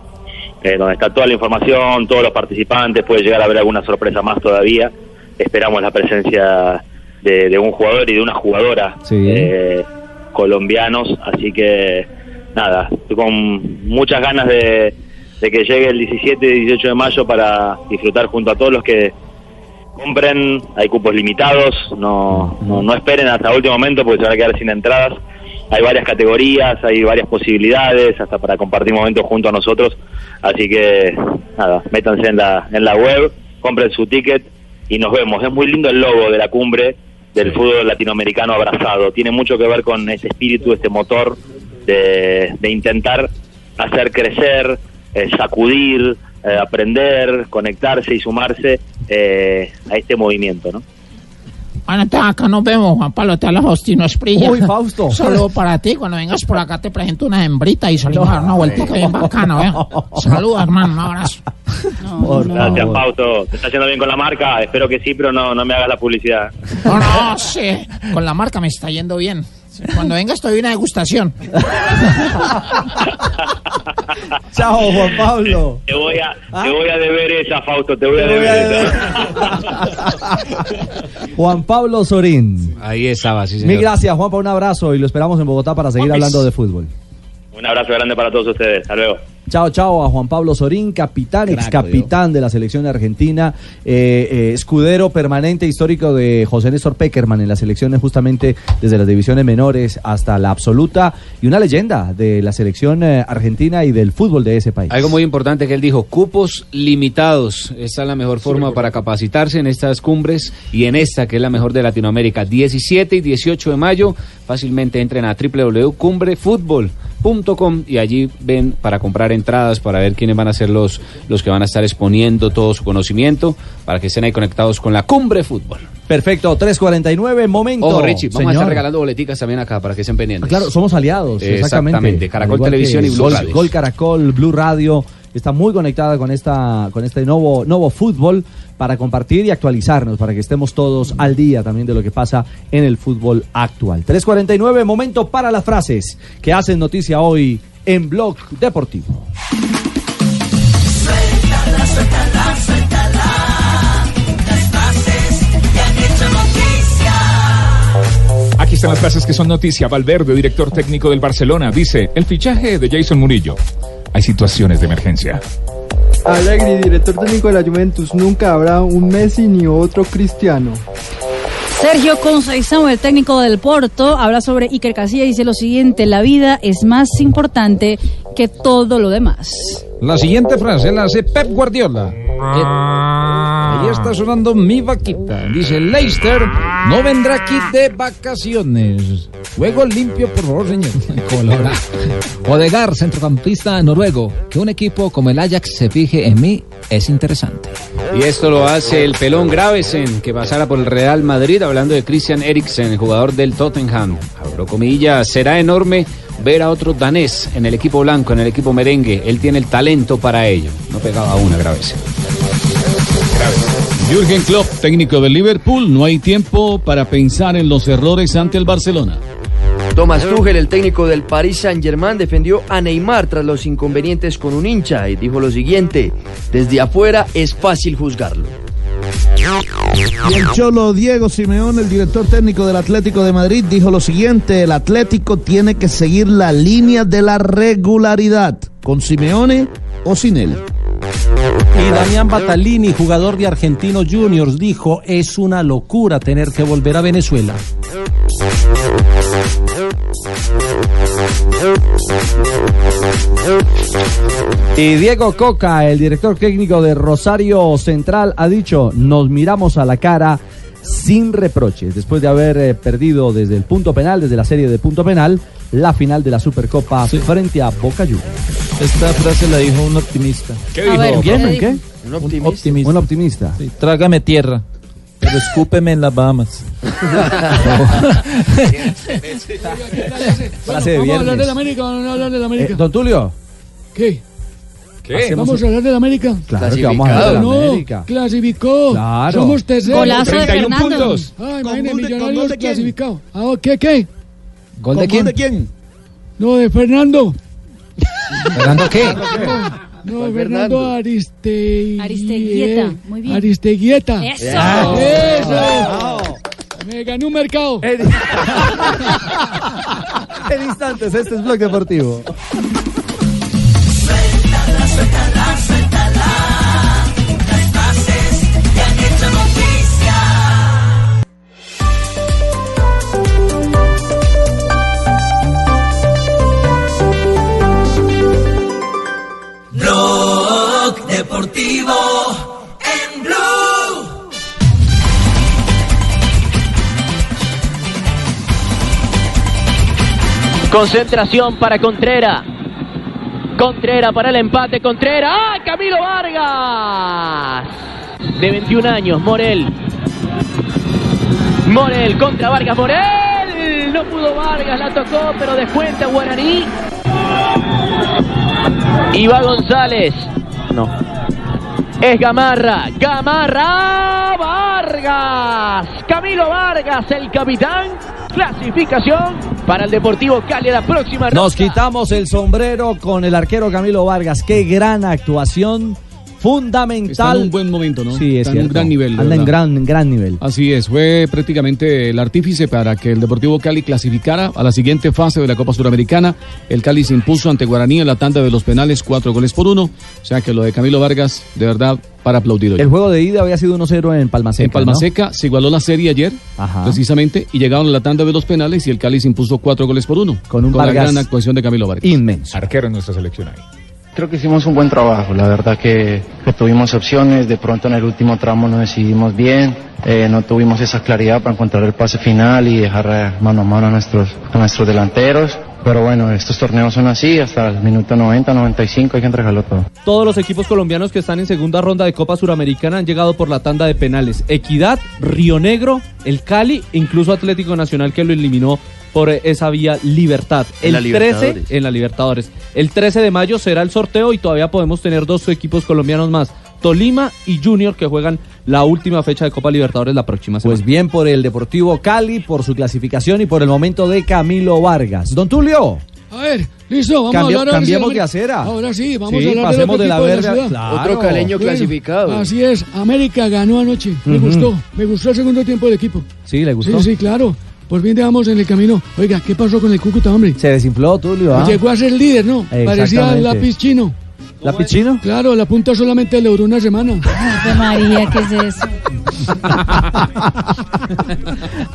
eh, donde está toda la información, todos los participantes. Puede llegar a haber alguna sorpresa más todavía. Esperamos la presencia de, de un jugador y de una jugadora sí. eh, colombianos, así que nada, estoy con muchas ganas de... de que llegue el diecisiete y dieciocho de mayo para disfrutar junto a todos los que compren. Hay cupos limitados, no, no, no esperen hasta último momento porque se van a quedar sin entradas. Hay varias categorías, hay varias posibilidades, hasta para compartir momentos junto a nosotros. Así que, nada, métanse en la, en la web, compren su ticket y nos vemos. Es muy lindo el logo de la cumbre del fútbol latinoamericano abrazado. Tiene mucho que ver con este espíritu, este motor de, de intentar hacer crecer, Eh, sacudir, eh, aprender, conectarse y sumarse eh, a este movimiento, ¿no? Bueno, entonces acá nos vemos, Juan Pablo, te habla Faustino Esprilla. Uy, Fausto. Saludos para ti, cuando vengas por acá te presento una hembrita y salimos no, a dar una vueltita bien bacana, ¿eh? Saludos, hermano, un abrazo. No, no, gracias, Fausto. ¿Te está yendo bien con la marca? Espero que sí, pero no, no me hagas la publicidad. No, no, sí. Con la marca me está yendo bien. Cuando vengas te doy una degustación. Chao, Juan Pablo. Te voy a, ¿Ah? te voy a deber esa, Fausto, te voy, te a, deber voy a deber esa. Juan Pablo Sorín. Ahí estaba, sí, señor. Mil gracias, Juanpa, un abrazo y lo esperamos en Bogotá para seguir Juan hablando de fútbol. Un abrazo grande para todos ustedes. Hasta luego. Chao, chao a Juan Pablo Sorín, capitán, ex capitán de la selección argentina, eh, eh, escudero permanente histórico de José Néstor Peckerman en las selecciones, justamente desde las divisiones menores hasta la absoluta, y una leyenda de la selección eh, argentina y del fútbol de ese país. Algo muy importante que él dijo, cupos limitados, esta es la mejor forma sí, para capacitarse en estas cumbres y en esta que es la mejor de Latinoamérica. diecisiete y dieciocho de mayo, fácilmente entren a doble u doble u doble u punto cumbre fútbol punto com y allí ven para comprar entradas, para ver quiénes van a ser los, los que van a estar exponiendo todo su conocimiento, para que estén ahí conectados con la Cumbre Fútbol. Perfecto, tres cuarenta y nueve, momento. Ojo, Richie, vamos señor. a estar regalando boleticas también acá para que estén pendientes. Ah, claro, somos aliados, exactamente. exactamente. Caracol Televisión y Blue Sol, Radio. Gol Caracol, Blue Radio. que está muy conectada con esta con este nuevo, nuevo fútbol para compartir y actualizarnos, para que estemos todos al día también de lo que pasa en el fútbol actual. tres cuarenta y nueve, momento para las frases que hacen noticia hoy en Blog Deportivo. Suéltala, suéltala, suéltala. Las frases que han hecho noticia. Aquí están las frases que son noticia. Valverde, director técnico del Barcelona, dice: el fichaje de Jason Murillo. Hay situaciones de emergencia. Allegri, director técnico de la Juventus, nunca habrá un Messi ni otro Cristiano. Sergio Conceição, el técnico del Porto, habla sobre Iker Casillas y dice lo siguiente: la vida es más importante que todo lo demás. La siguiente frase la hace Pep Guardiola. Eh, ahí está sonando mi vaquita. Dice: Leicester no vendrá aquí de vacaciones. Juego limpio, por favor, señor. Odegaard, centrocampista noruego. Que un equipo como el Ajax se fije en mí es interesante. Y esto lo hace el pelón Gravesen, que pasará por el Real Madrid, hablando de Christian Eriksen, el jugador del Tottenham. Abro comillas, será enorme ver a otro danés en el equipo blanco, en el equipo merengue. Él tiene el talento para ello. No pegaba una, Gravesen. Jürgen Klopp, técnico del Liverpool, no hay tiempo para pensar en los errores ante el Barcelona. Thomas Tuchel, el técnico del Paris Saint-Germain, defendió a Neymar tras los inconvenientes con un hincha y dijo lo siguiente: desde afuera es fácil juzgarlo. Y el Cholo Diego Simeone, el director técnico del Atlético de Madrid, dijo lo siguiente: el Atlético tiene que seguir la línea de la regularidad, con Simeone o sin él. Y Damián Batalini, jugador de Argentino Juniors, dijo: es una locura tener que volver a Venezuela. Y Diego Coca, el director técnico de Rosario Central, ha dicho: nos miramos a la cara sin reproches, después de haber eh, perdido desde el punto penal, desde la serie de punto penal, la final de la Supercopa, sí, frente a Boca Juniors. Esta frase la dijo un optimista. ¿Qué dijo? Ver, ¿Qué ¿Un qué? Un optimista. Un optimista. Un optimista. Sí, trágame tierra, pero escúpeme en las Bahamas. Frase de viernes. Vamos a hablar de la América, vamos a hablar de la América. Eh, Don Tulio. ¿Qué? ¿Qué? ¿Vamos a hablar de la América? Claro que vamos a hablar de la América. No, clasificó. Claro. Somos terceros. Golazo de Fernando. treinta y un puntos. Ah, imagínate, Millonarios clasificado. Ah, ¿qué, qué? ¿Gol de quién? ¿Gol de quién? No, de Fernando. ¿Fernando qué? No, Fernando, Fernando Aristeguieta. Aristeguieta, muy bien. Aristeguieta. ¡Eso! ¡Eso! Eso. Me ganó un mercado. En... en instantes, este es Blog Deportivo. Suéltala, suéltala, suéltala. Las frases que han hecho noticia. Blog Deportivo en Blue. Concentración para Contreras. Contreras para el empate, Contreras. ¡Ah, Camilo Vargas! De veintiún años, Morel. Morel contra Vargas, Morel. No pudo Vargas, la tocó, pero descuenta Guaraní. Y va González. No. Es Gamarra, Gamarra, Vargas. Camilo Vargas, el capitán. Clasificación para el Deportivo Cali, la próxima ronda. Nos quitamos el sombrero con el arquero Camilo Vargas. Qué gran actuación, fundamental. Está en un buen momento, ¿no? Sí, es Está cierto. En un gran nivel. Anda en gran, gran nivel. Así es, fue prácticamente el artífice para que el Deportivo Cali clasificara a la siguiente fase de la Copa Suramericana. El Cali se impuso ante Guaraní en la tanda de los penales, cuatro goles por uno. O sea que lo de Camilo Vargas, de verdad, para aplaudir hoy. El juego de ida había sido uno cero en Palmaseca. En Palmaseca, ¿no? Se igualó la serie ayer, ajá, precisamente, y llegaron a la tanda de los penales y el Cali se impuso cuatro goles por uno. Con, un con la gran actuación de Camilo Vargas. Inmenso. Arquero en nuestra selección ahí. Creo que hicimos un buen trabajo, la verdad que, que tuvimos opciones, de pronto en el último tramo nos decidimos bien, eh, no tuvimos esa claridad para encontrar el pase final y dejar mano a mano a nuestros, a nuestros delanteros. Pero bueno, estos torneos son así, hasta el minuto noventa, noventa y cinco hay que entregarlo todo. Todos los equipos colombianos que están en segunda ronda de Copa Suramericana han llegado por la tanda de penales. Equidad, Río Negro, el Cali e incluso Atlético Nacional, que lo eliminó por esa vía Libertad. El trece en la Libertadores. El trece de mayo será el sorteo y todavía podemos tener dos equipos colombianos más, Tolima y Junior, que juegan la última fecha de Copa Libertadores la próxima semana. Pues bien por el Deportivo Cali, por su clasificación y por el momento de Camilo Vargas. Don Tulio. A ver, listo, vamos Cambio, a hablar. Cambiemos de acera. Ahora sí, vamos sí, a hablar pasemos de, de la verde. De la claro. Otro caleño sí, clasificado. Así es, América ganó anoche. Uh-huh. Me gustó, me gustó el segundo tiempo del equipo. Sí, le gustó. Sí, sí, claro. Pues bien, dejamos en el camino. Oiga, ¿qué pasó con el Cúcuta, hombre? Se desinfló, Tulio. ¿Ah? Llegó a ser líder, ¿no? Parecía el lápiz chino. ¿La pichino? Claro, la punta solamente le duró una semana. Ay, María, ¿qué es eso?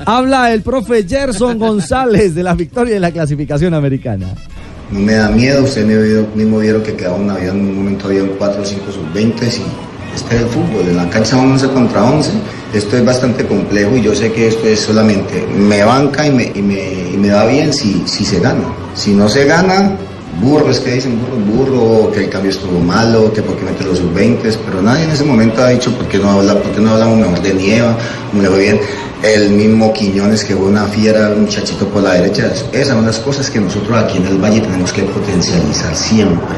Habla el profe Gerson González de la victoria en la clasificación americana. No me da miedo, ustedes me vieron, mismo vieron que quedaba un avión, en un momento había cuatro o cinco sub veinte y este es el fútbol, en la cancha once contra once, esto es bastante complejo y yo sé que esto es solamente me banca y me, y me, y me va bien si, si se gana, si no se gana... Burro, es que dicen burro, burro, que el cambio estuvo malo, que por qué meter los sub veinte, pero nadie en ese momento ha dicho por qué no habla, por qué no hablamos mejor de Nieva, no le fue bien, el mismo Quiñones que fue una fiera, un muchachito por la derecha, esas son las cosas que nosotros aquí en el Valle tenemos que potencializar siempre,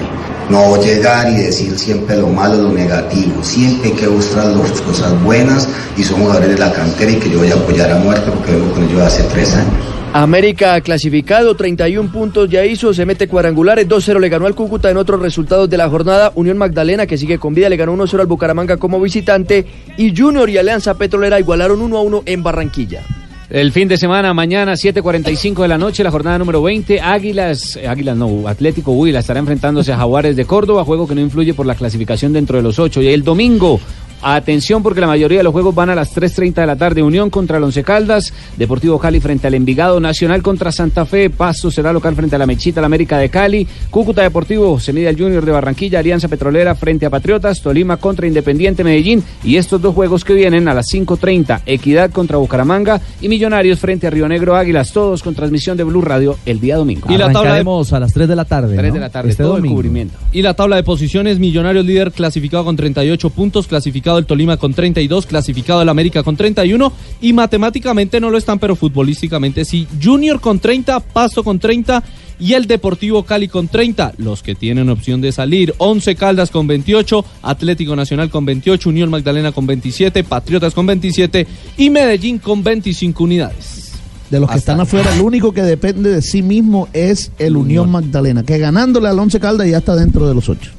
no llegar y decir siempre lo malo, lo negativo, siempre hay que buscar las cosas buenas y somos jugadores de la cantera y que yo voy a apoyar a muerte porque vengo con ellos hace tres años. América ha clasificado, treinta y un puntos ya hizo, se mete cuadrangulares, dos cero le ganó al Cúcuta en otros resultados de la jornada. Unión Magdalena, que sigue con vida, le ganó uno cero al Bucaramanga como visitante y Junior y Alianza Petrolera igualaron uno a uno en Barranquilla. El fin de semana, mañana, siete cuarenta y cinco de la noche, la jornada número veinte, Águilas, Águilas no, Atlético Huila estará enfrentándose a Jaguares de Córdoba, juego que no influye por la clasificación dentro de los ocho. Y el domingo... Atención porque la mayoría de los juegos van a las tres treinta de la tarde. Unión contra el Once Caldas, Deportivo Cali frente al Envigado, Nacional contra Santa Fe, Pasto será local frente a la Mechita, la América de Cali, Cúcuta Deportivo se mide al Junior de Barranquilla, Alianza Petrolera frente a Patriotas, Tolima contra Independiente Medellín y estos dos juegos que vienen a las cinco treinta, Equidad contra Bucaramanga y Millonarios frente a Río Negro Águilas, todos con transmisión de Blue Radio el día domingo. Y la arrancaremos tabla de... a las tres de la tarde, tres ¿no? de la tarde, este todo domingo. El cubrimiento. Y la tabla de posiciones, Millonarios líder clasificado con treinta y ocho puntos, clasificado el Tolima con treinta y dos, clasificado el América con treinta y uno y matemáticamente no lo están, pero futbolísticamente sí, Junior con treinta, Pasto con treinta y el Deportivo Cali con treinta, los que tienen opción de salir, Once Caldas con veintiocho, Atlético Nacional con veintiocho, Unión Magdalena con veintisiete, Patriotas con veintisiete y Medellín con veinticinco unidades. De los que Hasta están afuera, el único que depende de sí mismo es el Unión, Unión Magdalena, que ganándole al Once Caldas ya está dentro de los ocho.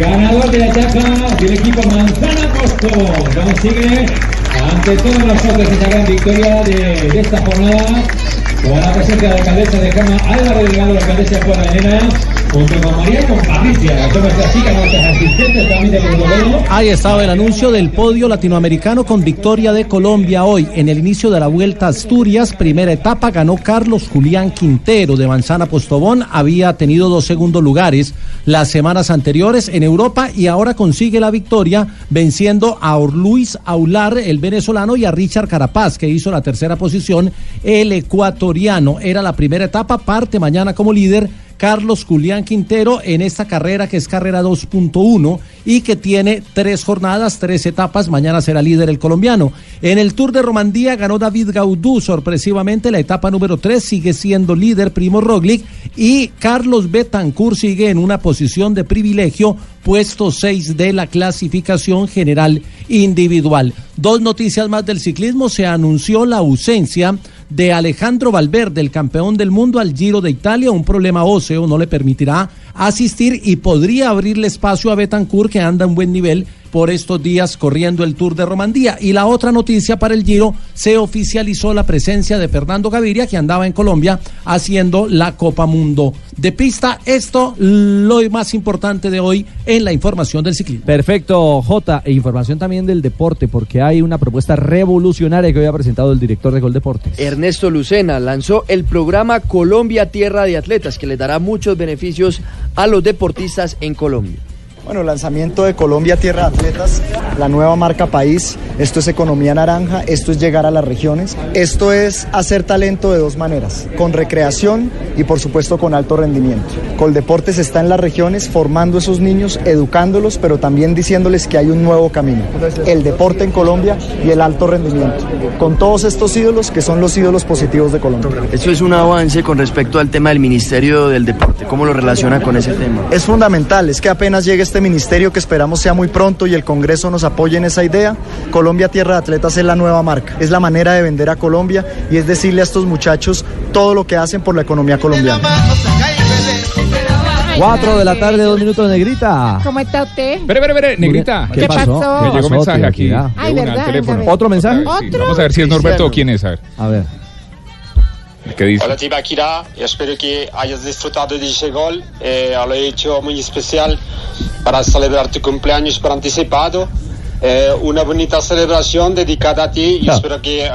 Ganador de la chapa del equipo Manzana Costo. Consigue ante todos nosotros esta gran victoria de, de esta jornada con la presencia de la alcaldesa de Cama, Álvaro Delgado, la alcaldesa de Magdalena, junto con María, con Patricia, con nuestras chicas, nuestras asistentes también de protocolo. Ahí estaba el anuncio del podio latinoamericano con victoria de Colombia hoy. En el inicio de la Vuelta a Asturias, primera etapa, ganó Carlos Julián Quintero de Manzana Postobón. Había tenido dos segundos lugares las semanas anteriores en Europa y ahora consigue la victoria venciendo a Luis Aular, el venezolano, y a Richard Carapaz, que hizo la tercera posición, el ecuatoriano. Era la primera etapa, parte mañana como líder Carlos Julián Quintero en esta carrera que es carrera dos punto uno y que tiene tres jornadas, tres etapas, mañana será líder el colombiano. En el Tour de Romandía ganó David Gaudú sorpresivamente la etapa número tres, sigue siendo líder Primo Roglic y Carlos Betancur sigue en una posición de privilegio, puesto seis de la clasificación general individual. Dos noticias más del ciclismo, se anunció la ausencia de Alejandro Valverde, el campeón del mundo al Giro de Italia, un problema óseo no le permitirá asistir y podría abrirle espacio a Betancur, que anda en buen nivel por estos días corriendo el Tour de Romandía. Y la otra noticia para el Giro, se oficializó la presencia de Fernando Gaviria, que andaba en Colombia haciendo la Copa Mundo de pista. Esto lo más importante de hoy en la información del ciclismo. Perfecto, Jota, e información también del deporte, porque hay una propuesta revolucionaria que hoy ha presentado el director de Gol Deportes, Ernesto Lucena. Lanzó el programa Colombia Tierra de Atletas, que les dará muchos beneficios a los deportistas en Colombia. Bueno, lanzamiento de Colombia Tierra de Atletas, la nueva marca país, esto es economía naranja, esto es llegar a las regiones, esto es hacer talento de dos maneras, con recreación y por supuesto con alto rendimiento. Coldeportes está en las regiones formando esos niños, educándolos, pero también diciéndoles que hay un nuevo camino, el deporte en Colombia y el alto rendimiento, con todos estos ídolos que son los ídolos positivos de Colombia. Eso es un avance con respecto al tema del Ministerio del Deporte, ¿cómo lo relaciona con ese tema? Es fundamental, es que apenas llegue este ministerio que esperamos sea muy pronto y el Congreso nos apoye en esa idea, Colombia Tierra de Atletas es la nueva marca, es la manera de vender a Colombia y es decirle a estos muchachos todo lo que hacen por la economía colombiana. Cuatro de la tarde, dos minutos, Negrita. ¿Cómo está usted? Espere, espere, espere, Negrita. ¿Qué, ¿Qué pasó? pasó? Me llegó mensaje aquí. Ay, una, verdad, teléfono. ¿Otro mensaje? Vamos a ver, ¿Otro? Sí, vamos a ver si es Norberto o quién es, a ver. A ver. ¿Qué dice? Hola Tibaquirá, espero que hayas disfrutado de ese gol. Eh, lo he hecho muy especial para celebrar tu cumpleaños por anticipado. Eh, una bonita celebración dedicada a ti y no. espero que eh,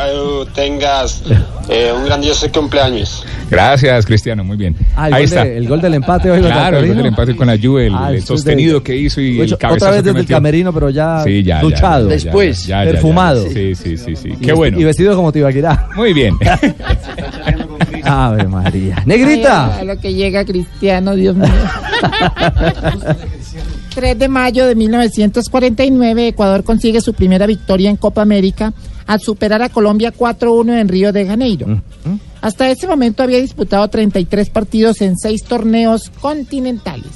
tengas eh, un grandioso cumpleaños. Gracias, Cristiano, muy bien. Ah, Ahí está. De, el gol del empate hoy. Claro, el, el gol del empate con la Juve, el, ah, el sostenido de, que hizo y hecho, el cabezazo. Otra vez desde el camerino, pero ya, sí, ya duchado, ya, ya, después, ya, ya, perfumado. Ya, ya, ya. Sí, sí, sí, sí. Y, qué bueno. Y vestido como Tibaquirá. Muy bien. Ave María. Negrita. Ay, a lo que llega Cristiano, Dios mío. tres de mayo de mil novecientos cuarenta y nueve, Ecuador consigue su primera victoria en Copa América al superar a Colombia cuatro uno en Río de Janeiro. Hasta ese momento había disputado treinta y tres partidos en seis torneos continentales.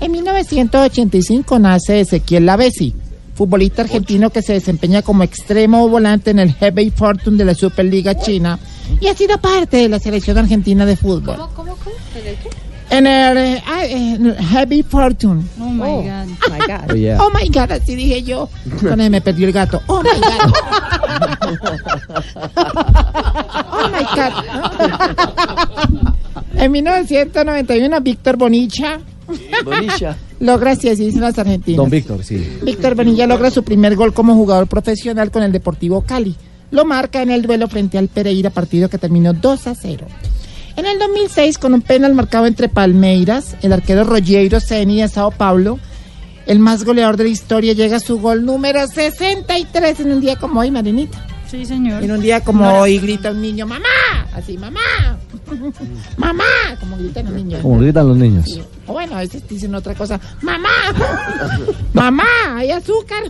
En mil novecientos ochenta y cinco nace Ezequiel Lavezzi, futbolista argentino que se desempeña como extremo volante en el Hebei Fortune de la Superliga China y ha sido parte de la selección argentina de fútbol. ¿Cómo, cómo, cómo? ¿En el qué? En el eh, eh, Heavy Fortune. Oh my oh. God. My God. Oh, yeah. Oh my God, así dije yo. Entonces me perdió el gato. Oh my God. Oh my God. En mil novecientos noventa y uno, Víctor Bonilla. Bonilla. Logra, si así dicen las argentinas. Don Víctor, sí. Víctor Bonilla logra su primer gol como jugador profesional con el Deportivo Cali. Lo marca en el duelo frente al Pereira, partido que terminó dos a cero. En el dos mil seis, con un penal marcado entre Palmeiras, el arquero Rogério Ceni de Sao Paulo, el más goleador de la historia, llega a su gol número sesenta y tres en un día como hoy, Marinita. Sí, señor. En un día como no, hoy grita un niño, ¡mamá! Así, ¡mamá! ¡Mamá! Como gritan los niños. Como gritan los niños. Sí. O bueno, a veces dicen otra cosa, ¡mamá! ¡Mamá! ¡Hay azúcar!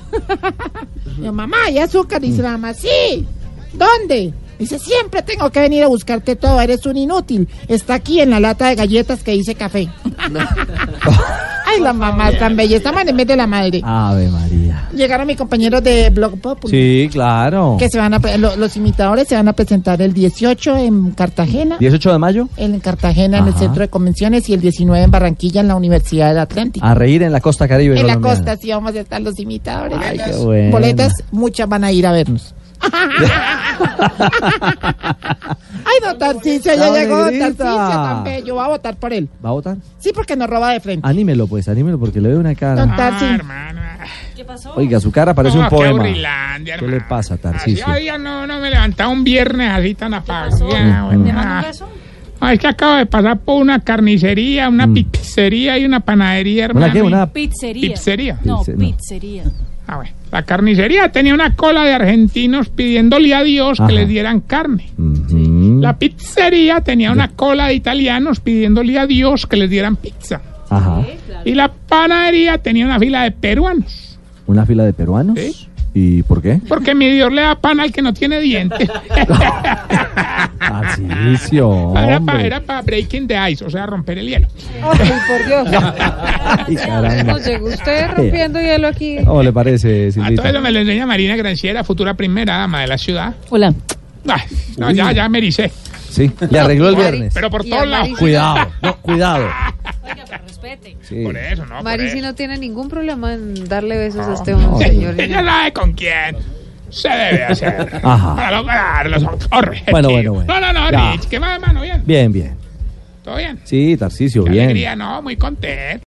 Yo, ¡mamá! ¡Hay azúcar! Dice la mamá, ¡sí! ¿Dónde? Dice, siempre tengo que venir a buscarte todo, eres un inútil. Está aquí en la lata de galletas que hice café. Ay, la mamá tan bella, estamos en vez de la madre. Ave María. Llegaron mis compañeros de Blog Popular. Sí, claro. Que se van a, lo, los imitadores se van a presentar el dieciocho en Cartagena. ¿dieciocho de mayo? En Cartagena, ajá, en el Centro de Convenciones, y el diecinueve en Barranquilla, en la Universidad del Atlántico. A reír en la costa caribe. En colombiana. La costa, sí, vamos a estar los imitadores. Ay, qué bueno. Boletas, muchas van a ir a vernos. Ay, no, Tarcicio, ya llegó Tarcicio tan bello. ¿Va a votar por él? ¿Va a votar? Sí, porque nos roba de frente. Anímelo, pues, anímelo, porque le veo una cara. Don Tarcicio. Ah, ¿qué pasó? Oiga, su cara parece no, un poema. ¿Qué, ¿Qué le pasa, Tarcicio? Así, oiga, no, no me levantaba un viernes así tan apagado. Ah, es que acabo de pasar por una carnicería, una mm. pizzería y una panadería, hermano. ¿Una qué? ¿Una pizzería? Pizzería. No, pizzería. Ah, bueno. La carnicería tenía una cola de argentinos pidiéndole a Dios, ajá, que les dieran carne. Uh-huh. La pizzería tenía una cola de italianos pidiéndole a Dios que les dieran pizza. Ajá. Y la panadería tenía una fila de peruanos. ¿Una fila de peruanos? ¿Sí? ¿Y por qué? Porque mi Dios le da pan al que no tiene dientes. Tarcicio, era para era pa breaking the ice, o sea, romper el hielo. Ay, por Dios. Ay, caramba. ¿Llegó usted rompiendo hielo aquí? ¿Cómo le parece, Silvita? A todo eso me lo enseña Marina Granciera, futura primera dama de la ciudad. Hola. Ay, no, ya, ya me ericé. Sí, le arregló el viernes. Pero por todos lados. Cuidado, no, cuidado. Oiga, pero respete. Sí. Por eso, ¿no? Marisi no tiene ningún problema en darle besos no, a este hombre, no, señor. Ella sabe con quién se debe hacer. Ajá. Para lograr los objetivos. Bueno, bueno, bueno. No, no, no, ya. Rich, ¿qué más, hermano? ¿Bien? Bien, bien. ¿Todo bien? Sí, Tarcicio, bien. Alegría, no, muy contento.